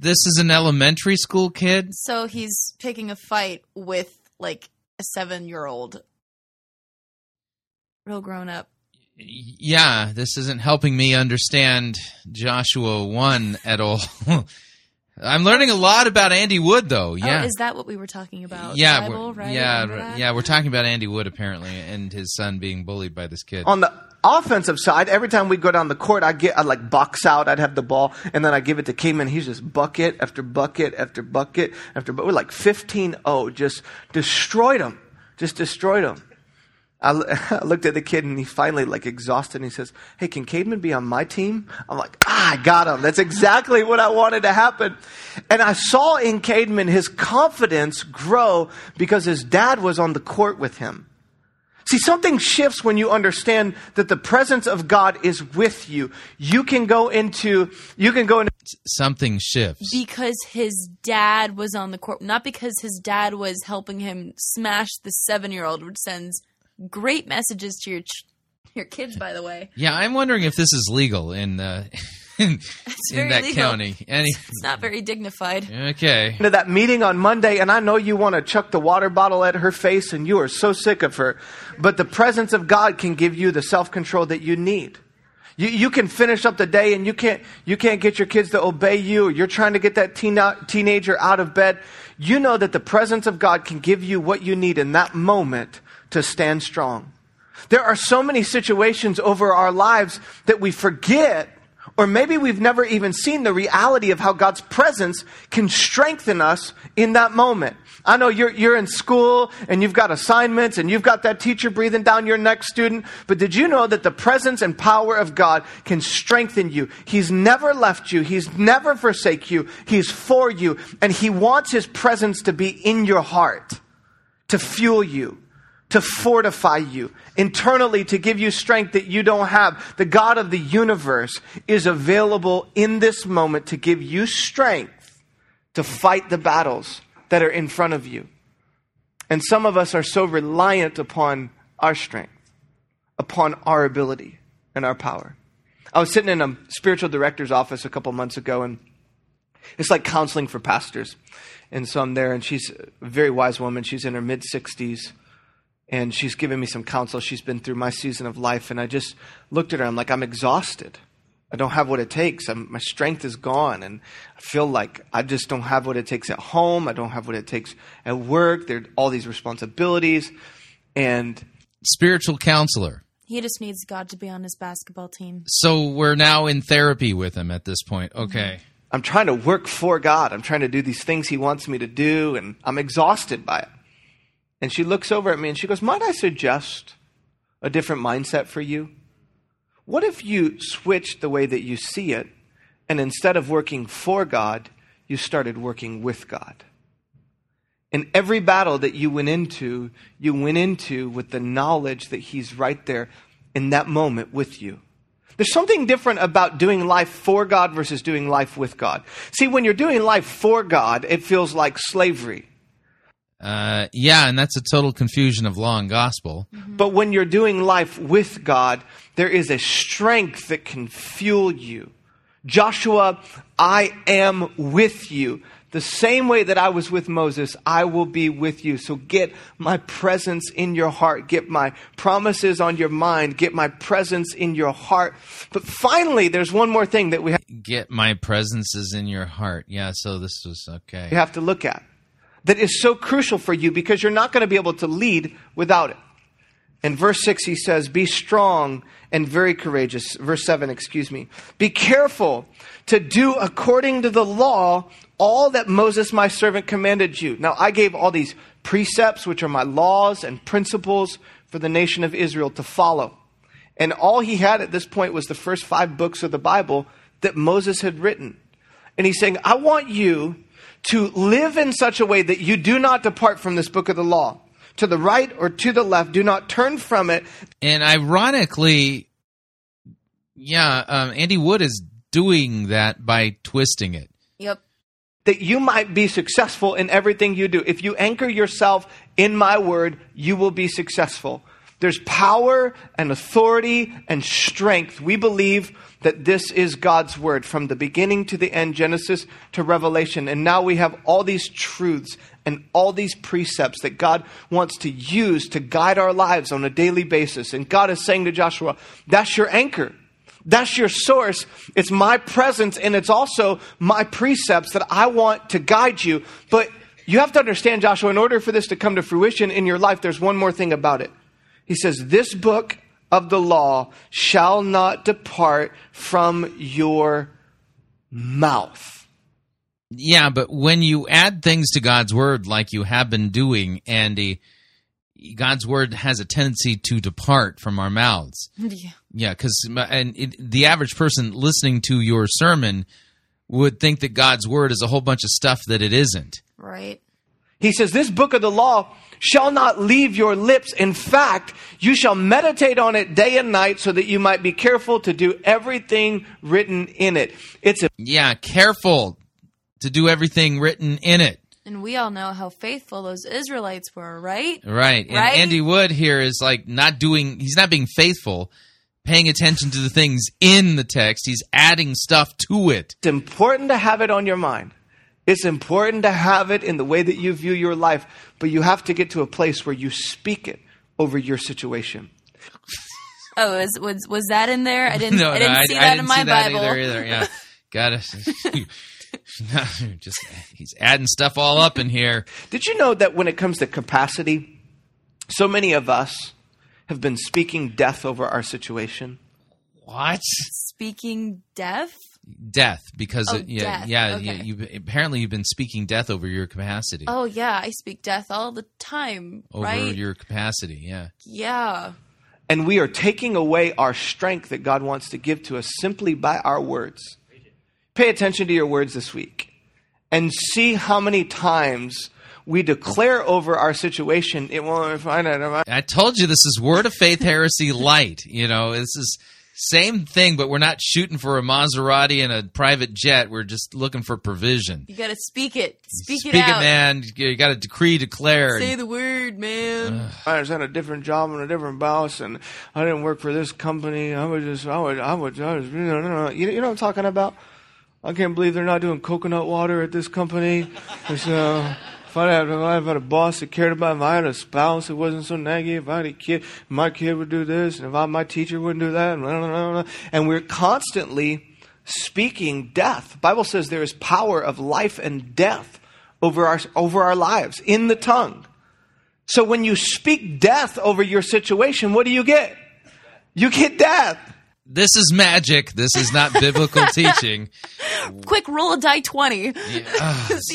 this is an elementary school kid. So he's picking a fight with like a 7-year-old. Real grown up. Yeah, this isn't helping me understand Joshua 1 at all. I'm learning a lot about Andy Wood, though. Yeah, oh, is that what we were talking about? Yeah, Bible, right? Yeah, we're talking about Andy Wood, apparently, and his son being bullied by this kid. On the offensive side, every time we go down the court, I'd like box out. I'd have the ball, and then I give it to Cayman. He's just bucket after bucket after bucket after bucket. We're like 15-0, just destroyed him. I looked at the kid, and he finally, like, exhausted, and he says, "Hey, can Cademan be on my team?" I'm like, I got him. That's exactly what I wanted to happen. And I saw in Cademan his confidence grow because his dad was on the court with him. See, something shifts when you understand that the presence of God is with you. You can go into something shifts because his dad was on the court, not because his dad was helping him smash the 7-year-old, which sends great messages to your kids, by the way. Yeah, I'm wondering if this is legal in that legal county. It's not very dignified. Okay. To that meeting on Monday, and I know you want to chuck the water bottle at her face, and you are so sick of her, but the presence of God can give you the self-control that you need. You can finish up the day, and you can't get your kids to obey you, or you're trying to get that teenager out of bed. You know that the presence of God can give you what you need in that moment to stand strong. There are so many situations over our lives that we forget, or maybe we've never even seen the reality of how God's presence can strengthen us in that moment. I know you're in school and you've got assignments and you've got that teacher breathing down your neck, student, but did you know that the presence and power of God can strengthen you? He's never left you. He's never forsake you. He's for you, and he wants his presence to be in your heart, to fuel you, to fortify you internally, to give you strength that you don't have. The God of the universe is available in this moment to give you strength to fight the battles that are in front of you. And some of us are so reliant upon our strength, upon our ability and our power. I was sitting in a spiritual director's office a couple months ago, and it's like counseling for pastors. And so I'm there, and she's a very wise woman. She's in her mid-60s. And she's giving me some counsel. She's been through my season of life. And I just looked at her. I'm like, I'm exhausted. I don't have what it takes. My strength is gone. And I feel like I just don't have what it takes at home. I don't have what it takes at work. There are all these responsibilities. And spiritual counselor. He just needs God to be on his basketball team. So we're now in therapy with him at this point. Okay. Mm-hmm. I'm trying to work for God. I'm trying to do these things he wants me to do. And I'm exhausted by it. And she looks over at me and she goes, "Might I suggest a different mindset for you? What if you switched the way that you see it, and instead of working for God, you started working with God? And every battle that you went into with the knowledge that he's right there in that moment with you." There's something different about doing life for God versus doing life with God. See, when you're doing life for God, it feels like slavery. Yeah, and that's a total confusion of law and gospel. Mm-hmm. But when you're doing life with God, there is a strength that can fuel you. Joshua, I am with you. The same way that I was with Moses, I will be with you. So get my presence in your heart. Get my promises on your mind. Get my presence in your heart. But finally, there's one more thing that we have. Get my presences in your heart. Yeah, so this was okay. You have to look at. That is so crucial for you, because you're not going to be able to lead without it. In verse 6, he says, "Be strong and very courageous." Verse 7, "Be careful to do according to the law all that Moses my servant commanded you." Now, I gave all these precepts, which are my laws and principles for the nation of Israel to follow. And all he had at this point was the first 5 books of the Bible that Moses had written. And he's saying, I want you to live in such a way that you do not depart from this book of the law. To the right or to the left, do not turn from it. And ironically, Andy Wood is doing that by twisting it. Yep. That you might be successful in everything you do. If you anchor yourself in my word, you will be successful. There's power and authority and strength. We believe that this is God's word from the beginning to the end, Genesis to Revelation. And now we have all these truths and all these precepts that God wants to use to guide our lives on a daily basis. And God is saying to Joshua, that's your anchor. That's your source. It's my presence, and it's also my precepts that I want to guide you. But you have to understand, Joshua, in order for this to come to fruition in your life, there's one more thing about it. He says, this book of the law shall not depart from your mouth. Yeah, but when you add things to God's word like you have been doing, Andy, God's word has a tendency to depart from our mouths. Yeah, because the average person listening to your sermon would think that God's word is a whole bunch of stuff that it isn't. Right. He says, this book of the law shall not leave your lips. In fact, you shall meditate on it day and night so that you might be careful to do everything written in it. Careful to do everything written in it. And we all know how faithful those Israelites were, right? Right. And Andy Wood here is like he's not being faithful, paying attention to the things in the text. He's adding stuff to it. It's important to have it on your mind. It's important to have it in the way that you view your life, but you have to get to a place where you speak it over your situation. Oh, was that in there? I didn't see that in my Bible. Either. Yeah, got it. He's adding stuff all up in here. Did you know that when it comes to capacity, so many of us have been speaking death over our situation? What? Speaking death? Death, because apparently you've been speaking death over your capacity. Oh yeah, I speak death all the time. Over your capacity, yeah. Yeah. And we are taking away our strength that God wants to give to us simply by our words. Pay attention to your words this week and see how many times we declare over our situation. It won't find out. I told you this is Word of Faith Heresy Light. This is same thing, but we're not shooting for a Maserati and a private jet. We're just looking for provision. You got to speak it. Speak it out. Speak it, man. You got to declare. Say the word, man. I was at a different job and a different boss, and I didn't work for this company. I was you know what I'm talking about? I can't believe they're not doing coconut water at this company. So if I had a boss that cared about me, if I had a spouse that wasn't so naggy, if I had a kid, my kid would do this, and my teacher wouldn't do that. And we're constantly speaking death. The Bible says there is power of life and death over our lives, in the tongue. So when you speak death over your situation, what do you get? You get death. This is magic. This is not biblical teaching. Quick, roll a die 20. See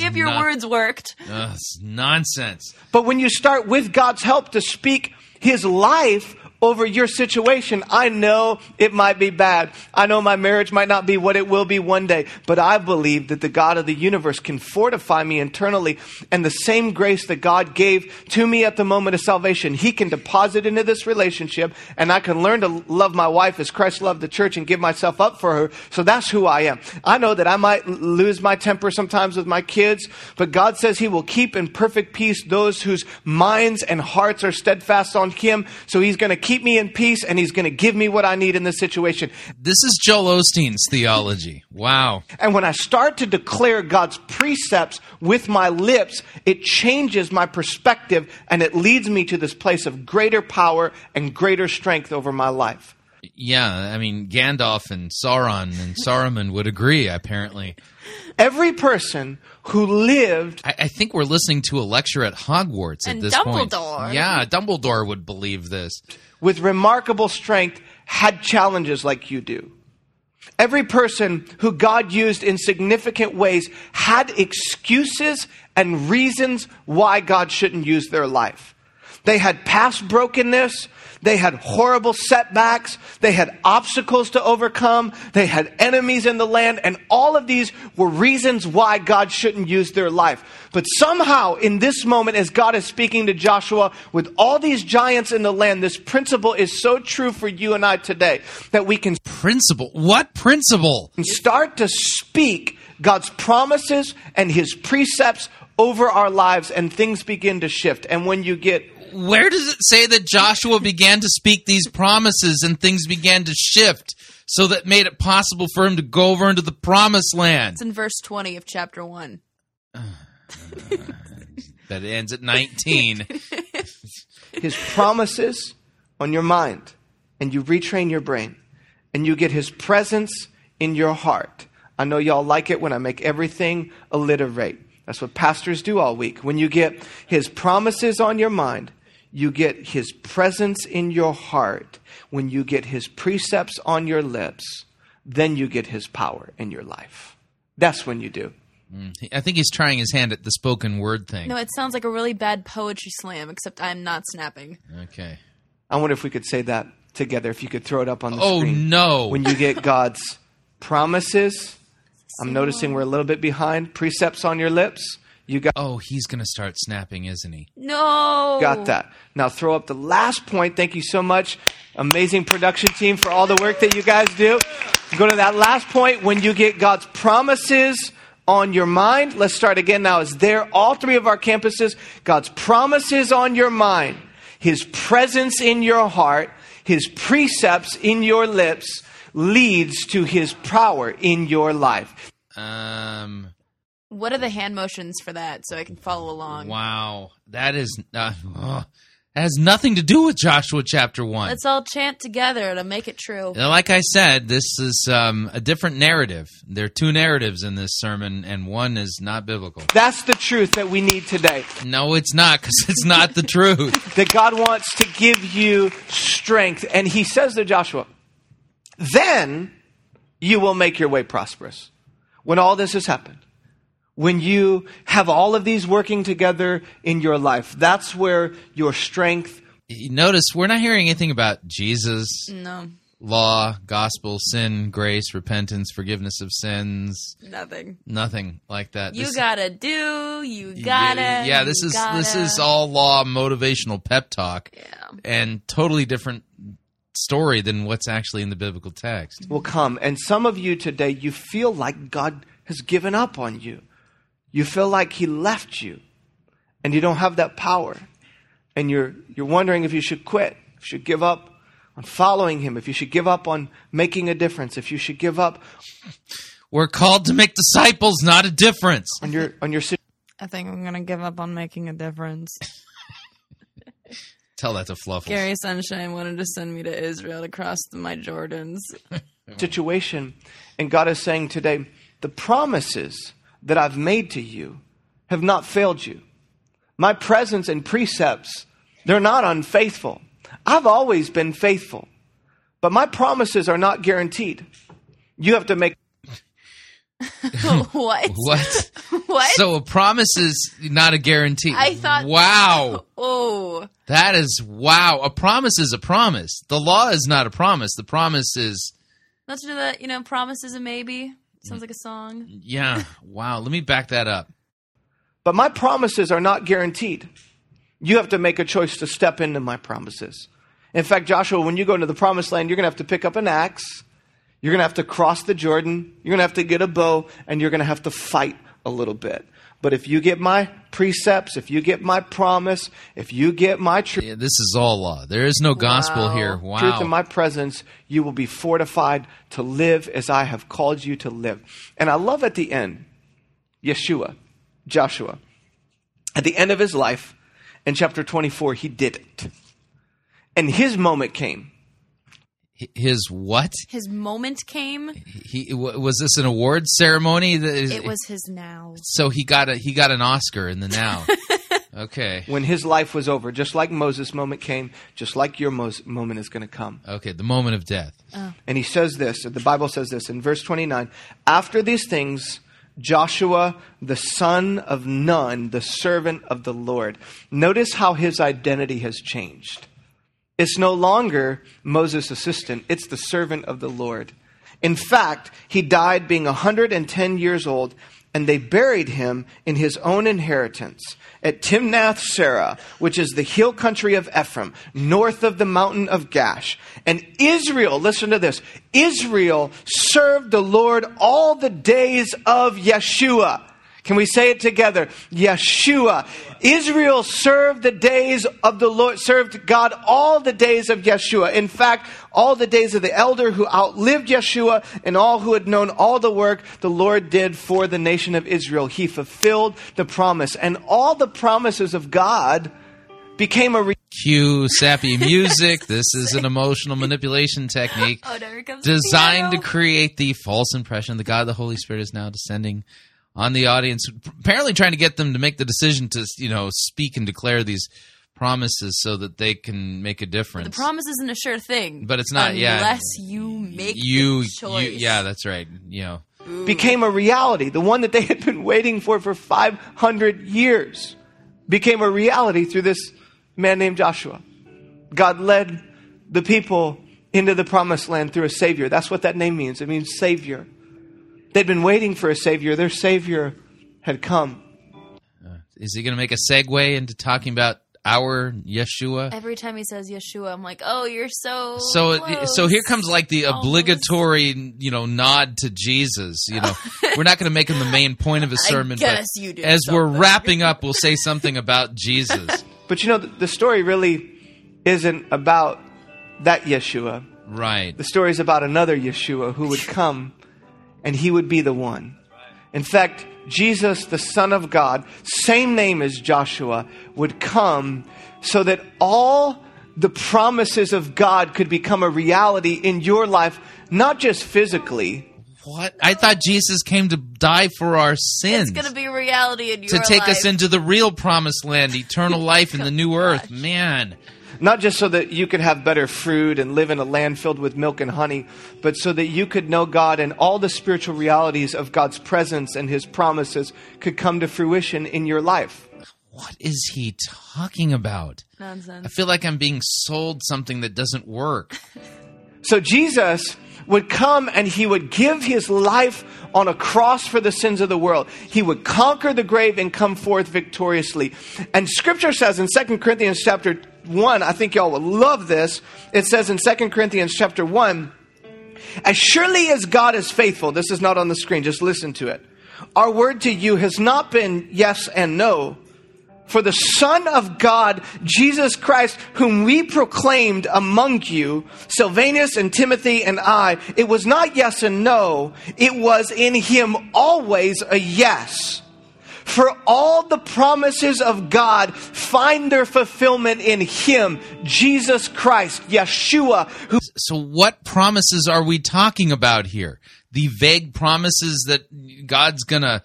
if your words worked. It's nonsense. But when you start with God's help to speak his life over your situation, I know it might be bad. I know my marriage might not be what it will be one day. But I believe that the God of the universe can fortify me internally. And the same grace that God gave to me at the moment of salvation, he can deposit into this relationship. And I can learn to love my wife as Christ loved the church and give myself up for her. So that's who I am. I know that I might lose my temper sometimes with my kids. But God says he will keep in perfect peace those whose minds and hearts are steadfast on him. So he's going to keep me in peace, and he's going to give me what I need in this situation. This is Joel Osteen's theology. Wow. And when I start to declare God's precepts with my lips, it changes my perspective, and it leads me to this place of greater power and greater strength over my life. Yeah, I mean, Gandalf and Sauron and Saruman would agree, apparently. Every person who lived... I think we're listening to a lecture at Hogwarts at this point. Dumbledore. Yeah, Dumbledore would believe this. With remarkable strength, had challenges like you do. Every person who God used in significant ways had excuses and reasons why God shouldn't use their life. They had past brokenness. They had horrible setbacks. They had obstacles to overcome. They had enemies in the land. And all of these were reasons why God shouldn't use their life. But somehow in this moment, as God is speaking to Joshua, with all these giants in the land, this principle is so true for you and I today that we can... Principle? What principle? And start to speak God's promises and his precepts over our lives, and things begin to shift. And when you get... Where does it say that Joshua began to speak these promises and things began to shift so that made it possible for him to go over into the promised land? It's in verse 20 of chapter 1. That ends at 19. His promises on your mind, and you retrain your brain, and you get his presence in your heart. I know y'all like it when I make everything alliterate. That's what pastors do all week. When you get his promises on your mind, you get his presence in your heart. When you get his precepts on your lips, then you get his power in your life. That's when you do. I think he's trying his hand at the spoken word thing. No, it sounds like a really bad poetry slam, except I'm not snapping. Okay. I wonder if we could say that together, if you could throw it up on the screen. Oh, no. When you get God's promises, I'm noticing we're a little bit behind. Precepts on your lips. You got. Oh, he's going to start snapping, isn't he? No. Got that. Now throw up the last point. Thank you so much. Amazing production team for all the work that you guys do. Go to that last point. When you get God's promises on your mind. Let's start again now. It's there. All three of our campuses. God's promises on your mind. His presence in your heart. His precepts in your lips. Leads to his power in your life. What are the hand motions for that so I can follow along? Wow. That is that has nothing to do with Joshua chapter 1. Let's all chant together to make it true. Now, like I said, this is a different narrative. There are two narratives in this sermon, and one is not biblical. That's the truth that we need today. No, it's not, because it's not the truth. That God wants to give you strength. And he says to Joshua, then you will make your way prosperous. When all this has happened. When you have all of these working together in your life, that's where your strength... Notice, we're not hearing anything about Jesus, law, gospel, sin, grace, repentance, forgiveness of sins. Nothing. Nothing like that. This is all law, motivational pep talk, and totally different story than what's actually in the biblical text. Will come, and some of you today, you feel like God has given up on you. You feel like he left you and you don't have that power. And you're wondering if you should quit, if you should give up on following him, if you should give up on making a difference, if you should give up. We're called to make disciples, not a difference. On your I think I'm going to give up on making a difference. Tell that to Fluffles. Gary Sunshine wanted to send me to Israel to cross my Jordans. Situation. And God is saying today, the promises that I've made to you have not failed you. My presence and precepts, they're not unfaithful. I've always been faithful, but my promises are not guaranteed. You have to make... What? What? So a promise is not a guarantee. I thought... Wow. Oh. That is... Wow. A promise is a promise. The law is not a promise. The promise is... Let's do that. You know, promise is a maybe. Sounds like a song. Yeah. Wow. Let me back that up. But my promises are not guaranteed. You have to make a choice to step into my promises. In fact, Joshua, when you go into the promised land, you're going to have to pick up an axe. You're going to have to cross the Jordan. You're going to have to get a bow, and you're going to have to fight a little bit. But if you get my precepts, if you get my promise, if you get my truth. Yeah, this is all law. There is no gospel here. Wow. Truth in my presence, you will be fortified to live as I have called you to live. And I love at the end, Joshua, at the end of his life, in chapter 24, he did it. And his moment came. His what? His moment came. He was this an award ceremony? It was his now. So he got an Oscar in the now. Okay. When his life was over, just like Moses' moment came, just like your moment is going to come. Okay, the moment of death. Oh. And he says this, the Bible says this in verse 29, after these things, Joshua, the son of Nun, the servant of the Lord. Notice how his identity has changed. It's no longer Moses' assistant. It's the servant of the Lord. In fact, he died being 110 years old, and they buried him in his own inheritance at Timnath-Serah, which is the hill country of Ephraim, north of the mountain of Gash. And Israel, listen to this, Israel served the Lord all the days of Yeshua. Can we say it together? Yeshua. Israel served the days of the Lord, served God all the days of Yeshua. In fact, all the days of the elder who outlived Yeshua and all who had known all the work the Lord did for the nation of Israel. He fulfilled the promise. And all the promises of God became a... Cue sappy music. This is an emotional manipulation technique designed to create the false impression that God the Holy Spirit is now descending on the audience, apparently trying to get them to make the decision to, speak and declare these promises so that they can make a difference. The promise isn't a sure thing. But it's not, unless you make the choice. That's right. became a reality. The one that they had been waiting for 500 years became a reality through this man named Joshua. God led the people into the promised land through a savior. That's what that name means. It means savior. They'd been waiting for a savior. Their savior had come. Is he going to make a segue into talking about our Yeshua? Every time he says Yeshua, I'm like, oh, you're so close. So here comes like the obligatory, nod to Jesus. We're not going to make him the main point of his sermon, but as something. We're wrapping up, we'll say something about Jesus. But the story really isn't about that Yeshua. Right. The story is about another Yeshua who would come, and he would be the one. In fact, Jesus, the Son of God, same name as Joshua, would come so that all the promises of God could become a reality in your life, not just physically. What? I thought Jesus came to die for our sins. It's going to be a reality in your life. To take us into the real promised land, eternal life in the new earth. Man. Not just so that you could have better fruit and live in a land filled with milk and honey, but so that you could know God and all the spiritual realities of God's presence and his promises could come to fruition in your life. What is he talking about? Nonsense. I feel like I'm being sold something that doesn't work. So Jesus would come and he would give his life on a cross for the sins of the world. He would conquer the grave and come forth victoriously. And Scripture says in 2 Corinthians chapter 1, I think y'all will love this. It says in 2 Corinthians chapter 1, as surely as God is faithful, this is not on the screen, just listen to it. Our word to you has not been yes and no. For the Son of God, Jesus Christ, whom we proclaimed among you, Silvanus and Timothy and I, it was not yes and no, it was in him always a yes. For all the promises of God find their fulfillment in him, Jesus Christ, Yeshua. So what promises are we talking about here? The vague promises that God's going to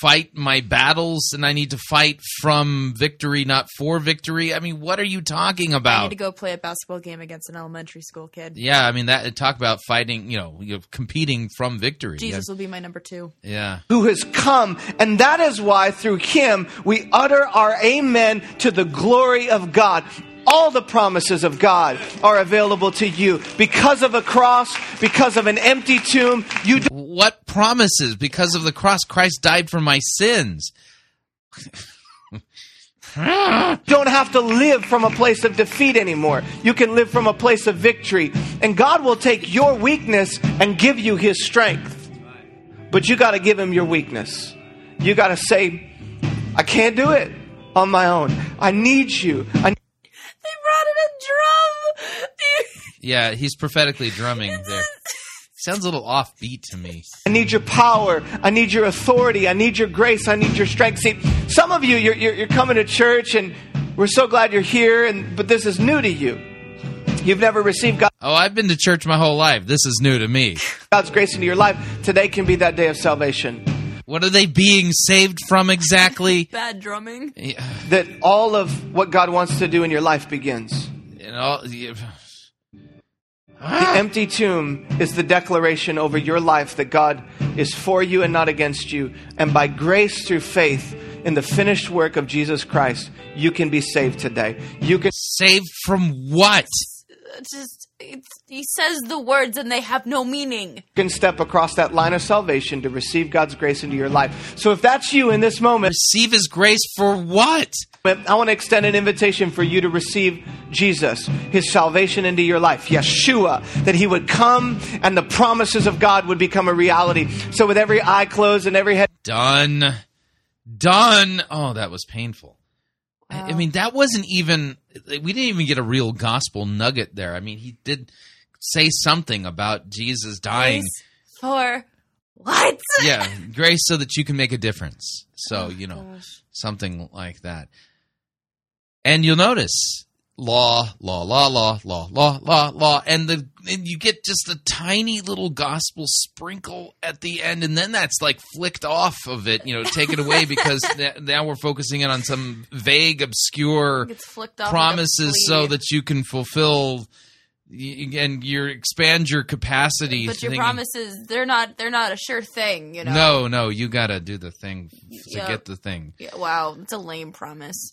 fight my battles, and I need to fight from victory, not for victory. I mean, what are you talking about? I need to go play a basketball game against an elementary school kid. Yeah, I mean, that talk about fighting, competing from victory. Jesus will be my number 2. Yeah. Who has come, and that is why through him we utter our amen to the glory of God. All the promises of God are available to you because of a cross, because of an empty tomb. What promises? Because of the cross, Christ died for my sins. You don't have to live from a place of defeat anymore. You can live from a place of victory. And God will take your weakness and give you his strength. But you got to give him your weakness. You got to say, I can't do it on my own. I need you. They brought in a drum. Yeah, he's prophetically drumming there. Sounds a little offbeat to me. I need your power. I need your authority. I need your grace. I need your strength. See, some of you, you're coming to church, and we're so glad you're here, but this is new to you. You've never received God. Oh, I've been to church my whole life. This is new to me. God's grace into your life. Today can be that day of salvation. What are they being saved from exactly? Bad drumming. Yeah. That all of what God wants to do in your life begins. The empty tomb is the declaration over your life that God is for you and not against you. And by grace through faith in the finished work of Jesus Christ, you can be saved today. You can saved from what? He says the words and they have no meaning. You can step across that line of salvation to receive God's grace into your life. So if that's you in this moment... Receive his grace for what? I want to extend an invitation for you to receive Jesus, his salvation into your life. Yeshua, that he would come and the promises of God would become a reality. So with every eye closed and every head... Done. Oh, that was painful. Wow. I mean, that wasn't even... We didn't even get a real gospel nugget there. I mean, he did say something about Jesus dying. Grace for what? Yeah, grace so that you can make a difference. So, something like that. And you'll notice law. And you get just a tiny little gospel sprinkle at the end. And then that's like flicked off of it, taken away because now we're focusing in on some vague, obscure promises so that you can fulfill and you expand your capacity. But your promises, they're not a sure thing, you know. No, you got to do the thing to get the thing. Yeah, wow, it's a lame promise.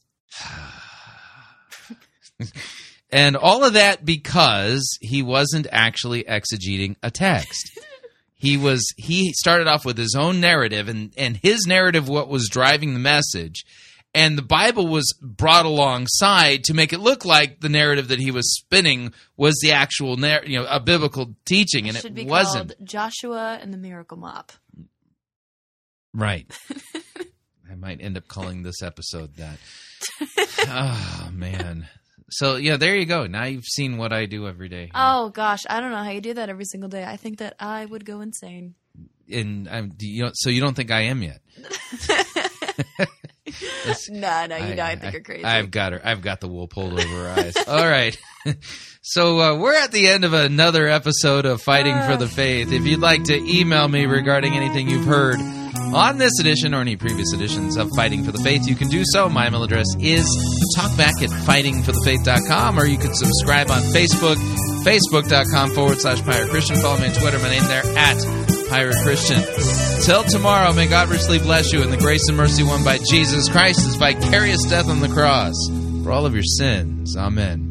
And all of that because he wasn't actually exegeting a text. He started off with his own narrative and his narrative, what was driving the message. And the Bible was brought alongside to make it look like the narrative that he was spinning was the actual a biblical teaching, and it wasn't. Should be called Joshua and the Miracle Mop. Right. I might end up calling this episode that. Oh, man. So, yeah, there you go. Now you've seen what I do every day. Oh, gosh. I don't know how you do that every single day. I think that I would go insane. And so you don't think I am yet? No, you don't. I think you're crazy. I've got the wool pulled over her eyes. All right. So we're at the end of another episode of Fighting for the Faith. If you'd like to email me regarding anything you've heard on this edition or any previous editions of Fighting for the Faith, you can do so. My email address is talkback@fightingforthefaith.com, or you can subscribe on Facebook, facebook.com/Pirate Christian. Follow me on Twitter. My name there, @Pirate Christian. Till tomorrow, may God richly bless you in the grace and mercy won by Jesus Christ, his vicarious death on the cross for all of your sins. Amen.